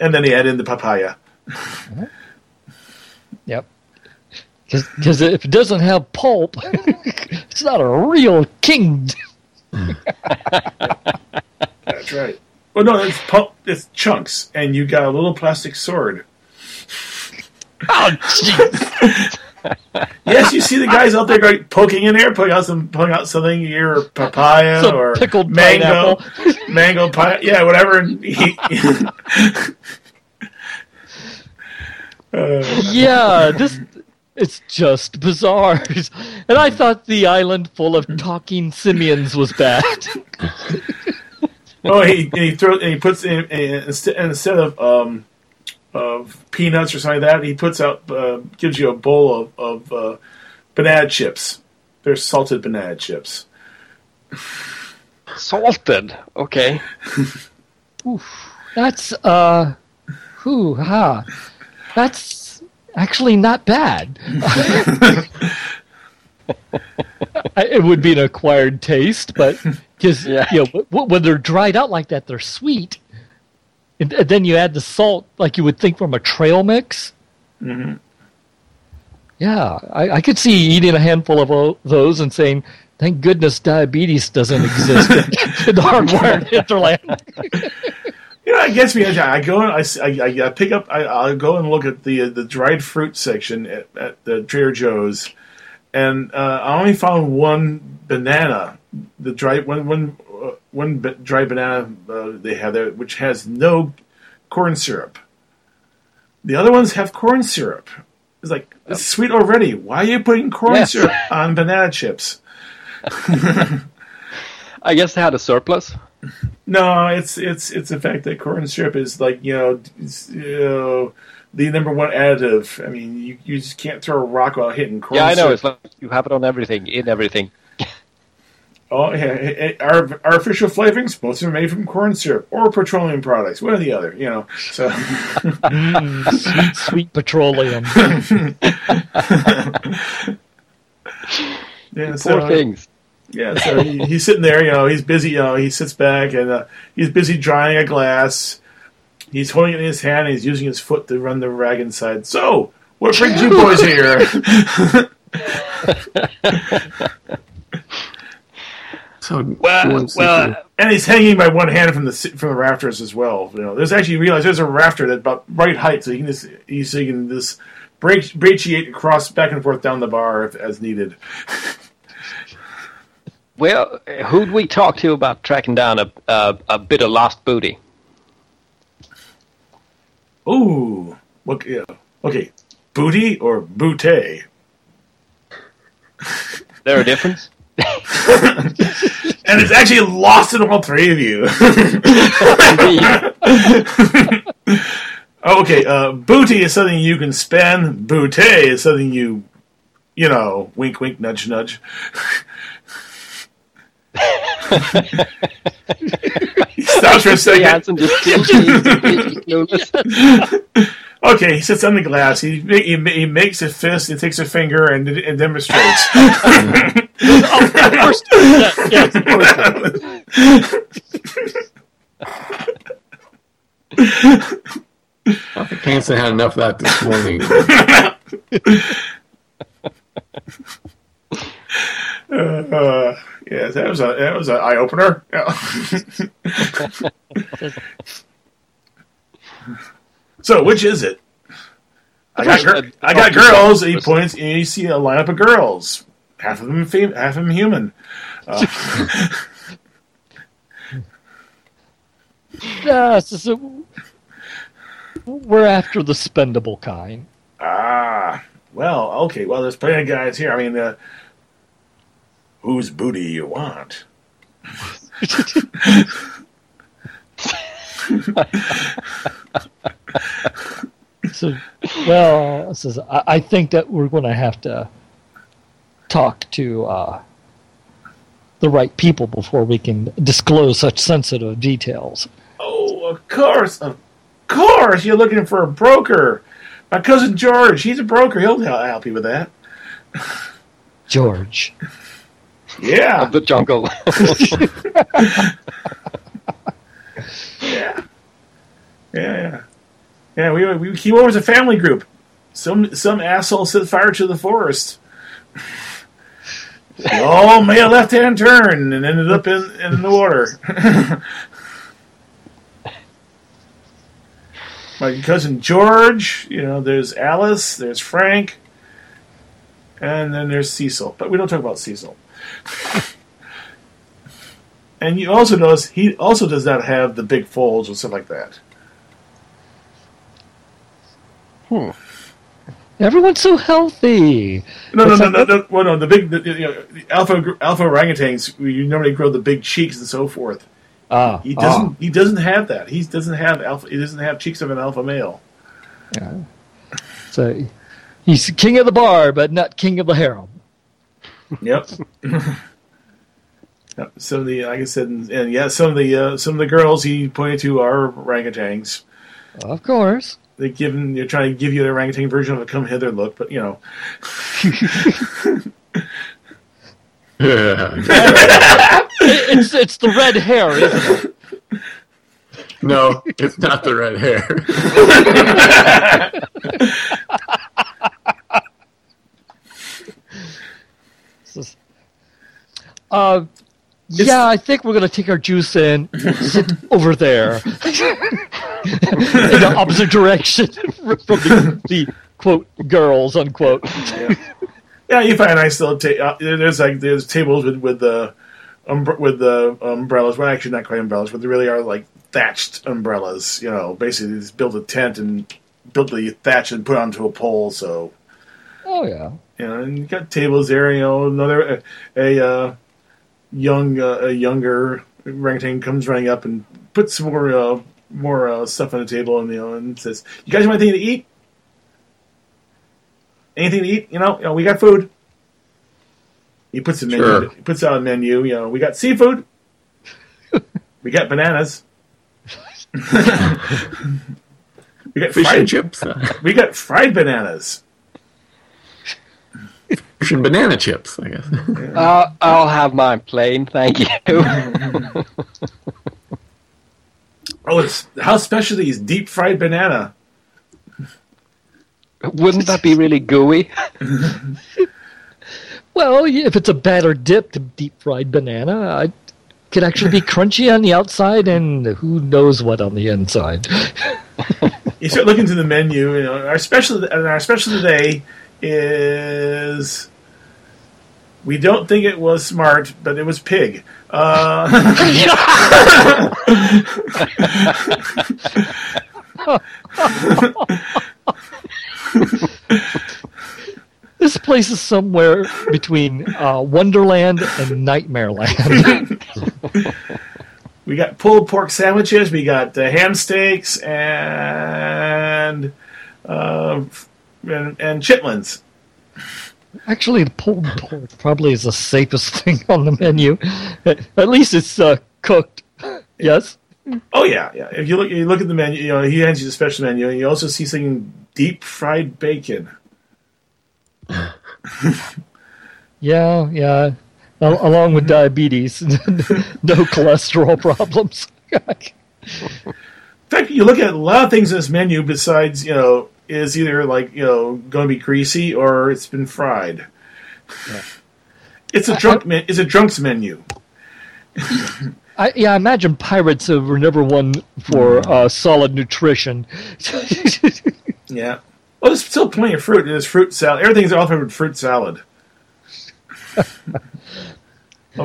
And then he added in the papaya. Mm-hmm. Yep. Because if it doesn't have pulp, it's not a real king. That's right. Well, no, it's pulp. It's chunks, and you got a little plastic sword. Oh, jeez. Yes, you see the guys out there going, poking in there, pulling out some, pulling out something, either papaya some or pickled mango, pineapple. mango pie, yeah, whatever. uh, yeah, this. It's just bizarre. And I thought the island full of talking simians was bad. Oh, he he throws and he puts in, and instead of um of peanuts or something like that, he puts out uh, gives you a bowl of of uh, banana chips. They're salted banana chips. Salted, okay. Oof, that's uh, hoo ha, that's. Actually, not bad. It would be an acquired taste, but because yeah. you know, when they're dried out like that, they're sweet, and then you add the salt, like you would think from a trail mix. Mm-hmm. Yeah, I, I could see eating a handful of those and saying, "Thank goodness diabetes doesn't exist in the hardwired hinterland." You know, it gets me. I go and I, I, I pick up. I, I'll go and look at the the dried fruit section at, at the Trader Joe's, and uh, I only found one banana. The dried one one uh, one b- dried banana uh, they have there, which has no corn syrup. The other ones have corn syrup. It's like it's sweet already. Why are you putting corn yes. syrup on banana chips? I guess they had a surplus. No, it's it's it's the fact that corn syrup is like you know, you know the number one additive. I mean, you, you just can't throw a rock while hitting corn syrup. Yeah, I know. Syrup. It's like you have it on everything, in everything. Oh, yeah. Our our official flavorings mostly are made from corn syrup or petroleum products, one or the other. You know, so mm, sweet, sweet petroleum. Yeah, so, poor things. Yeah, so he, he's sitting there, you know, he's busy, you know, he sits back and uh, he's busy drying a glass. He's holding it in his hand and he's using his foot to run the rag inside. So, what brings you boys here? So, well, well, and he's hanging by one hand from the from the rafters as well. You know, there's actually, you realize there's a rafter that's about right height, so you can just, you, so you can just brachiate across back and forth down the bar if, as needed. Well, who'd we talk to about tracking down a a, a bit of lost booty? Ooh, okay, okay, booty or bootay? Is there a difference? And it's actually lost in all three of you. Okay, uh, booty is something you can spend. Bootay is something you, you know, wink, wink, nudge, nudge. He stops for a second. Okay, he sits on the glass. He he, he makes a fist. He takes a finger and, and demonstrates. I think Hansen had enough of that this morning. Uh, uh, yeah, that was a that was an eye opener. So, which is it? I got gir- I got girls. He points, and you see a lineup of girls. Half of them fem- half of them human. Uh, yeah, so, so we're after the spendable kind. Ah, well, okay. Well, there's plenty of guys here. I mean. Uh, Whose booty you want? so, well, says I, I think that we're going to have to talk to uh, the right people before we can disclose such sensitive details. Oh, of course, of course, you're looking for a broker. My cousin George, he's a broker. He'll help you with that. George. Yeah. Of the jungle. Yeah. Yeah, yeah. Yeah, we we came over as a family group. Some some asshole set fire to the forest. We all made a left hand turn and ended up in, in the water. My cousin George, you know, there's Alice, there's Frank, and then there's Cecil. But we don't talk about Cecil. And you also notice he also does not have the big folds or stuff like that. Hmm. Everyone's so healthy. No, no, no, no, no, well, no. The big, the, you know, the alpha alpha orangutans, you normally grow the big cheeks and so forth. Ah, he doesn't. Ah. He doesn't have that. He doesn't have alpha. He doesn't have cheeks of an alpha male. Yeah. So he's king of the bar, but not king of the harem. Yep. Some of the, like I said, and, and yeah, some of the uh, some of the girls he pointed to are orangutans. Of course. They give them, they're trying to give you the orangutan version of a come hither look, but you know. it's it's the red hair, isn't it? No, it's not the red hair. Just, uh, yeah, I think we're going to take our juice in, sit over there. In the opposite direction from the, the quote girls unquote. Yeah, yeah, you find I still take. Uh, there's like there's tables with with the um, with the umbrellas. Well, actually, not quite umbrellas, but they really are like thatched umbrellas. You know, basically, just build a tent and build the thatch and put it onto a pole. So, oh yeah, you know, and you got tables there. You know, another a, a uh, young uh, a younger orangutan comes running up and puts some more. Uh, More uh, stuff on the table, and you know, and says, "You guys want anything to eat? Anything to eat? You know, you know we got food." He puts a menu. Sure. He puts out a menu. You know, we got seafood. We got bananas. we got fish fried, and chips. We got fried bananas. Fish and banana chips, I guess. Uh, I'll have mine plain, thank you. Oh, it's, how special is deep fried banana? Wouldn't that be really gooey? Well, if it's a batter dipped deep fried banana, it could actually be crunchy on the outside and who knows what on the inside. You start looking through the menu. You know, our special, and our special today is. We don't think it was smart, but it was pig. Uh, this place is somewhere between uh, Wonderland and Nightmareland. We got pulled pork sandwiches, we got uh, ham steaks, and, uh, and, and chitlins. Actually, the pulled pork probably is the safest thing on the menu. At least it's uh, cooked. Yes. Oh yeah, yeah. If you look, you look at the menu. You know, he hands you the special menu, and you also see something deep fried bacon. yeah, yeah. Al- along with diabetes, no cholesterol problems. In fact, you look at a lot of things in this menu besides, you know. Is either like you know going to be greasy or it's been fried. Yeah. It's a drunk. I, men, it's a drunk's menu. I, yeah, I imagine pirates were never one for uh, solid nutrition. Yeah. Well, there's still plenty of fruit. There's fruit salad. Everything's offered with fruit salad of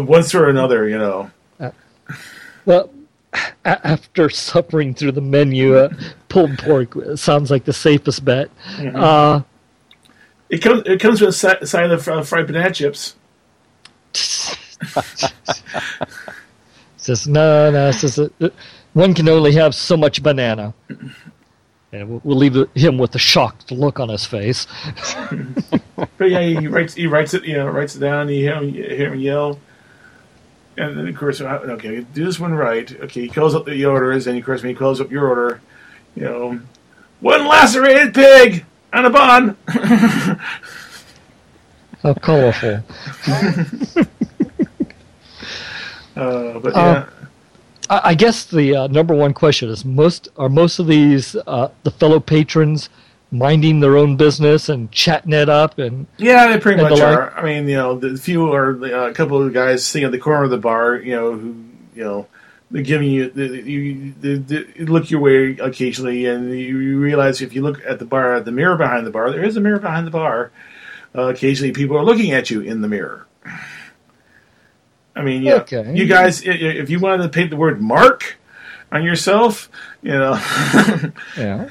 one sort or another. You know. Uh, well. After suffering through the menu, uh, pulled pork sounds like the safest bet. Mm-hmm. Uh, it comes. It comes with a side of uh, fried banana chips. Says no, no. Says uh, one can only have so much banana, and we'll, we'll leave him with a shocked look on his face. But yeah, he writes. He writes it. You know, writes it down. You hear him, you hear him yell. And then, of course, okay, do this one right. Okay, he calls up the orders, and, of course, when he calls up your order, you know, one lacerated pig on a bun. How colorful. uh, but, yeah. Uh, I, I guess the uh, number one question is, most are most of these uh, the fellow patrons minding their own business and chatting it up? And yeah, they pretty much are. Like? I mean, you know, the few or uh, a couple of guys sitting at the corner of the bar, you know, who, you know, they're giving you, they, you they, they look your way occasionally, and you realize if you look at the bar, at the mirror behind the bar, there is a mirror behind the bar. Uh, occasionally, people are looking at you in the mirror. I mean, you, okay. know, you guys, if you wanted to paint the word "mark" on yourself, you know. Yeah.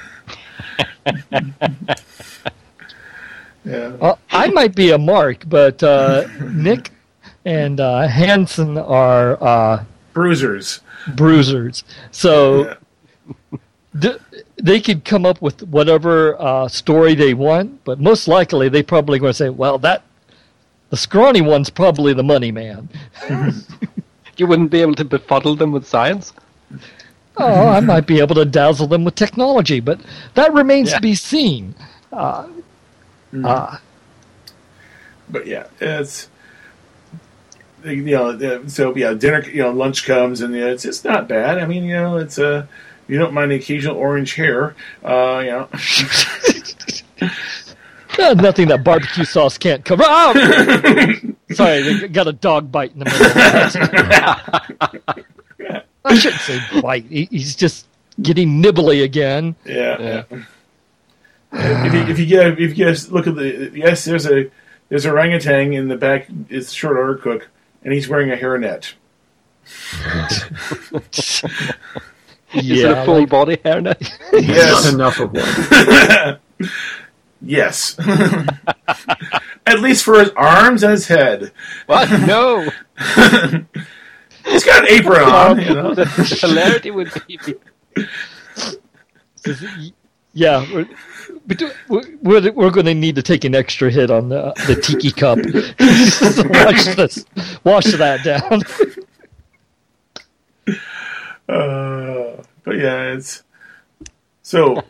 Yeah. Uh, I might be a mark, but uh, Nick and uh, Hansen are uh, bruisers. Bruisers. So yeah. th- they could come up with whatever uh, story they want, but most likely they probably going to say, "Well, that." The scrawny one's probably the money man. You wouldn't be able to befuddle them with science? Oh, I might be able to dazzle them with technology, but that remains yeah. to be seen. Uh, mm. uh, but yeah, it's, you know, so yeah, dinner, you know, lunch comes, and you know, it's it's not bad. I mean, you know, it's a uh, you don't mind the occasional orange hair, uh, you know. Uh, nothing that barbecue sauce can't cover. Oh! Sorry, they got a dog bite in the middle. I shouldn't say bite. He, he's just getting nibbly again. Yeah. yeah. if, you, if you get, if you get, look at the yes, there's a there's an orangutan in the back. It's short order cook, and he's wearing a hairnet. Yeah, is it a full like, body hairnet? Yes, enough of one. Yes. At least for his arms and his head. What? No. He's got an apron on. You know? The hilarity would be... Yeah. We're, we're, we're going to need to take an extra hit on the, the tiki cup. So wash, this, wash that down. Uh, but yeah, it's... So...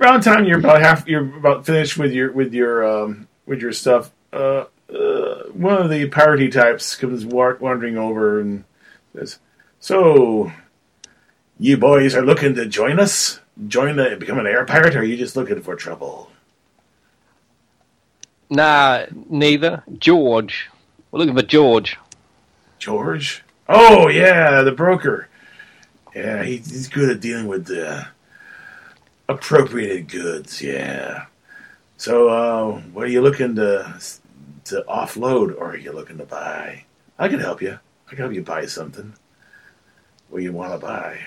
Around time you're about half, you're about finished with your with your um, with your stuff. Uh, uh, one of the piratey types comes wandering over and says, "So, you boys are looking to join us? Join the become an air pirate, or are you just looking for trouble?" Nah, neither. George, we're looking for George. George? Oh yeah, the broker. Yeah, he, he's good at dealing with the. Uh, Appropriated goods, yeah. So, uh, what are you looking to to offload, or are you looking to buy? I can help you. I can help you buy something. What do you want to buy?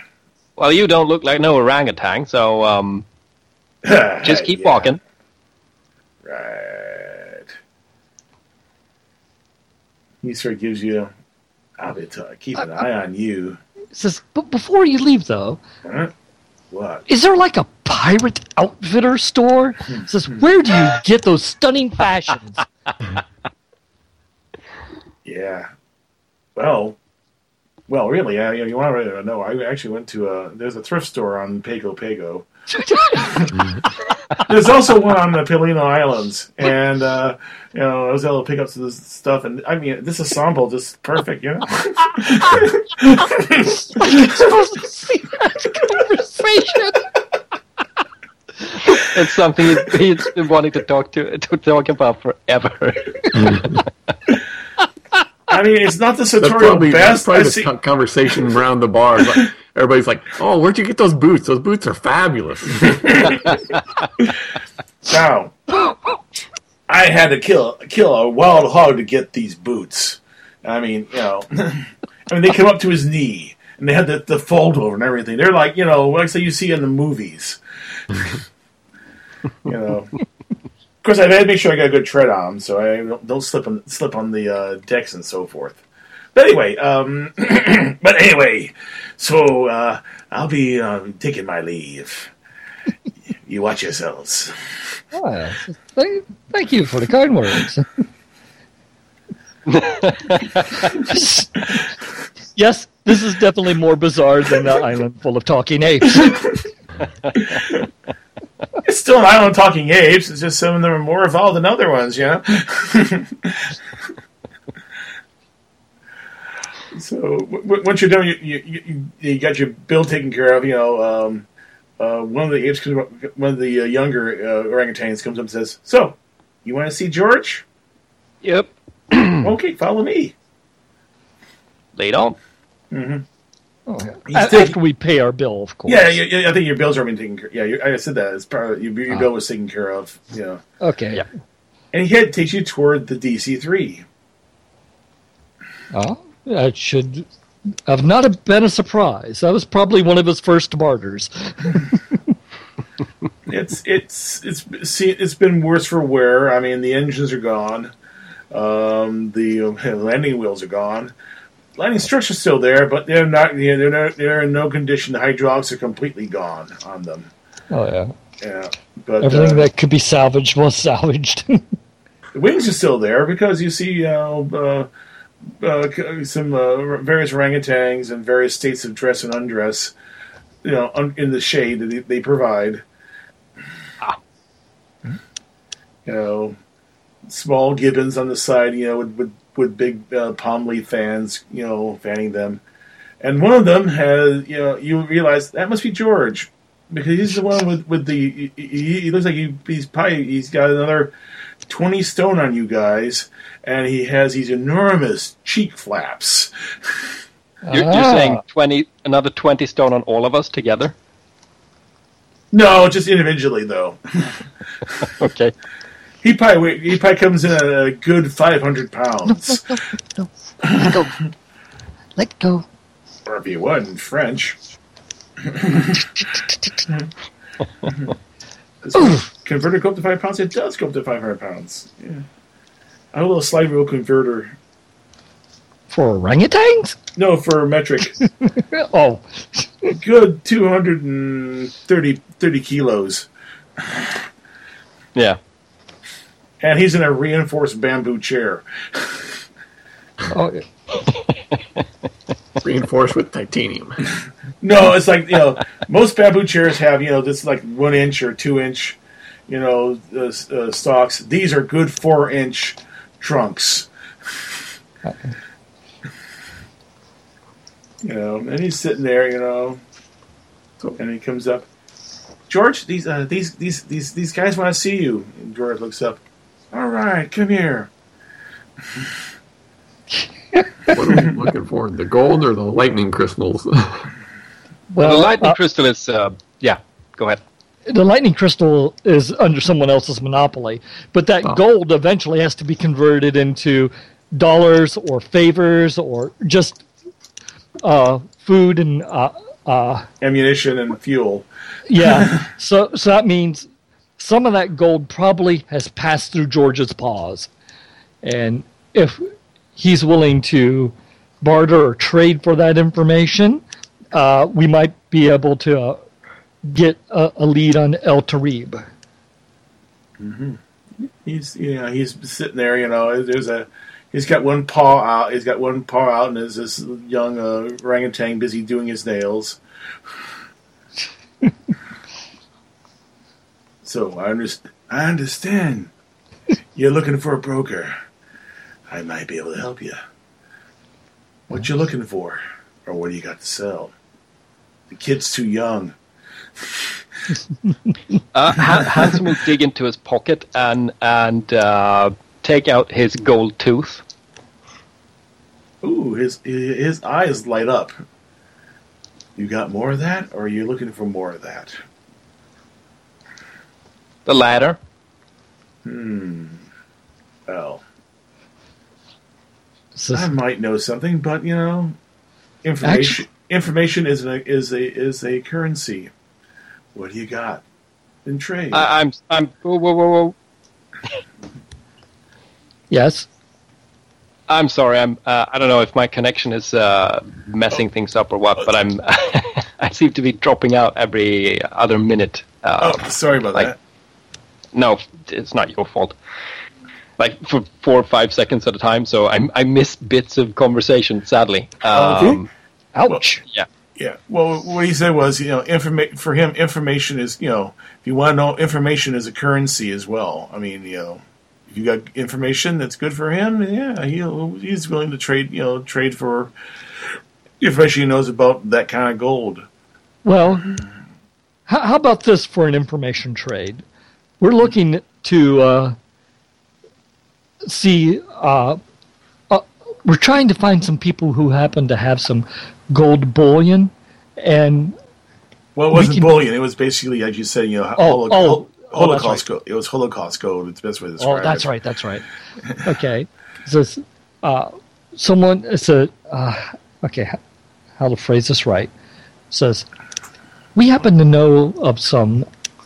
Well, you don't look like no orangutan, so um, just keep yeah. walking. Right. He sort of gives you. I'll be t- keep an I, eye I, on you. Says, but before you leave, though. Huh? What? Is there like a pirate outfitter store? It says, where do you get those stunning fashions? Yeah. Well, well, really, I, you want to really know, I actually went to a, there's a thrift store on Pago Pago. There's also one on the Pilino Islands. And, uh, you know, I was able to pick up some of this stuff. And, I mean, this ensemble just perfect, you know? I'm supposed to see that conversation. It's something he's been wanting to talk, to, to talk about forever. I mean, it's not the sartorial best. That's probably I the see... conversation around the bar. Like, everybody's like, oh, where'd you get those boots? Those boots are fabulous. Now, I had to kill kill a wild hog to get these boots. I mean, you know, I mean, they come up to his knee, and they had the, the fold over and everything. They're like, you know, like you see in the movies. You know. Of course, I've had to make sure I got a good tread on, so I don't, don't slip on slip on the uh, decks and so forth. But anyway, um, but anyway, so uh, I'll be uh, taking my leave. You watch yourselves. Oh, thank, thank you for the kind words. Yes, this is definitely more bizarre than the island full of talking apes. It's still an island of talking apes. It's just some of them are more evolved than other ones, you know? So w- once you're done, you, you you you got your bill taken care of. You know, um, uh, one of the apes, one of the uh, younger uh, orangutans comes up and says, "So, you want to see George?" Yep. Okay, follow me. They don't. Mm-hmm. Oh, yeah. After taking, we pay our bill, of course. Yeah, yeah, I think your bills are being taken care of. Yeah, you, I said that. It's probably, your your uh, bill was taken care of. Yeah. Okay. Yeah. And he had to take you toward the D C three. Oh, that should have not have been a surprise. That was probably one of his first martyrs. it's it's it's see, it's been worse for wear. I mean, the engines are gone. Um, the landing wheels are gone. Landing structure's still there, but they're not. You know, they're not, they're in no condition. The hydraulics are completely gone on them. Oh yeah, yeah. But everything uh, that could be salvaged was salvaged. The wings are still there because you see uh, uh, uh, some uh, various orangutans and various states of dress and undress. You know, un- in the shade that they, they provide. Ah. You know, small gibbons on the side. You know, with. with with big uh, palm leaf fans, you know, fanning them. And one of them has, you know, you realize that must be George because he's the one with, with the, he, he looks like he, he's probably, he's got another twenty stone on you guys and he has these enormous cheek flaps. You're, ah. you're saying twenty, another twenty stone on all of us together? No, just individually though. Okay. He probably he probably comes in at a good five hundred pounds. No, no, no, no. Let go, let go. Or if you would in French. Converter go up to five pounds. It does go up to five hundred pounds. Yeah, I have a little slide rule converter for orangutans. No, for metric. Oh, good two hundred and thirty thirty kilos. Yeah. And he's in a reinforced bamboo chair. Oh, yeah. Reinforced with titanium. No, it's like, you know, most bamboo chairs have, you know, this like one inch or two inch, you know, uh, uh, stalks. These are good four inch trunks. Okay. You know, and he's sitting there, you know, and he comes up. George, these uh, these these these these guys want to see you. And George looks up. All right, come here. What are we looking for? The gold or the lightning crystals? Well, the lightning uh, crystal is... Uh, yeah, go ahead. The lightning crystal is under someone else's monopoly, but that oh. gold eventually has to be converted into dollars or favors or just uh, food and... Uh, uh, ammunition and fuel. Yeah, so so that means... Some of that gold probably has passed through George's paws. And if he's willing to barter or trade for that information, uh, we might be able to uh, get a, a lead on El Tarib. Mm-hmm. He's, you know, he's sitting there, you know, there's a, he's got one paw out, he's got one paw out, and there's this young uh, orangutan busy doing his nails. So, I, under- I understand. You're looking for a broker. I might be able to help you. What you looking for? Or what do you got to sell? The kid's too young. uh, Hansen will dig into his pocket and and uh, take out his gold tooth. Ooh, his his eyes light up. You got more of that, or are you looking for more of that? The latter. Hmm. Well, so, I might know something, but you know, information actually, information is a is a is a currency. What do you got in trade? I, I'm I'm whoa whoa whoa. whoa. Yes. I'm sorry. I'm uh, I don't know if my connection is uh, messing oh. things up or what, but I'm I seem to be dropping out every other minute. Uh, oh, sorry about like, that. No, it's not your fault. Like for four or five seconds at a time, so I I miss bits of conversation. Sadly, um, okay. Ouch. Well, yeah, yeah. Well, what he said was, you know, informa- for him, information is, you know, if you want to know, information is a currency as well. I mean, you know, if you got information that's good for him, yeah, he'll, he's willing to trade, you know, trade for information he knows about that kind of gold. Well, how about this for an information trade? We're looking to uh, see, uh, uh, we're trying to find some people who happen to have some gold bullion. And well, it wasn't we can, bullion. It was basically, as you said, you know, oh, holo- oh, Holocaust oh, right. gold. It was Holocaust gold. It's the best way to describe it. Oh, that's it. right. That's right. Okay. So uh, someone, it's a, uh, okay, how to phrase this right, says, we happen to know of some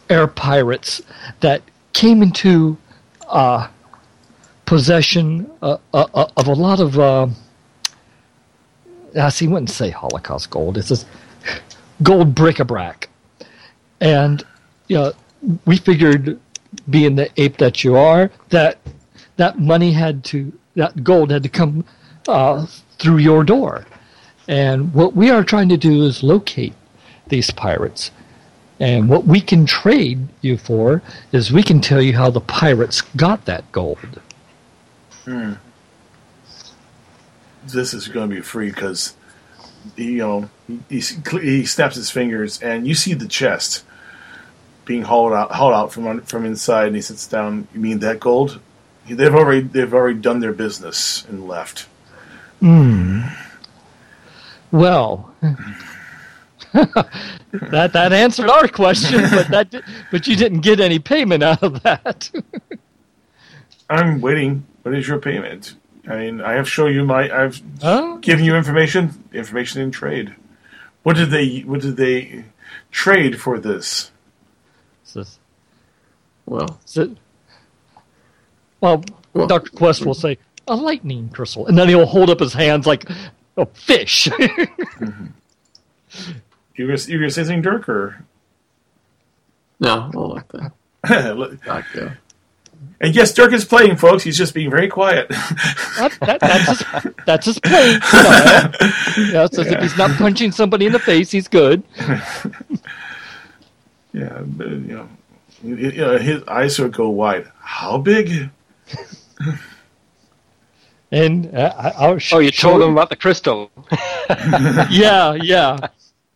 air pirates that came into uh, possession uh, uh, of a lot of, uh, I see, wouldn't say Holocaust gold. It's just gold bric-a-brac. And, you know, we figured, being the ape that you are, that that money had to, that gold had to come uh, through your door. And what we are trying to do is locate these pirates. And what we can trade you for is we can tell you how the pirates got that gold. Hmm. This is going to be free because, you know, he, he, he snaps his fingers and you see the chest being hauled out, hauled out from from inside. And he sits down. You mean that gold? They've already they've already done their business and left. Hmm. Well. that that answered our question, but that did, but you didn't get any payment out of that. I'm waiting. What is your payment? I mean, I have shown you my. I've huh? given you information, information in trade. What did they? What did they trade for this? this well, it, well, well, Doctor Quest will say a lightning crystal, and then he'll hold up his hands like a fish. Mm-hmm. You were you were saying Dirk or no? I like that. like that. And yes, Dirk is playing, folks. He's just being very quiet. that, that, that's his that's his playing style. You know, so yeah. If he's not punching somebody in the face, he's good. yeah, but, you know, his eyes would go wide. How big? and uh, I, I'll sh- oh, you told him about the crystal. yeah, yeah.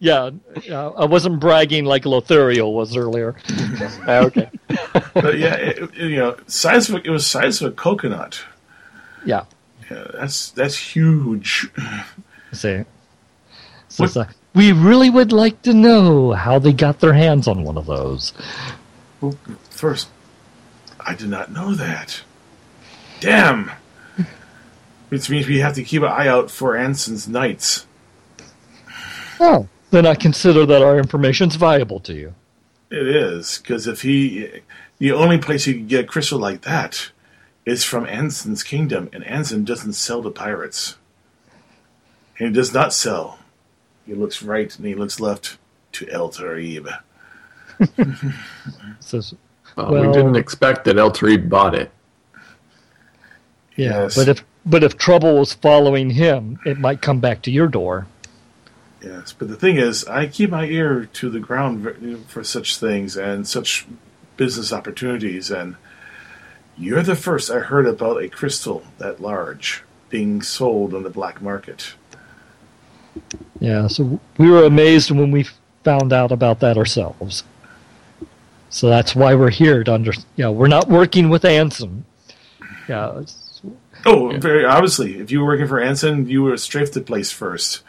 Yeah, uh, I wasn't bragging like Lothario was earlier. Okay, but yeah, it, you know, size of a, it was size of a coconut. Yeah, yeah, that's that's huge. See, so so, we really would like to know how they got their hands on one of those. Well, first, I did not know that. Damn, which means we have to keep an eye out for Anson's knights. Oh. Then I consider that our information's valuable to you. It is, because if he, the only place you can get a crystal like that is from Anson's Kingdom, and Anson doesn't sell to pirates. And he does not sell. He looks right and he looks left to El Tarib. Says, well, well, we didn't expect that El Tarib bought it. Yeah, yes. but if but if trouble was following him, it might come back to your door. Yes, but the thing is, I keep my ear to the ground for such things and such business opportunities, and you're the first I heard about a crystal that large being sold on the black market. Yeah, so we were amazed when we found out about that ourselves. So that's why we're here to understand. You know, we're not working with Anson. Yeah. Oh, yeah. Very obviously. If you were working for Anson, you would have strafed the place first.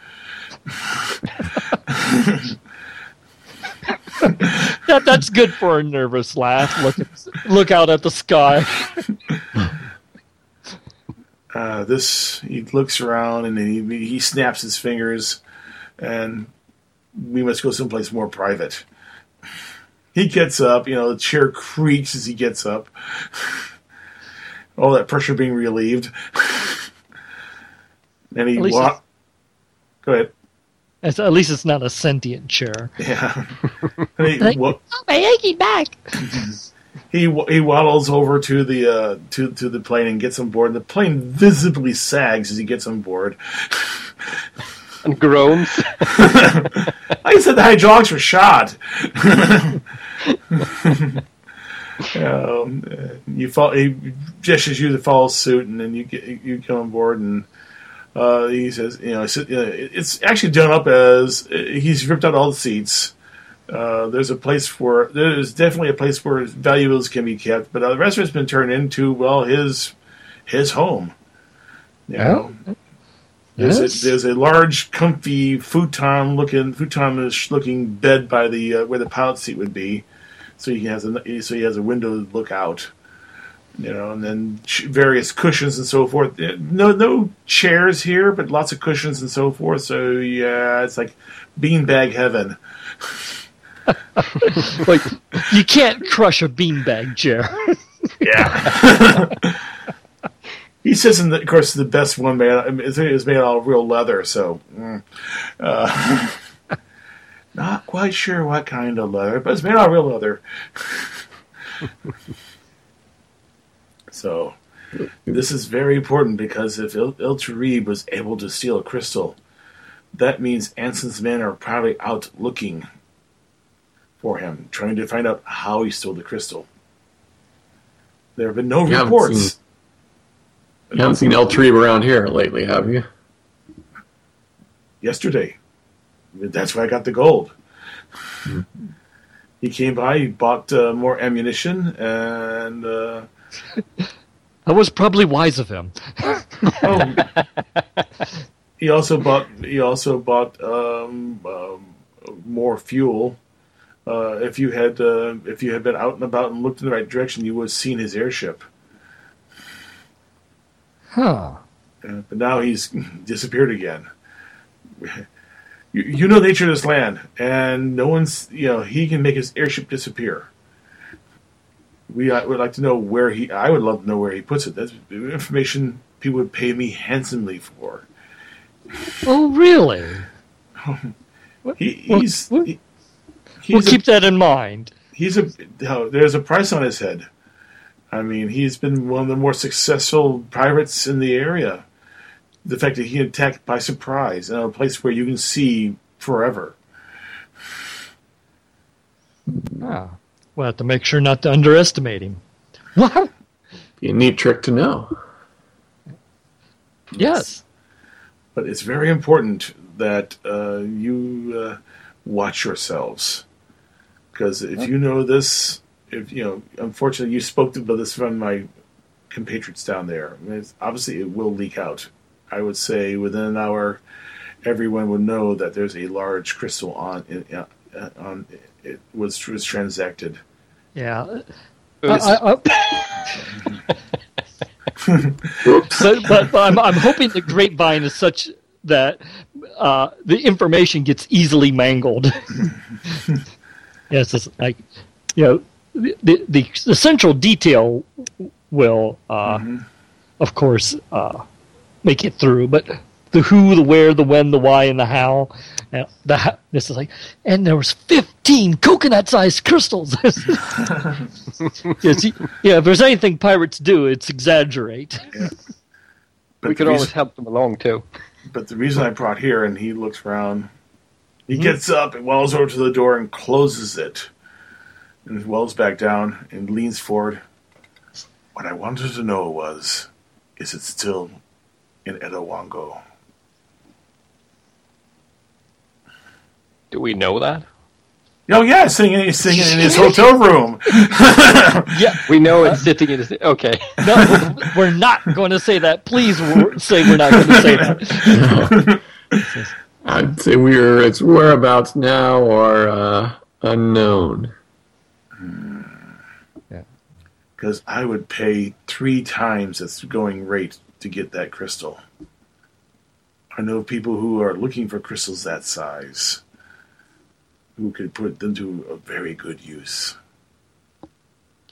that that's good for a nervous laugh. Look at, look out at the sky. uh, this he looks around and he he snaps his fingers, and we must go someplace more private. He gets up. You know, the chair creaks as he gets up. All that pressure being relieved, and he walks. Go ahead. So at least it's not a sentient chair. Yeah. he, like, wa- oh, my achy back. he he waddles over to the uh, to to the plane and gets on board. The plane visibly sags as he gets on board. And groans. I said the hydraulics were shot. um, you fall. He gestures you to follow suit, and then you get, you come on board. And uh, he says, you know, it's actually done up as he's ripped out all the seats. Uh, there's a place for there's definitely a place where his valuables can be kept, but uh, the rest of it's been turned into well his his home. You know? Oh. There's, yes. a, there's a large, comfy futon-looking, futon-ish-looking bed by the uh, where the pilot seat would be, so he has a so he has a window to look out, you know, and then various cushions and so forth. No, no chairs here, but lots of cushions and so forth. So yeah, it's like beanbag heaven. Like you can't crush a beanbag chair. Yeah. He says, in the, of course, the best one made, I mean, is made out of real leather, so mm, uh, not quite sure what kind of leather, but it's made out of real leather. So this is very important because if El, El Tarib was able to steal a crystal, that means Anson's men are probably out looking for him, trying to find out how he stole the crystal. There have been no you reports. You haven't seen El Tarib around here lately, have you? Yesterday. That's where I got the gold. Mm-hmm. He came by, he bought uh, more ammunition, and... Uh, that was probably wise of him. Oh, he also bought He also bought um, um, more fuel. Uh, if you had uh, If you had been out and about and looked in the right direction, you would have seen his airship. Huh. Uh, but now he's disappeared again. You, you know the nature of this land, and no one's, you know, he can make his airship disappear. We I would like to know where he, I would love to know where he puts it. That's information people would pay me handsomely for. Oh, really? he, he's, what? He, he's we'll a, keep that in mind. He's a, oh, there's a price on his head. I mean, he's been one of the more successful pirates in the area. The fact that he attacked by surprise in a place where you can see forever. Ah, we'll have to make sure not to underestimate him. What? Be a neat trick to know. Yes. yes. But it's very important that uh, you uh, watch yourselves. Because if you know this... If, you know, unfortunately, you spoke about this from my compatriots down there. I mean, it's, obviously, it will leak out. I would say within an hour, everyone would know that there's a large crystal on it. Uh, on it was was transacted. Yeah. Was, I, I, I, but, but I'm, I'm hoping the grapevine is such that uh, the information gets easily mangled. Yes, it's like you know. The, the the central detail will, uh, mm-hmm. of course, uh, make it through. But the who, the where, the when, the why, and the how. Uh, the how, this is like, and there was fifteen coconut-sized crystals. Yes, yeah, if there's anything pirates do, it's exaggerate. Yeah. We could reason, always help them along too. But the reason I brought here, and he looks around, he mm-hmm. gets up and wallows over to the door and closes it. And wells back down and leans forward. What I wanted to know was, is it still in Etawongo? Do we know that? Oh yeah, it's sitting in, it's sitting in his hotel room. Yeah, we know it's sitting in his. Okay, no, we're not going to say that. Please say we're not going to say that. No. I'd say we're its whereabouts now are uh, unknown. Yeah, because I would pay three times its going rate to get that crystal. I know people who are looking for crystals that size who could put them to a very good use.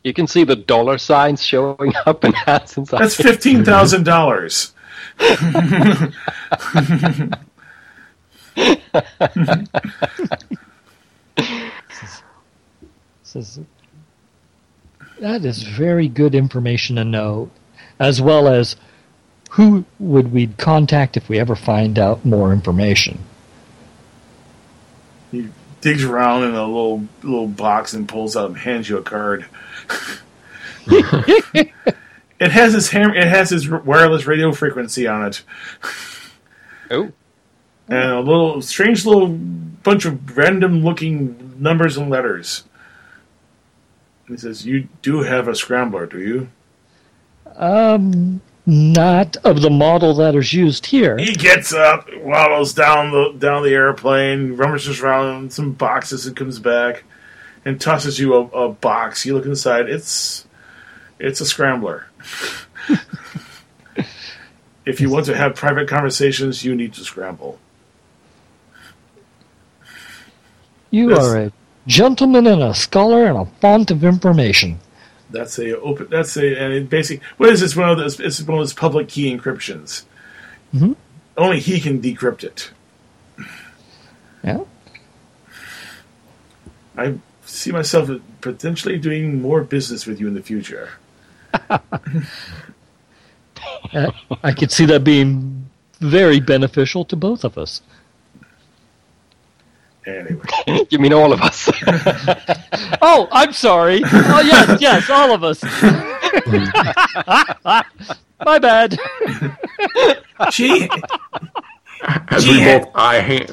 You can see the dollar signs showing up in Hanson's eyes. That's fifteen thousand dollars. Says, that is very good information to know, as well as who would we contact if we ever find out more information. He digs around in a little little box and pulls out and hands you a card. It has his ham- it has his wireless radio frequency on it. Oh. And a little strange little bunch of random looking numbers and letters. He says, "You do have a scrambler, do you?" Um, not of the model that is used here. He gets up, waddles down the down the airplane, rummages around some boxes, and comes back and tosses you a, a box. You look inside; it's it's a scrambler. If you want to have private conversations, you need to scramble. You That's, are a gentleman and a scholar and a font of information. That's a open. That's a and it basically. What is this? One of those. It's one of those public key encryptions. Mm-hmm. Only he can decrypt it. Yeah. I see myself potentially doing more business with you in the future. I, I could see that being very beneficial to both of us. Anyway. You mean all of us? Oh, I'm sorry. Oh, yes, yes, all of us. My bad. She... As Gee, we both eye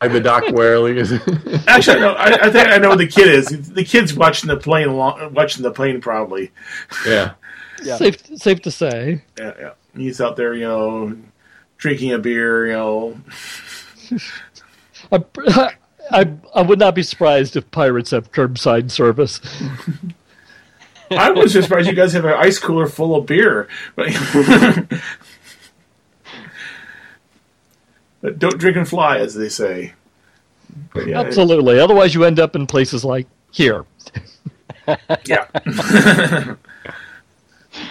eye the doc warily. Actually, no, I, I think I know what the kid is. The kid's watching the plane, watching the plane probably. Yeah, yeah. safe, safe to say. Yeah, yeah. He's out there, you know, drinking a beer, you know. I, I, I would not be surprised if pirates have curbside service. I was just surprised you guys have an ice cooler full of beer. But don't drink and fly, as they say. Yeah, absolutely. It, Otherwise, you end up in places like here. Yeah.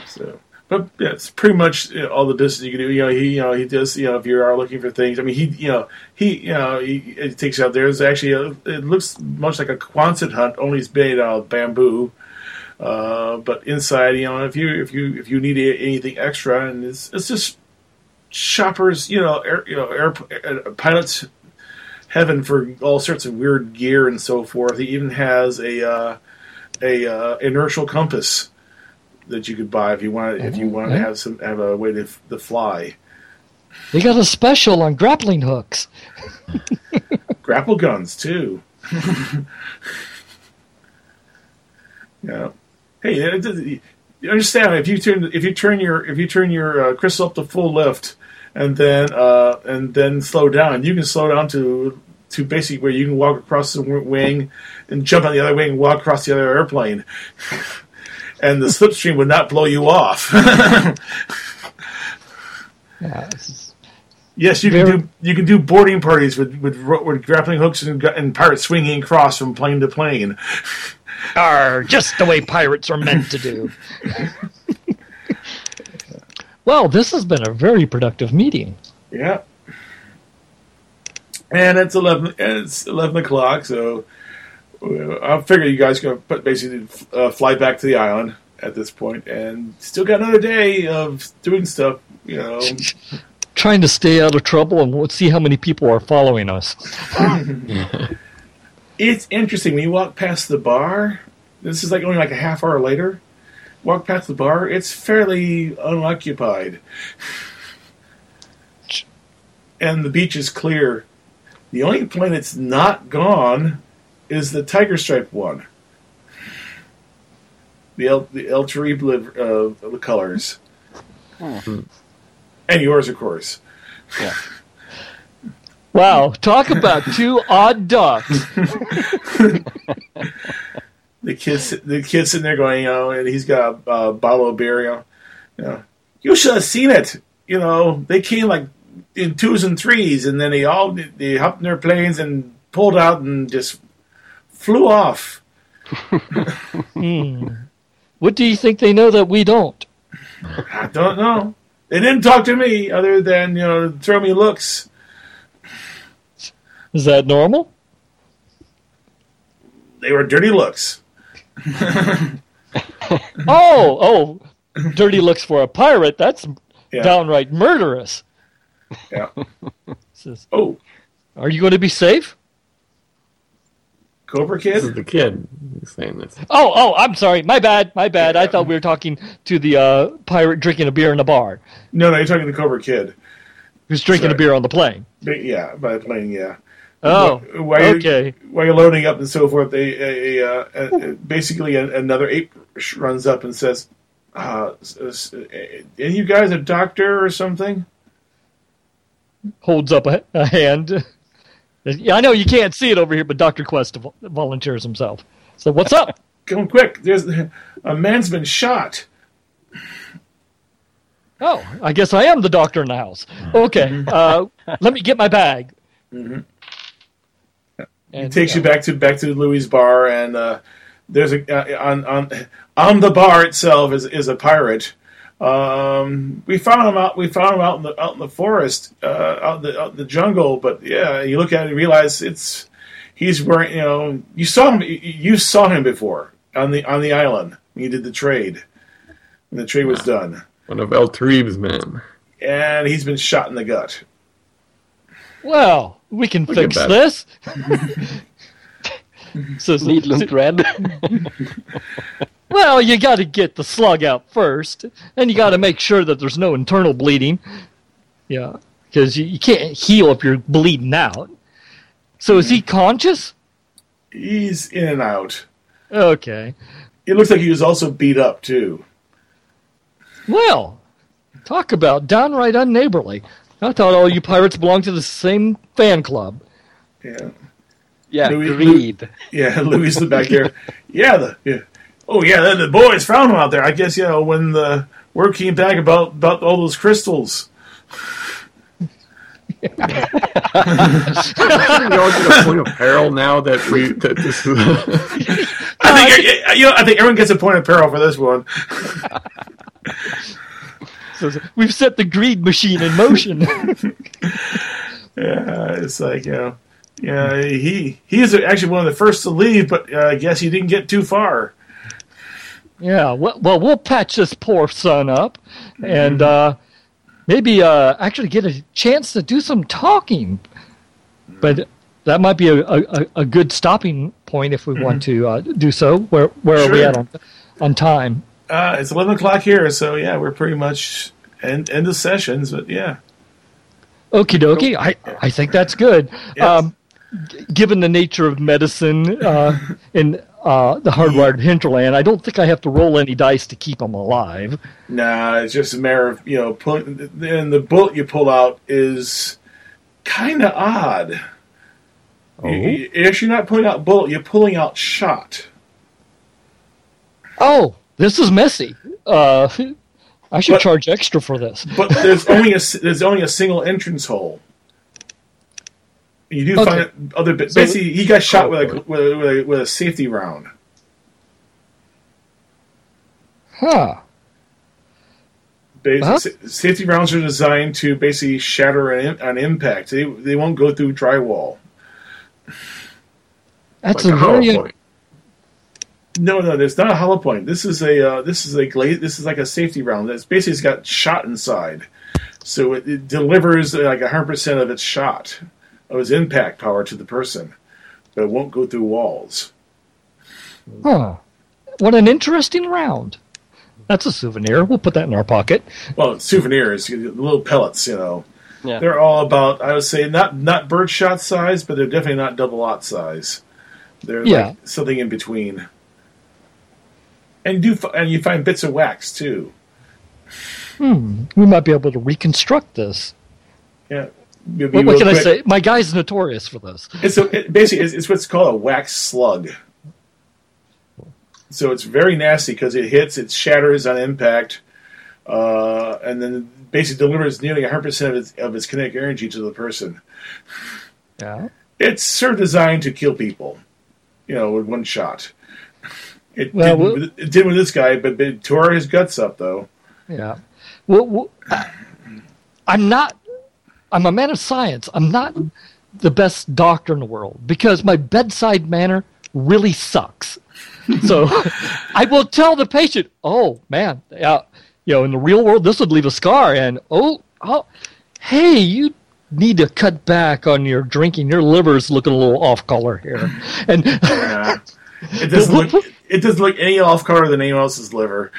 So, but yeah, it's pretty much you know, all the business you can do. You know, he, you know, he does. You know, if you are looking for things, I mean, he, you know, he, you know, he, he takes you out there. It's actually, a, it looks much like a Quonset hut, only it's made out of bamboo. Uh, but inside, you know, if you, if you, if you need anything extra, and it's, it's just. Shoppers, you know, air, you know, air, uh, pilots' heaven for all sorts of weird gear and so forth. He even has a uh, a uh, inertial compass that you could buy if you want if you want to have some have a way to, to fly. They got a special on grappling hooks, grapple guns too. Yeah, hey, it, it, you understand if you turn if you turn your if you turn your uh, crystal up to full lift. And then, uh, and then slow down. You can slow down to to basically where you can walk across the wing and jump on the other wing and walk across the other airplane, and the slipstream would not blow you off. Yeah, yes, you can very... do you can do boarding parties with with, with grappling hooks and, and pirates swinging across from plane to plane. Arr, just the way pirates are meant to do. Well, this has been a very productive meeting. Yeah, and it's eleven. And it's eleven o'clock, so I figure you guys are going to basically uh, fly back to the island at this point, and still got another day of doing stuff. You know, trying to stay out of trouble, and we'll see how many people are following us. It's interesting when you walk past the bar. This is like only like a half hour later. Walk past the bar, it's fairly unoccupied. And the beach is clear. The only plane that's not gone is the Tiger Stripe one. The El, the El Tarib uh, the colors. Oh. And yours, of course. Yeah. Wow, talk about two odd ducks. The kid's, the kid's sitting there going, you know, and he's got a, a bottle of beer, you know. You should have seen it. You know, they came like in twos and threes, and then they all, they hopped in their planes and pulled out and just flew off. Hmm. What do you think they know that we don't? I don't know. They didn't talk to me other than, you know, throw me looks. Is that normal? They were dirty looks. oh, oh, dirty looks for a pirate. That's yeah. downright murderous. Yeah. Says, oh, are you going to be safe? Cobra Kid? This is the kid who's saying this. Oh, oh, I'm sorry. My bad. My bad. Yeah. I thought we were talking to the uh, pirate drinking a beer in a bar. No, no, you're talking to the Cobra Kid. Who's drinking sorry. a beer on the plane. Yeah, by the plane, yeah. Oh, while, okay. While you're loading up and so forth, a, a, a, a, a basically a, another ape runs up and says, uh, "Are you guys a doctor or something?" Holds up a, a hand. Yeah, I know you can't see it over here, but Doctor Quest volunteers himself. So what's up? Come quick! There's a man's been shot. Oh, I guess I am the doctor in the house. Okay, uh, let me get my bag. Mm-hmm. And, it takes yeah. you back to back to Louis' bar, and uh, there's a uh, on on on the bar itself is is a pirate. Um, we found him out. We found him out in the out in the forest, uh, out in the out in the jungle. But yeah, you look at it and realize it's he's wearing. You know, you saw him. You saw him before on the on the island when you did the trade. And the trade was done. One of El Tarib's men, and he's been shot in the gut. Well, we can Look fix this. so, Needless thread. Well, you got to get the slug out first, and you got to make sure that there's no internal bleeding. Yeah, because you, you can't heal if you're bleeding out. So, is he conscious? He's in and out. Okay. It looks like he was also beat up too. Well, talk about downright unneighborly. I thought all you pirates belonged to the same fan club. Yeah. Yeah, greed. Yeah, Louis is back there. Yeah, the, yeah. Oh, yeah, the, the boys found him out there. I guess, you know, when the word came back about, about all those crystals. Isn't we all get a point of peril now that we... That this is I, think, I, you know, I think everyone gets a point of peril for this one. We've set the greed machine in motion. Yeah, it's like, you know, yeah, he he is actually one of the first to leave, but uh, I guess he didn't get too far. Yeah, well, well we'll patch this poor son up and mm-hmm. uh, maybe uh, actually get a chance to do some talking. But that might be a, a, a good stopping point if we mm-hmm. want to uh, do so. Where, where sure. are we at on, on time? Uh, it's eleven o'clock here, so yeah, we're pretty much end, end of sessions, but yeah. Okie dokie. I, I think that's good. Yes. Um, g- given the nature of medicine uh, in uh, the Hardwired Hinterland, I don't think I have to roll any dice to keep them alive. Nah, it's just a matter of, you know, pull, and the bullet you pull out is kind of odd. Oh. You, if you're not pulling out bullet, you're pulling out shot. Oh, this is messy. Uh, I should but, charge extra for this. But there's only a there's only a single entrance hole. You do okay. find other bits. So basically, he got shot oh, with, a, with, a, with a with a safety round. Huh. Huh? Safety rounds are designed to basically shatter an, an impact. They they won't go through drywall. That's like a very. No, no, there's not a hollow point. This is a uh, this is a gla- This is like a safety round. That's basically it's got shot inside, so it, it delivers like a hundred percent of its shot, of its impact power to the person, but it won't go through walls. Huh. What an interesting round. That's a souvenir. We'll put that in our pocket. Well, souvenirs, little pellets, you know. Yeah. They're all about. I would say not not birdshot size, but they're definitely not double aught size. They're yeah. like something in between. And do and you find bits of wax too. Hmm. We might be able to reconstruct this. Yeah. What, what can quick. I say? My guy's notorious for this. It's a, it, basically it's, it's what's called a wax slug. So it's very nasty because it hits, it shatters on impact, uh, and then basically delivers nearly one hundred percent of its of its kinetic energy to the person. Yeah. It's sort of designed to kill people, you know, with one shot. It, well, did, we'll, it did with this guy, but it tore his guts up, though. Yeah. Well, well, I'm not... I'm a man of science. I'm not the best doctor in the world because my bedside manner really sucks. So I will tell the patient, oh, man, uh, you know, in the real world, this would leave a scar. And, oh, oh hey, you need to cut back on your drinking. Your liver's looking a little off color here. And yeah. It doesn't look it doesn't look any off color than anyone else's liver.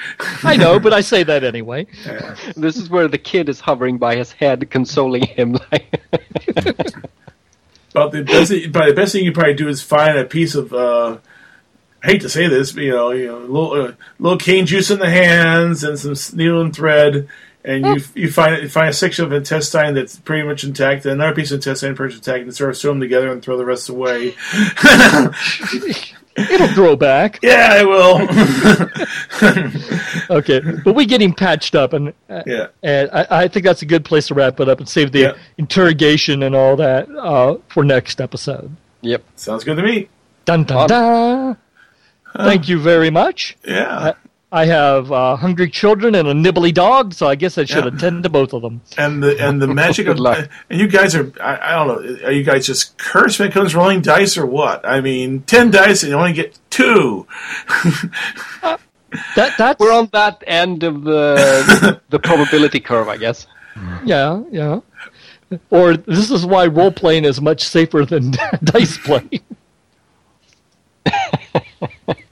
I know, but I say that anyway. Yeah. This is where the kid is hovering by his head, consoling him. But the best, but the best thing you probably do is find a piece of. Uh, I hate to say this, but you know, you know, little, uh, little cane juice in the hands and some needle and thread. And you you find you find a section of intestine that's pretty much intact, and another piece of intestine pretty much intact, and sort of sew them together and throw the rest away. It'll grow back. Yeah, it will. Okay, but we get him patched up, and uh, yeah. and I, I think that's a good place to wrap it up and save the yeah. interrogation and all that uh, for next episode. Yep, sounds good to me. Dun dun dun. Uh, Thank you very much. Yeah. Uh, I have uh, hungry children and a nibbly dog, so I guess I should yeah. attend to both of them. And the and the magic of luck. And you guys are, I, I don't know, are you guys just cursed when it comes to rolling dice or what? I mean, ten dice and you only get two. uh, that that's we're on that end of the the probability curve, I guess. Yeah, yeah. Or this is why role playing is much safer than dice playing.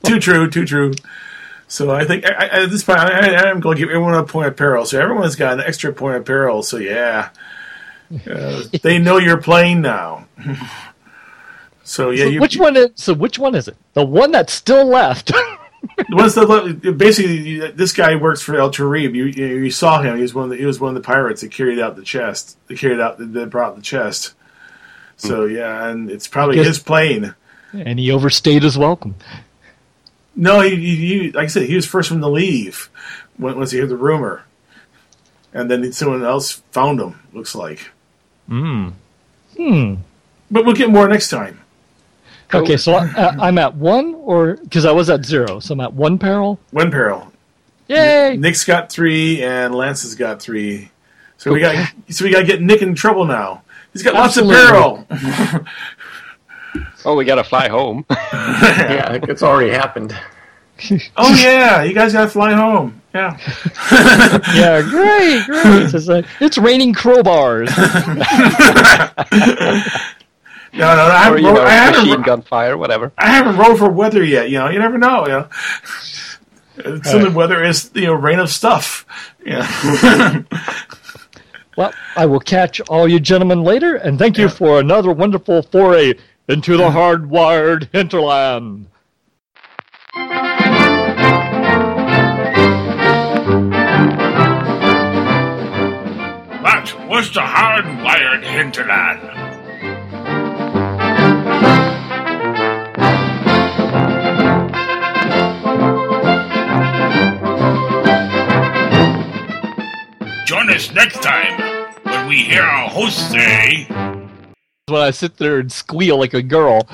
Too true. Too true. So I think I, at this point I, I'm going to give everyone a point of peril. So everyone's got an extra point of peril. So yeah, uh, they know you're playing now. So yeah, so you, which one is? So which one is it? The one that's still left. What's the basically? This guy works for El Tarib. You you saw him. He was one of the he was one of the pirates that carried out the chest. That carried out that brought the chest. So yeah, and it's probably guess, his plane. And he overstayed his welcome. No, he, he, he, like I said, he was first one to leave once he heard the rumor. And then someone else found him, looks like. Mm. Hmm. But we'll get more next time. Okay, so I, uh, I'm at one, or because I was at zero, so I'm at one peril? One peril. Yay! Nick's got three, and Lance has got three. So we got so we got to get Nick in trouble now. He's got Absolutely. lots of peril. Oh, we gotta fly home. Yeah, it's already happened. Oh yeah, you guys gotta fly home. Yeah. Yeah, great, great. It's, like, it's raining crowbars. no, no, I haven't. Or, you rolled, know, I haven't machine gun fire, whatever. I haven't rolled for weather yet. You know, you never know. You know, some right. of the weather is you know rain of stuff. Yeah. Well, I will catch all you gentlemen later, and thank you yeah. for another wonderful foray into the Hardwired Hinterland. That was the Hardwired Hinterland. Join us next time when we hear our host say... when I sit there and squeal like a girl.